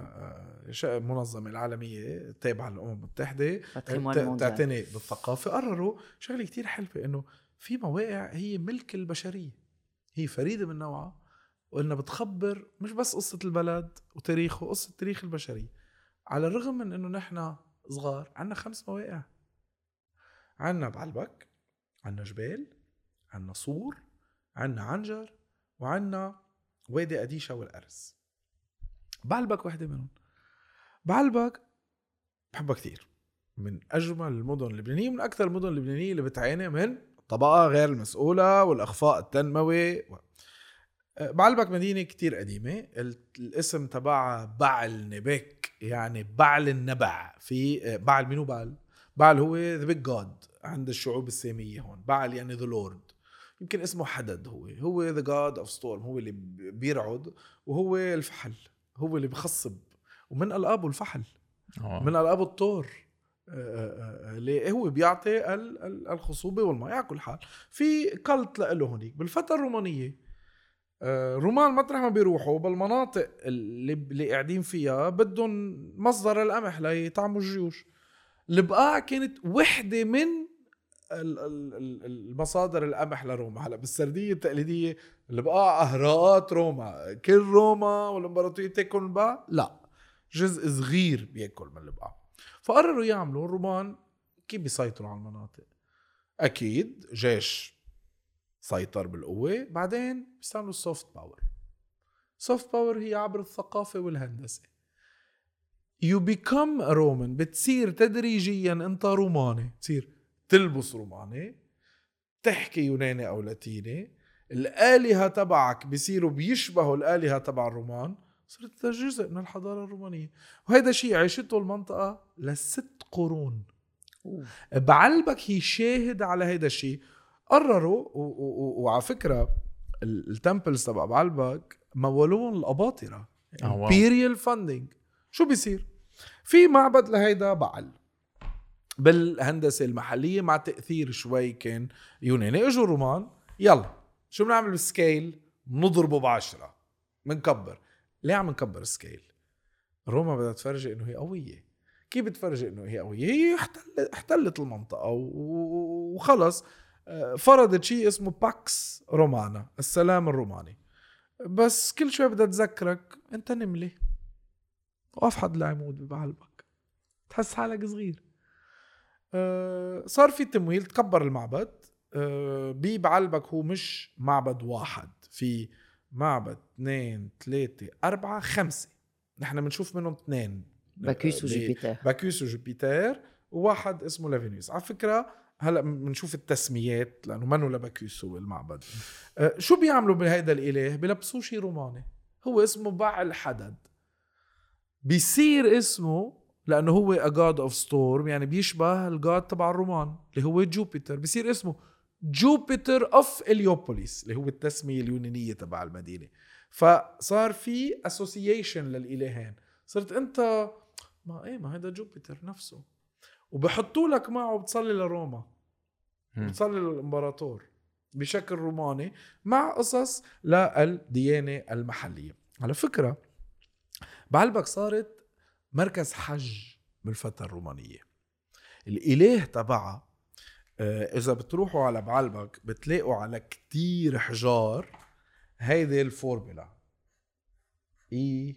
منظمه العالميه تابعه للامم المتحده تعتني بالثقافه. قرروا شغله كتير حلوه, انه في مواقع هي ملك البشريه, هي فريده من نوعها, وإنها بتخبر مش بس قصة البلد وتاريخه, قصة تاريخ البشرية. على الرغم من إنه نحن صغار, عنا 5 مواقع. عنا بعلبك, عنا جبال, عنا صور, عنا عنجر, وعنا وادي قديشة والأرز. بعلبك واحدة منهم. بعلبك بحبها كتير, من أجمل المدن اللبنانية, من أكثر المدن اللبنانية اللي بتعاني من طبقة غير المسؤولة والإخفاق التنموي. بعلبك مدينة كتير قديمة, الاسم تبعها بعل نبك, يعني بعل النبع. في بعل, منو بعل؟ بعل هو the big god عند الشعوب السامية. هون بعل يعني the lord. يمكن اسمه حدد, هو the god of storm, هو اللي بيرعد, وهو الفحل, هو اللي بخصب. ومن الأب الفحل, من الأب الطور, ليه هو بيعطي الخصوبة والماء. على كل حال في كلت له هونيك بالفترة الرومانية. رومان مطرح ما بيروحوا بالمناطق اللي قاعدين فيها بدهم مصدر القمح ليطعموا الجيوش. البقاع كانت وحده من المصادر القمح لروما. هلا بالسرديه التقليديه البقاع اهراءات روما, كل روما والامبراطوريه تاكل بقى, لا جزء صغير بياكل من البقاع. فقرروا يعملوا الرومان كيف بيسيطروا على المناطق. اكيد جيش سيطر بالقوة, بعدين بيستعملوا السوفت باور. سوفت باور هي عبر الثقافة والهندسة. You become a Roman. بتصير تدريجيا انت روماني، تصير تلبس روماني، تحكي يوناني او لاتيني، الآلهة تبعك بيصيروا بيشبهوا الآلهة تبع الرومان، صرت جزء من الحضارة الرومانية. وهذا شيء عيشته المنطقة ل6 قرون. بعلبك هي شاهد على هذا الشيء. قرروا وعلى فكرة التمبلز تبع بعلبك مولون الأباطرة imperial funding. شو بيصير في معبد لهيدا بعل بالهندسة المحلية مع تأثير شوي كان يوناني، اجوا رومان، يلا شو بنعمل بالسكيل؟ نضربه 10، منكبر. ليه عم نكبر السكيل؟ روما بدها تفرجي انه هي قوية. كيف بتفرجي انه هي قوية؟ هي احتلت المنطقة وخلص، فرضت شيء اسمه باكس رومانا، السلام الروماني. بس كل شوي بدها تذكرك انت نملي، وقف حد العمود بعلبك، تحس حالك صغير. صار في تمويل، تكبر المعبد. بعلبك هو مش معبد واحد، في معبد 2 3 4 5. نحن بنشوف منهم 2، باكيوس وجوبيتر، باكيوس وجوبيتر، وواحد اسمه لافينيوس. على فكرة هلأ بنشوف التسميات لأنه منو لباكيوس هو المعبد. شو بيعملوا بهيدا الإله؟ بلبسوه شي روماني، هو اسمه بعل حدد، بيصير اسمه لأنه هو a god of storm، يعني بيشبه الجاد تبع الرومان اللي هو جوبيتر، بيصير اسمه جوبيتر of إليوبوليس اللي هو التسمية اليونانية تبع المدينة. فصار في association للإلهين، صرت أنت ما إيه، ما هيدا جوبيتر نفسه، وبحطوا لك معه بتصلي لروما، بتصلي للإمبراطور بشكل روماني مع قصص للديانة المحلية. على فكرة بعلبك صارت مركز حج بالفترة الرومانية. الإله تبعها إذا بتروحوا على بعلبك بتلاقوا على كتير حجار هيدي الفورمولا EOMH.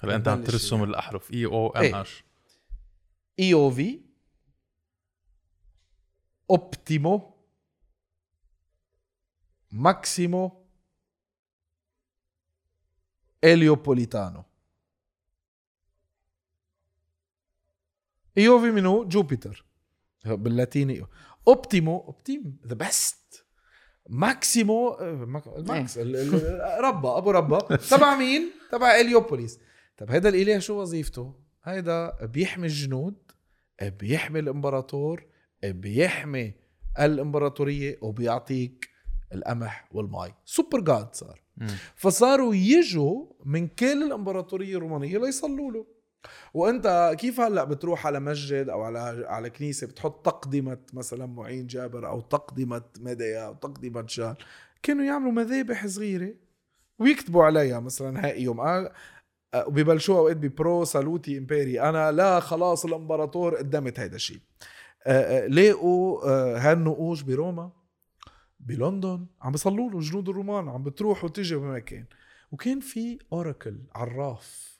هلا أنت عم ترسم الأحرف EOMH. EOV أوبتيمو ماكسيمو إليوبوليتانو. إيوفي منو؟ جوبيتر باللاتيني. أوبتيمو، أوبتيم the best. ماكسيمو، ماكس ربا، أبو ربا. تبع مين؟ تبع إليوبوليس. طب هذا الإله شو وظيفته؟ هذا بيحمي الجنود، بيحمي الإمبراطور، بيحمي الإمبراطورية، وبيعطيك القمح والماء. سوبر جاد صار. فصاروا يجوا من كل الامبراطورية الرومانية ليصلوا له. وانت كيف هلأ بتروح على مسجد او على كنيسة بتحط تقدمة مثلا معين جابر او تقدمة مديا او تقدمة شال، كانوا يعملوا مذابح صغيرة ويكتبوا عليها مثلا هاي يوم وبيبلشوا اوقات ببرو سالوتي امبيري، انا لا خلاص الامبراطور قدمت هيدا الشيء. لقوا هالنقوش بروما، بلندن، عم بيصلوا له جنود الرومان، عم بتروح وتجي بمكان. وكان في اوراكل، عراف،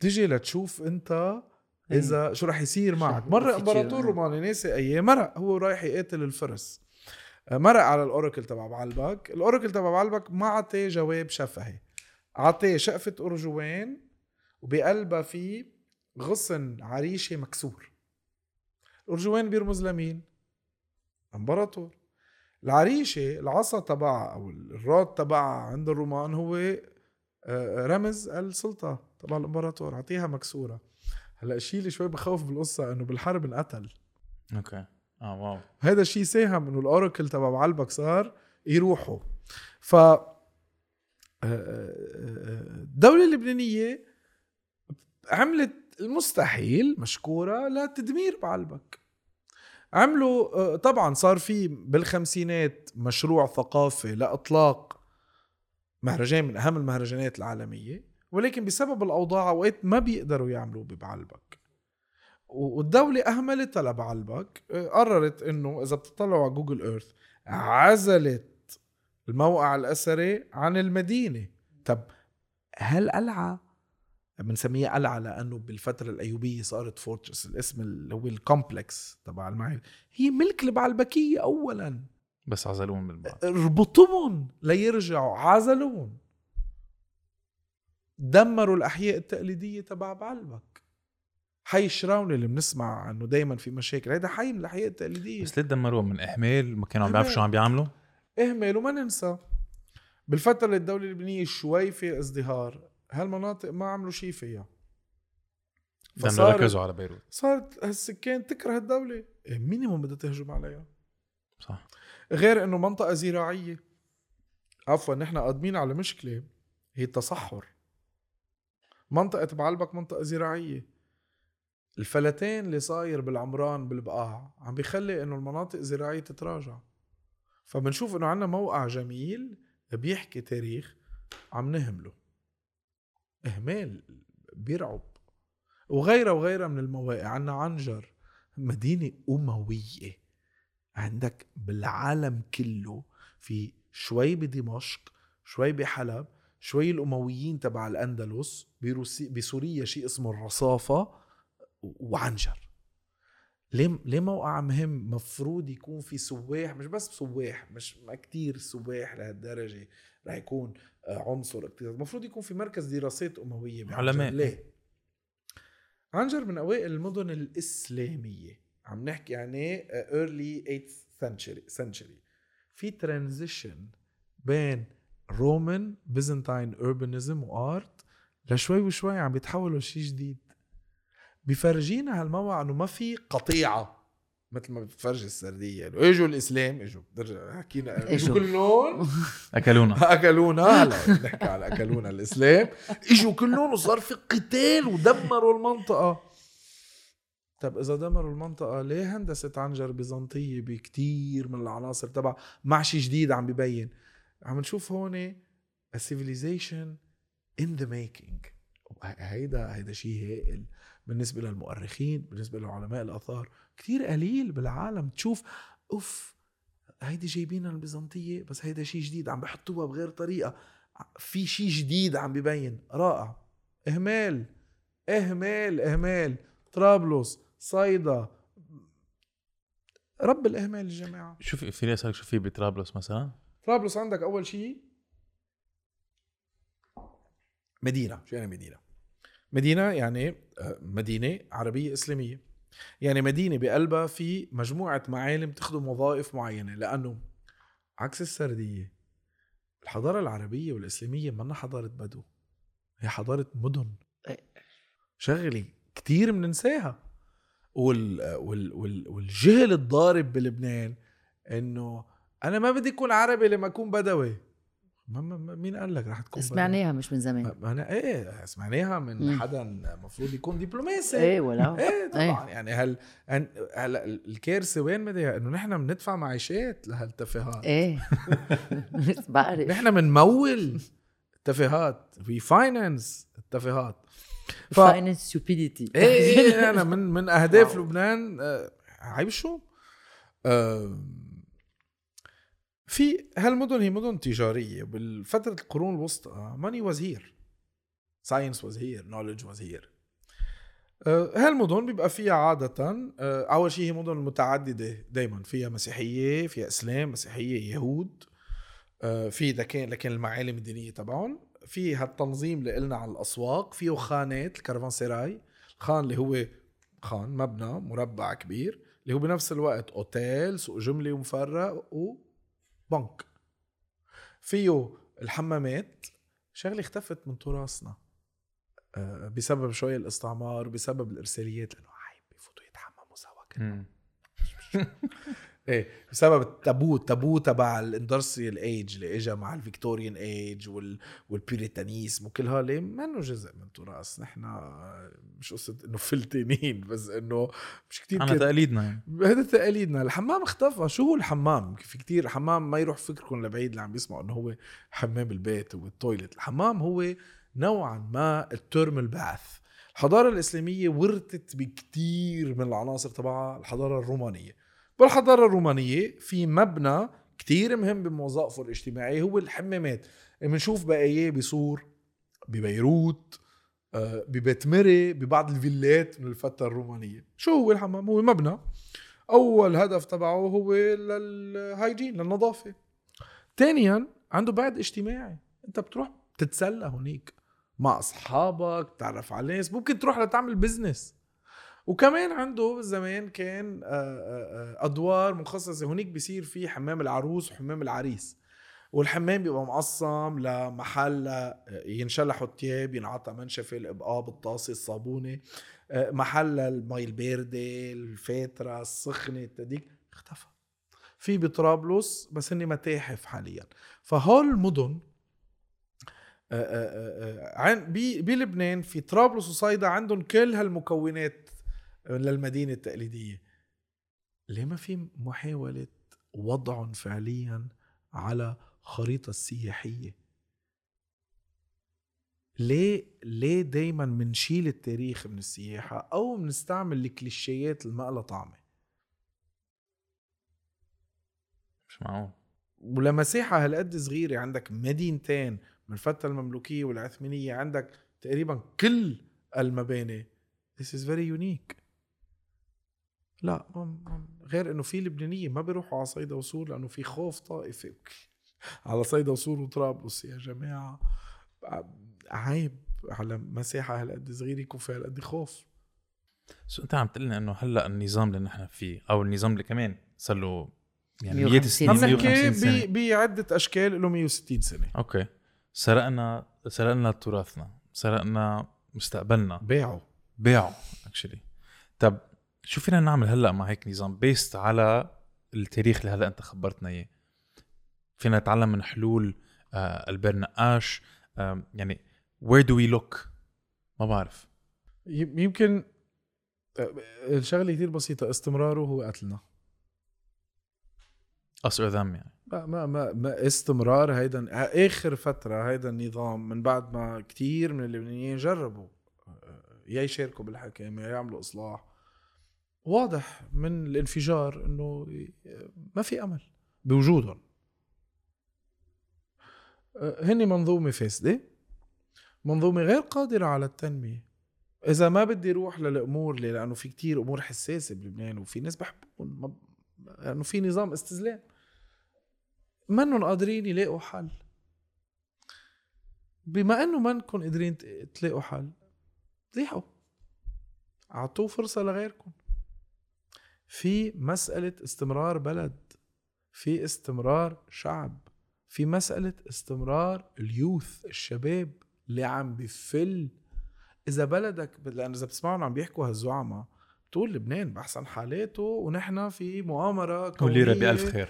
تجي لتشوف انت اذا شو راح يصير معك. مره امبراطور روماني ناسي ايه مرق، هو رايح يقاتل الفرس، مرق على الاوراكل تبع بعلبك. الاوراكل تبع بعلبك ما عطيه جواب شفهي، عطيه شقفه ارجوان وبقلبها في غصن عريشه مكسور. الارجوان بيرمز لمين؟ امبراطور. العريشة، العصا تبعها أو الراد تبعها عند الرومان هو رمز السلطة تبع الامبراطور، عطيها مكسورة. هلأ الشيء اللي شوي بخوف بالقصة إنه بالحرب انقتل. أوكي. واو. هذا الشيء ساهم إنه الأوراكل تبع بعلبك صار يروحوا. فالدولة اللبنانية عملت المستحيل، مشكورة، لتدمير بعلبك. عملوا طبعا صار في بالخمسينات مشروع ثقافي لإطلاق مهرجان من أهم المهرجانات العالمية، ولكن بسبب الأوضاع أوقات ما بيقدروا يعملوا ببعلبك، والدولة أهملتها لبعلبك. قررت إنه إذا بتطلعوا على جوجل إيرث، عزلت الموقع الأثري عن المدينة. طب هالقلعة بنسميه قلعة لأنه بالفترة الأيوبية صارت فورترس، الاسم اللي هو الكومبلكس تبع المعبد، هي ملك لبعلبكية أولاً، بس عزلون من بعض، ربطوهم ليرجعوا، عزلون. دمروا الأحياء التقليدية تبع بعلبك. حي الشراونة اللي بنسمع عنه دايما في مشاكل، هيدا حي من الأحياء التقليدية، بس ليه تدمروه؟ من إهمال، ما كانوا عم بيعرفوا شو عم بيعملوا، إهمال. وما ننسى بالفترة الدولة اللبنانية شوي في ازدهار هالمناطق ما عملوا شي فيها، فصارت ركزوا على بيروت، صارت هالسكان تكره الدولة، مينيموم بدها تهجم عليها. صح. غير انه منطقة زراعية، عفوا نحن قادمين على مشكلة هي التصحر. منطقة بعلبك منطقة زراعية، الفلتان اللي صاير بالعمران بالبقاع عم بيخلي انه المناطق الزراعية تتراجع. فبنشوف انه عنا موقع جميل بيحكي تاريخ عم نهمله، اهمال بيرعب. وغيره وغيره من المواقع. عنا عنجر، مدينة أموية، عندك بالعالم كله، في شوي بدمشق، شوي بحلب، شوي الأمويين تبع الأندلس، بسوريا شيء اسمه الرصافة، وعنجر. ليه موقع مهم مفروض يكون في سواح، مش بس سواح، مش ما كتير سواح لهالدرجة راح يكون عنصر اقتصادي، مفروض يكون في مركز دراسات أموية بعلماء. ليه؟ عنجر من أوائل المدن الإسلامية، عم نحكي يعني early 8th century. في transition بين Roman Byzantine urbanism وart لشوي وشوي عم بيتحولوا شيء جديد. بيفرجينا هالموضوع إنه ما في قطيعة مثل ما بتفرج السردية، إنه إجوا الإسلام، إجوا حكينا كلهم أكلونا نحكي على أكلونا الإسلام، إجوا كلهم وصار في قتال ودمروا المنطقة. طب إذا دمروا المنطقة، ليه هندسة عنجر بيزنطية بكتير من العناصر تبع مع شيء جديد عم بيبين؟ عم نشوف هون a civilization in the making. هيدا شيء هائل بالنسبة للمؤرخين، بالنسبة للعلماء الآثار. كتير قليل بالعالم تشوف هيدي جايبينها البيزنطية، بس هيدا شيء جديد عم بحطوها بغير طريقة، في شيء جديد عم بيبين. رائع. إهمال إهمال إهمال. طرابلس، صيدا، رب الإهمال الجماعة. شوف في أسألك، شوف في بطرابلس مثلا، طرابلس عندك أول شيء مدينة. شو يعني مدينة؟ مدينة يعني مدينة عربية إسلامية، يعني مدينة بقلبها في مجموعة معالم تخدم وظائف معينة، لأنه عكس السردية الحضارة العربية والإسلامية منا حضارة بدو، هي حضارة مدن شغلي كتير مننساها. والجهل الضارب بلبنان إنه أنا ما بدي أكون عربي لما أكون بدوي. مين قال لك رح تكون؟ سمعناها مش من زمان. أنا إيه سمعناها من حدا مفروض يكون دبلوماسي. إيه ولا إيه طبعا. يعني هل الكارثة وين بدها؟ إنه نحنا بندفع معيشات لهالتفاهات. إيه بعرف. نحنا بنمول التفاهات، فاينانس التفاهات، فاينانس stupidity. إيه أنا من أهداف لبنان عيب شو. في هالمدن هي مدن تجارية. بالفترة القرون الوسطى money was here, science was here, knowledge was here. هالمدن بيبقى فيها عادة أول شيء هي مدن متعددة دايما، فيها مسيحية، فيها إسلام، مسيحية، يهود، في دكان لكن المعالم الدينية تبعهم. في هالتنظيم اللي قلنا على الأسواق، فيه خانات الكرفانسراي، خان اللي هو خان مبنى مربع كبير اللي هو بنفس الوقت أوتيل، سوق جملة ومفرق، و بنك. فيه الحمامات، شغلة اختفت من تراثنا بسبب شوية الاستعمار، بسبب الإرساليات، لأنه عيب بيفوتوا يتحمموا سوا كده. إيه بسبب التابو تبع الاندستريال ايج اللي اجا مع الفيكتوريان ايج والبيريتانيسم وكل هالي، ما انه جزء من تراث. نحنا مش قصة انه فلتانين، بس انه مش كتير عنا تقاليدنا، هذا تقاليدنا. الحمام اختفى. شو هو الحمام؟ في كتير حمام ما يروح فكركم لبعيد اللي عم بيسمعوا انه هو حمام البيت والتويلت. الحمام هو نوعا ما التيرمال باث. الحضارة الإسلامية ورثت بكتير من العناصر تبعها الحضارة الرومانية. بالحضارة الرومانية في مبنى كتير مهم بموظفه الاجتماعي هو الحمامات. منشوف بقاية بصور ببيروت، ببيت مري، ببعض الفيلات من الفترة الرومانية. شو هو الحمام؟ هو مبنى أول هدف تبعه هو للهايجين، للنظافة. تانيا عنده بعد اجتماعي، انت بتروح تتسلى هناك، مع أصحابك تعرف على ناس ممكن تروح لتعمل بيزنس. وكمان عنده زمان كان أدوار مخصصة هناك، بيصير فيه حمام العروس وحمام العريس، والحمام بيبقى معصم لمحل ينشلحوا التياب، ينعطى منشفة، الإبقاب، الطاسة، الصابونة، محل المي الباردة، الفاترة، السخنة، التديك. اختفى في بطرابلس بس إني متاحف حاليا. فهول المدن بلبنان في طرابلس وصيدا عندهم كل هالمكونات للمدينة التقليدية. ليه ما في محاولة وضع فعليا على خريطة السياحية؟ ليه دايما منشيل التاريخ من السياحة أو منستعمل الكليشيات المقلة طعمة؟ مش معقول. ولمساحة هالقد صغيرة، عندك مدينتين من الفترة المملوكية والعثمانية، عندك تقريبا كل المباني. This is very unique. لا غير انه في لبنانية ما بيروحوا على صيدا وسور لانه في خوف طائفي على صيدا وسور وطرابلس. يا جماعة عيب على مساحة هالقد صغيرة يكون فيها هالقد خوف. انت عم تقلنا انه هلأ النظام اللي نحن فيه او النظام اللي كمان صار له يعني 150 سنة بعدة اشكال له 160 سنة. اوكي، سرقنا تراثنا، سرقنا مستقبلنا، بيعوا اكشلي. طب شو فينا نعمل هلا مع هيك نظام بيست على التاريخ اللي هلا انت خبرتنا اياه؟ فينا نتعلم من حلول البير نقاش، يعني where do we look؟ ما بعرف. يمكن الشغله كثير بسيطه، استمراره هو قتلنا أصدام. يعني ما استمرار هيدا آخر فترة هيدا النظام، من بعد ما كتير من اللبنانيين جربوا يشاركوا بالحكامة، يعملوا إصلاح، واضح من الانفجار إنه ما في أمل بوجودهم. هني منظومة فاسدة، منظومة غير قادرة على التنمية. إذا ما بدي روح للأمور لأنه في كتير أمور حساسة بلبنان وفي ناس بحبون، لأنه في نظام استزلام منهم قادرين يلاقوا حل. بما أنه منكم قادرين تلاقوا حل، ضيحوا، أعطوا فرصة لغيركم. في مسألة استمرار بلد، في استمرار شعب، في مسألة استمرار اليوث، الشباب اللي عم بفل. إذا بلدك، لأن إذا بتسمعون عم بيحكوا هالزعمة طول لبنان بأحسن حالاته ونحن في مؤامرة كونية بألف خير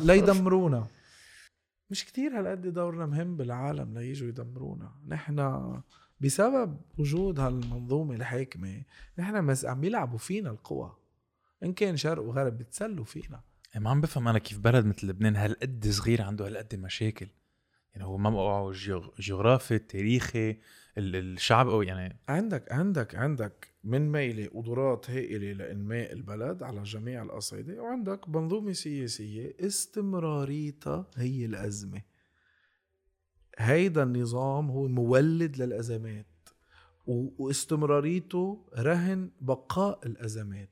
لا يدمرونا. مش كتير هالقد دورنا مهم بالعالم ليجوا يدمرونا. نحن بسبب وجود هالمنظومة الحاكمة نحن بس عم يلعبوا فينا القوى، إن كان شرق وغرب بتسلوا فينا. ما عم بفهم أنا كيف بلد مثل لبنان هالقد صغير عنده هالقد مشاكل. يعني هو موقعه جغرافي، تاريخي، الشعب، أو يعني عندك من ميلة قدرات هائلة لإنماء البلد على جميع الأصعدة، وعندك منظومة سياسية استمراريتها هي الأزمة. هيدا النظام هو مولد للأزمات واستمراريته رهن بقاء الأزمات.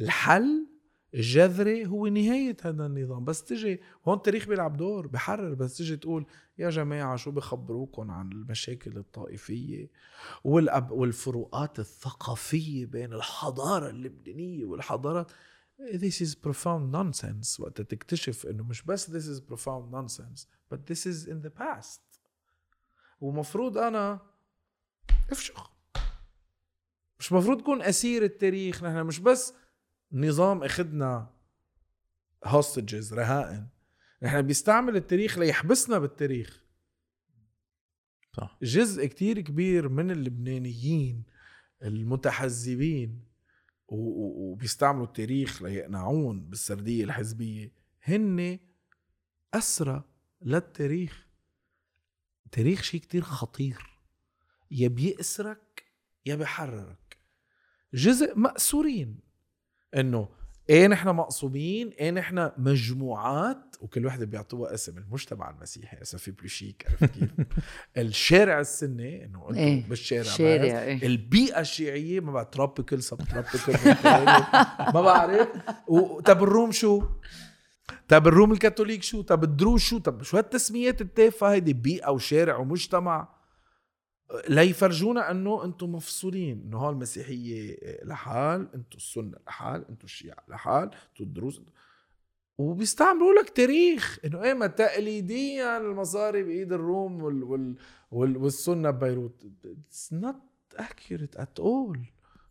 الحل الجذري هو نهاية هذا النظام. بس تجي هون التاريخ بيلعب دور، بحرر، بس تجي تقول يا جماعة شو بخبروكم عن المشاكل الطائفية والفروقات الثقافية بين الحضارة اللبنانية والحضارات. This is profound nonsense. وقت تكتشف انه مش بس this is profound nonsense but this is in the past، ومفروض انا افشخ، مش مفروض كون اسير التاريخ. نحن مش بس نظام اخدنا hostages، رهائن، نحن بيستعمل التاريخ ليحبسنا بالتاريخ. صح. جزء كتير كبير من اللبنانيين المتحزبين وبيستعملوا التاريخ ليقنعون بالسردية الحزبية هن أسرى للتاريخ. تاريخ شيء كتير خطير، يا بيأسرك يا بيحررك. جزء مأسورين انه نحن مقصوبين، نحن مجموعات، وكل واحدة بيعطوها اسم. المجتمع المسيحي اسم في بلوشيك، عرفت كيف؟ الشارع السني انه انتم إيه؟ بالشارع إيه؟ البيئة الشيعية ما بقى تروبيكال سب تروبيكال ما بعرف. طب الروم شو؟ طب الروم الكاثوليك شو؟ طب الدروز شو؟ طب شو هالتسميات التافهة هيدي؟ بيئة وشارع ومجتمع. ليفرجونا انه انتم مفصولين, انه هول المسيحيه لحال, انتم السنه لحال, انتم الشيعة لحال, انتم الدروز, وبيستعملوا لك تاريخ انه ايه ما تقليديا المصاري بايد الروم والسنه ببيروت. It's not accurate at all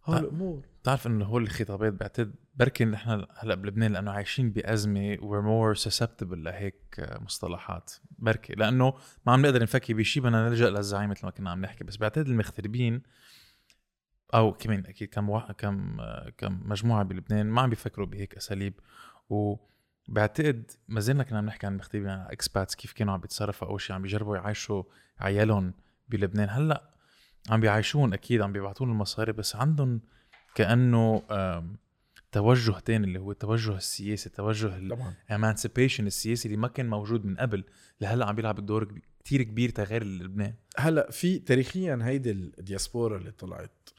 هالامور. بتعرف انه هو الخطابات بعتد بركي نحن هلا بلبنان لانه عايشين بازمه we're more susceptible لهيك مصطلحات, بركي لانه ما عم نقدر نفكر بشي بدنا نلجا للزعيم مثل ما كنا عم نحكي. بس بعتد المغتربين او كمان اكيد كم مجموعه بلبنان ما عم بيفكروا بهيك اساليب, وبعتقد ما زلنا كنا عم نحكي عن المغتربين عن الاكسباتس كيف كانوا عم بيتصرفوا او شيء عم بيجربوا يعيشوا عيالهم بلبنان. هلا عم بيعيشون اكيد عم بيبعتون المصاري, بس عندهم كأنه توجه تاني اللي هو التوجه السياسي, توجه الامانسيبيشن السياسي اللي ما كان موجود من قبل. لهلا عم بيلعب الدور كتير كبير تغيير لبنان. هلا في تاريخيا هيدي الدياسبورا اللي طلعت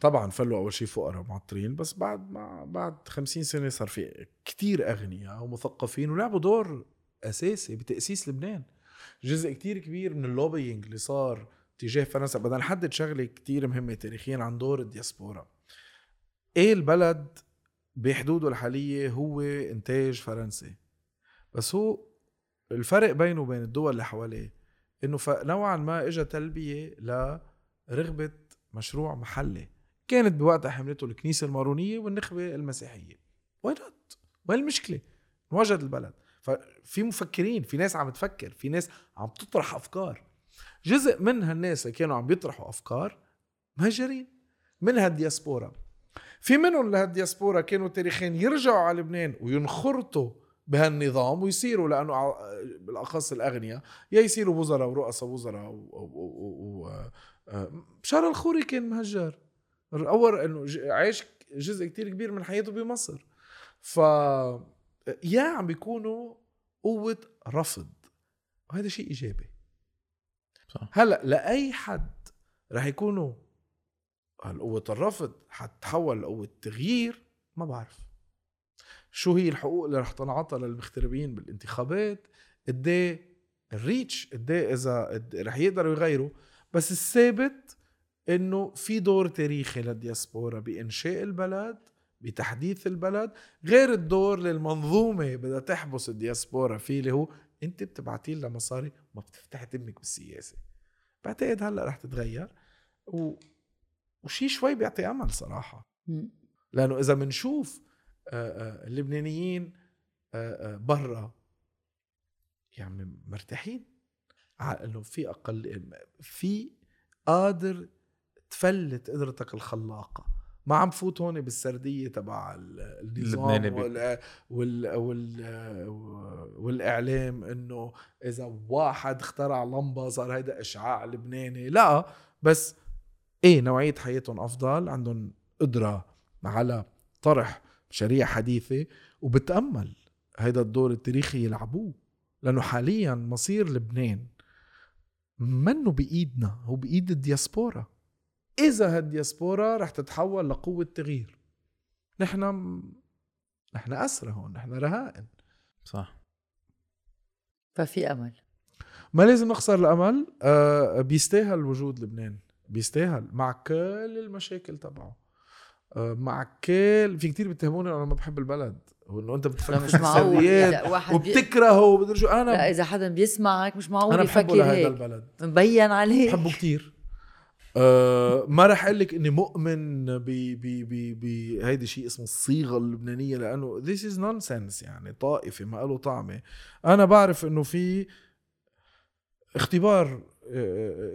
طبعا فلوا اول شيء فقراء معطرين, بس بعد 50 سنه صار في كتير اغنياء ومثقفين ولعبوا دور اساسي بتاسيس لبنان. جزء كتير كبير من اللوبينج اللي صار تجاه فرنسا. بدنا نحدد شغله كتير مهمه تاريخيا عن دور الدياسبورا. ايه البلد بحدوده الحاليه هو انتاج فرنسي, بس هو الفرق بينه وبين الدول اللي حواليه انه نوعا ما اجى تلبيه لرغبه مشروع محلي كانت بوقتها حملته الكنيسه المارونيه والنخبه المسيحيه. وين المشكله؟ وجد البلد ففي مفكرين, في ناس عم تفكر, في ناس عم تطرح افكار. جزء من هالناس كانوا عم بيطرحوا افكار مهاجرين من هالدياسبورا. في منهم لهالدياسبورا كانوا تاريخيا يرجعوا على لبنان وينخرطوا بهالنظام ويصيروا, لانه بالاخص الاغنياء يا يصيروا وزراء ورؤساء وزراء. بشار الخوري كان مهجر الاول, انه عايش جزء كتير كبير من حياته بمصر. ف يا عم بيكونوا قوه رفض, وهذا شيء ايجابي. هلا لاي حد راح يكونوا قوة الرفض حتتحول لقوة تغيير, ما بعرف شو هي الحقوق اللي رح تنعطى للمغتربين بالانتخابات, قد الريتش قد اذا رح يقدروا يغيروا. بس الثابت انه في دور تاريخي للدياسبورا بانشاء البلد, بتحديث البلد, غير الدور للمنظومة بدها تحبس الدياسبورا فيه اللي هو انت بتبعتين لمصاري ما بتفتح دمك بالسياسة. بعتقد هلا رح تتغير وشي شوي بيعطي أمل صراحة, لأنه إذا منشوف اللبنانيين برا يعني مرتاحين على إنه في أقل, في قادر تفلت قدرتك الخلاقة, ما عم فوت هون بالسردية تبع النظام والإعلام إنه إذا واحد اخترع لمبة صار هيدا إشعاع لبناني. لا بس ايه نوعية حياتهم افضل, عندهم قدرة على طرح مشاريع حديثة, وبتأمل هيدا الدور التاريخي يلعبوه. لانه حاليا مصير لبنان منه بإيدنا, هو بإيد الدياسبورا. اذا هالدياسبورا رح تتحول لقوة تغيير, نحن أسرى هون, نحن رهائن. صح, ففي أمل, ما لازم نخسر الأمل. بيستاهل وجود لبنان, بيستاهل مع كل المشاكل تبعه, مع كل في كتير بيتهموني انا ما بحب البلد وانه انت بتفكر بالسلبيات وبتكرهه وبدرجو. انا لا, اذا حدا بيسمعك مش معقول يفكر هيك, مبين عليه بحبه كتير. ما رح اقول لك اني مؤمن بهيدا شيء اسمه الصيغه اللبنانيه, لانه this is nonsense يعني طائفي ما له طعمه. انا بعرف انه في اختبار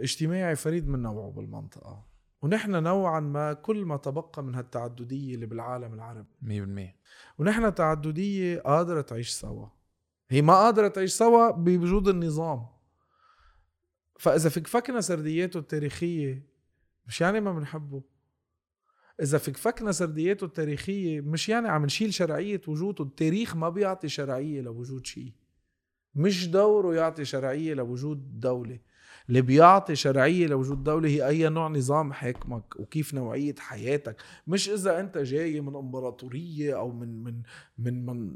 اجتماعي فريد من نوعه بالمنطقة, ونحن نوعا ما كل ما تبقى من هالتعددية اللي بالعالم العربي 100%. ونحن تعددية قادرة تعيش سوا, هي ما قادرة تعيش سوا بوجود النظام. فإذا فكفكنا سردياته التاريخية مش يعني ما بنحبه, إذا فكفكنا سردياته التاريخية مش يعني عم نشيل شرعية وجوده. التاريخ ما بيعطي شرعية لوجود شيء, مش دوره يعطي شرعية لوجود دولة. اللي بيعطي شرعية لوجود دولة هي أي نوع نظام حكمك وكيف نوعية حياتك. مش إذا أنت جاي من إمبراطورية أو من من من من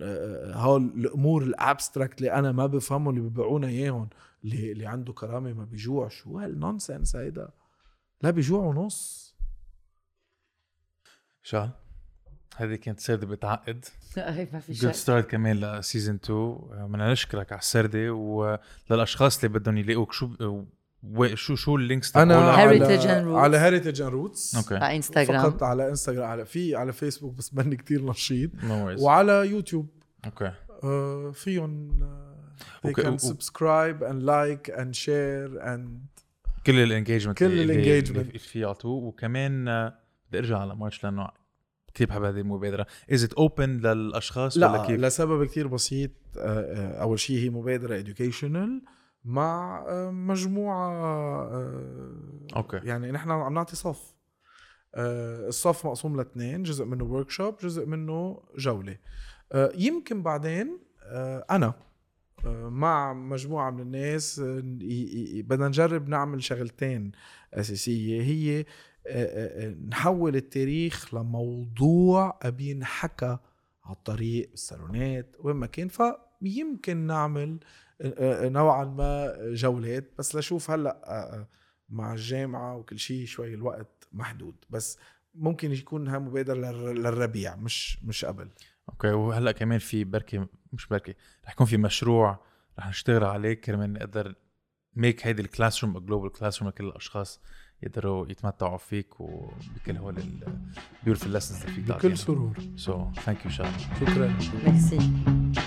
هول الأمور الأبستراكت اللي أنا ما بفهمه اللي ببيعونا إياهم، اللي عنده كرامة ما بيجوعش. وهالنونسنس هيدا لا بيجوع ونص. شو هذه كانت سردة بتعقد ما في شيء. Good start كمان لسيزن 2. بدنا نشكرك على السردة، وللأشخاص اللي بدهم يلاقوك شو اللينكس تبعولها؟ على هيريتج اند روتس okay. على انستغرام، فقط على انستغرام، على فيسبوك بس مني كتير نشيط no وعلى يوتيوب اوكي okay. فيهم they okay. can subscribe and like and share and كل الانجيجمنت اللي فيعطوه. وكمان بدي ارجع على ماتش لانه كتير بحب هذه المبادرة. Is it open للأشخاص ولا كيف؟ لا، لسبب كتير بسيط. أول شيء هي مبادرة educational مع مجموعة okay. يعني نحن عم نعطي صف، الصف مقسوم ل2، جزء منه workshop جزء منه جولة. يمكن بعدين أنا مع مجموعة من الناس بدنا نجرب نعمل شغلتين أساسية، هي نحول التاريخ لموضوع بينحكى على الطريق بالصالونات وين ما كان. فيمكن نعمل نوعا ما جولات، بس لشوف هلا مع الجامعة وكل شيء شوي الوقت محدود، بس ممكن يكون ها مبادرة للربيع مش قبل اوكي. وهلا كمان في بركة مش بركة رح يكون في مشروع رح نشتغل عليه كرمال نقدر ميك هيدي الكلاس روم جلوبال كلاس روم لكل الاشخاص يقدروا يتمتعوا فيك وبكل هول البيور في اللسنز اللي فيك بكل سرور. So thank you شاء الله. شكرا. ميرسي.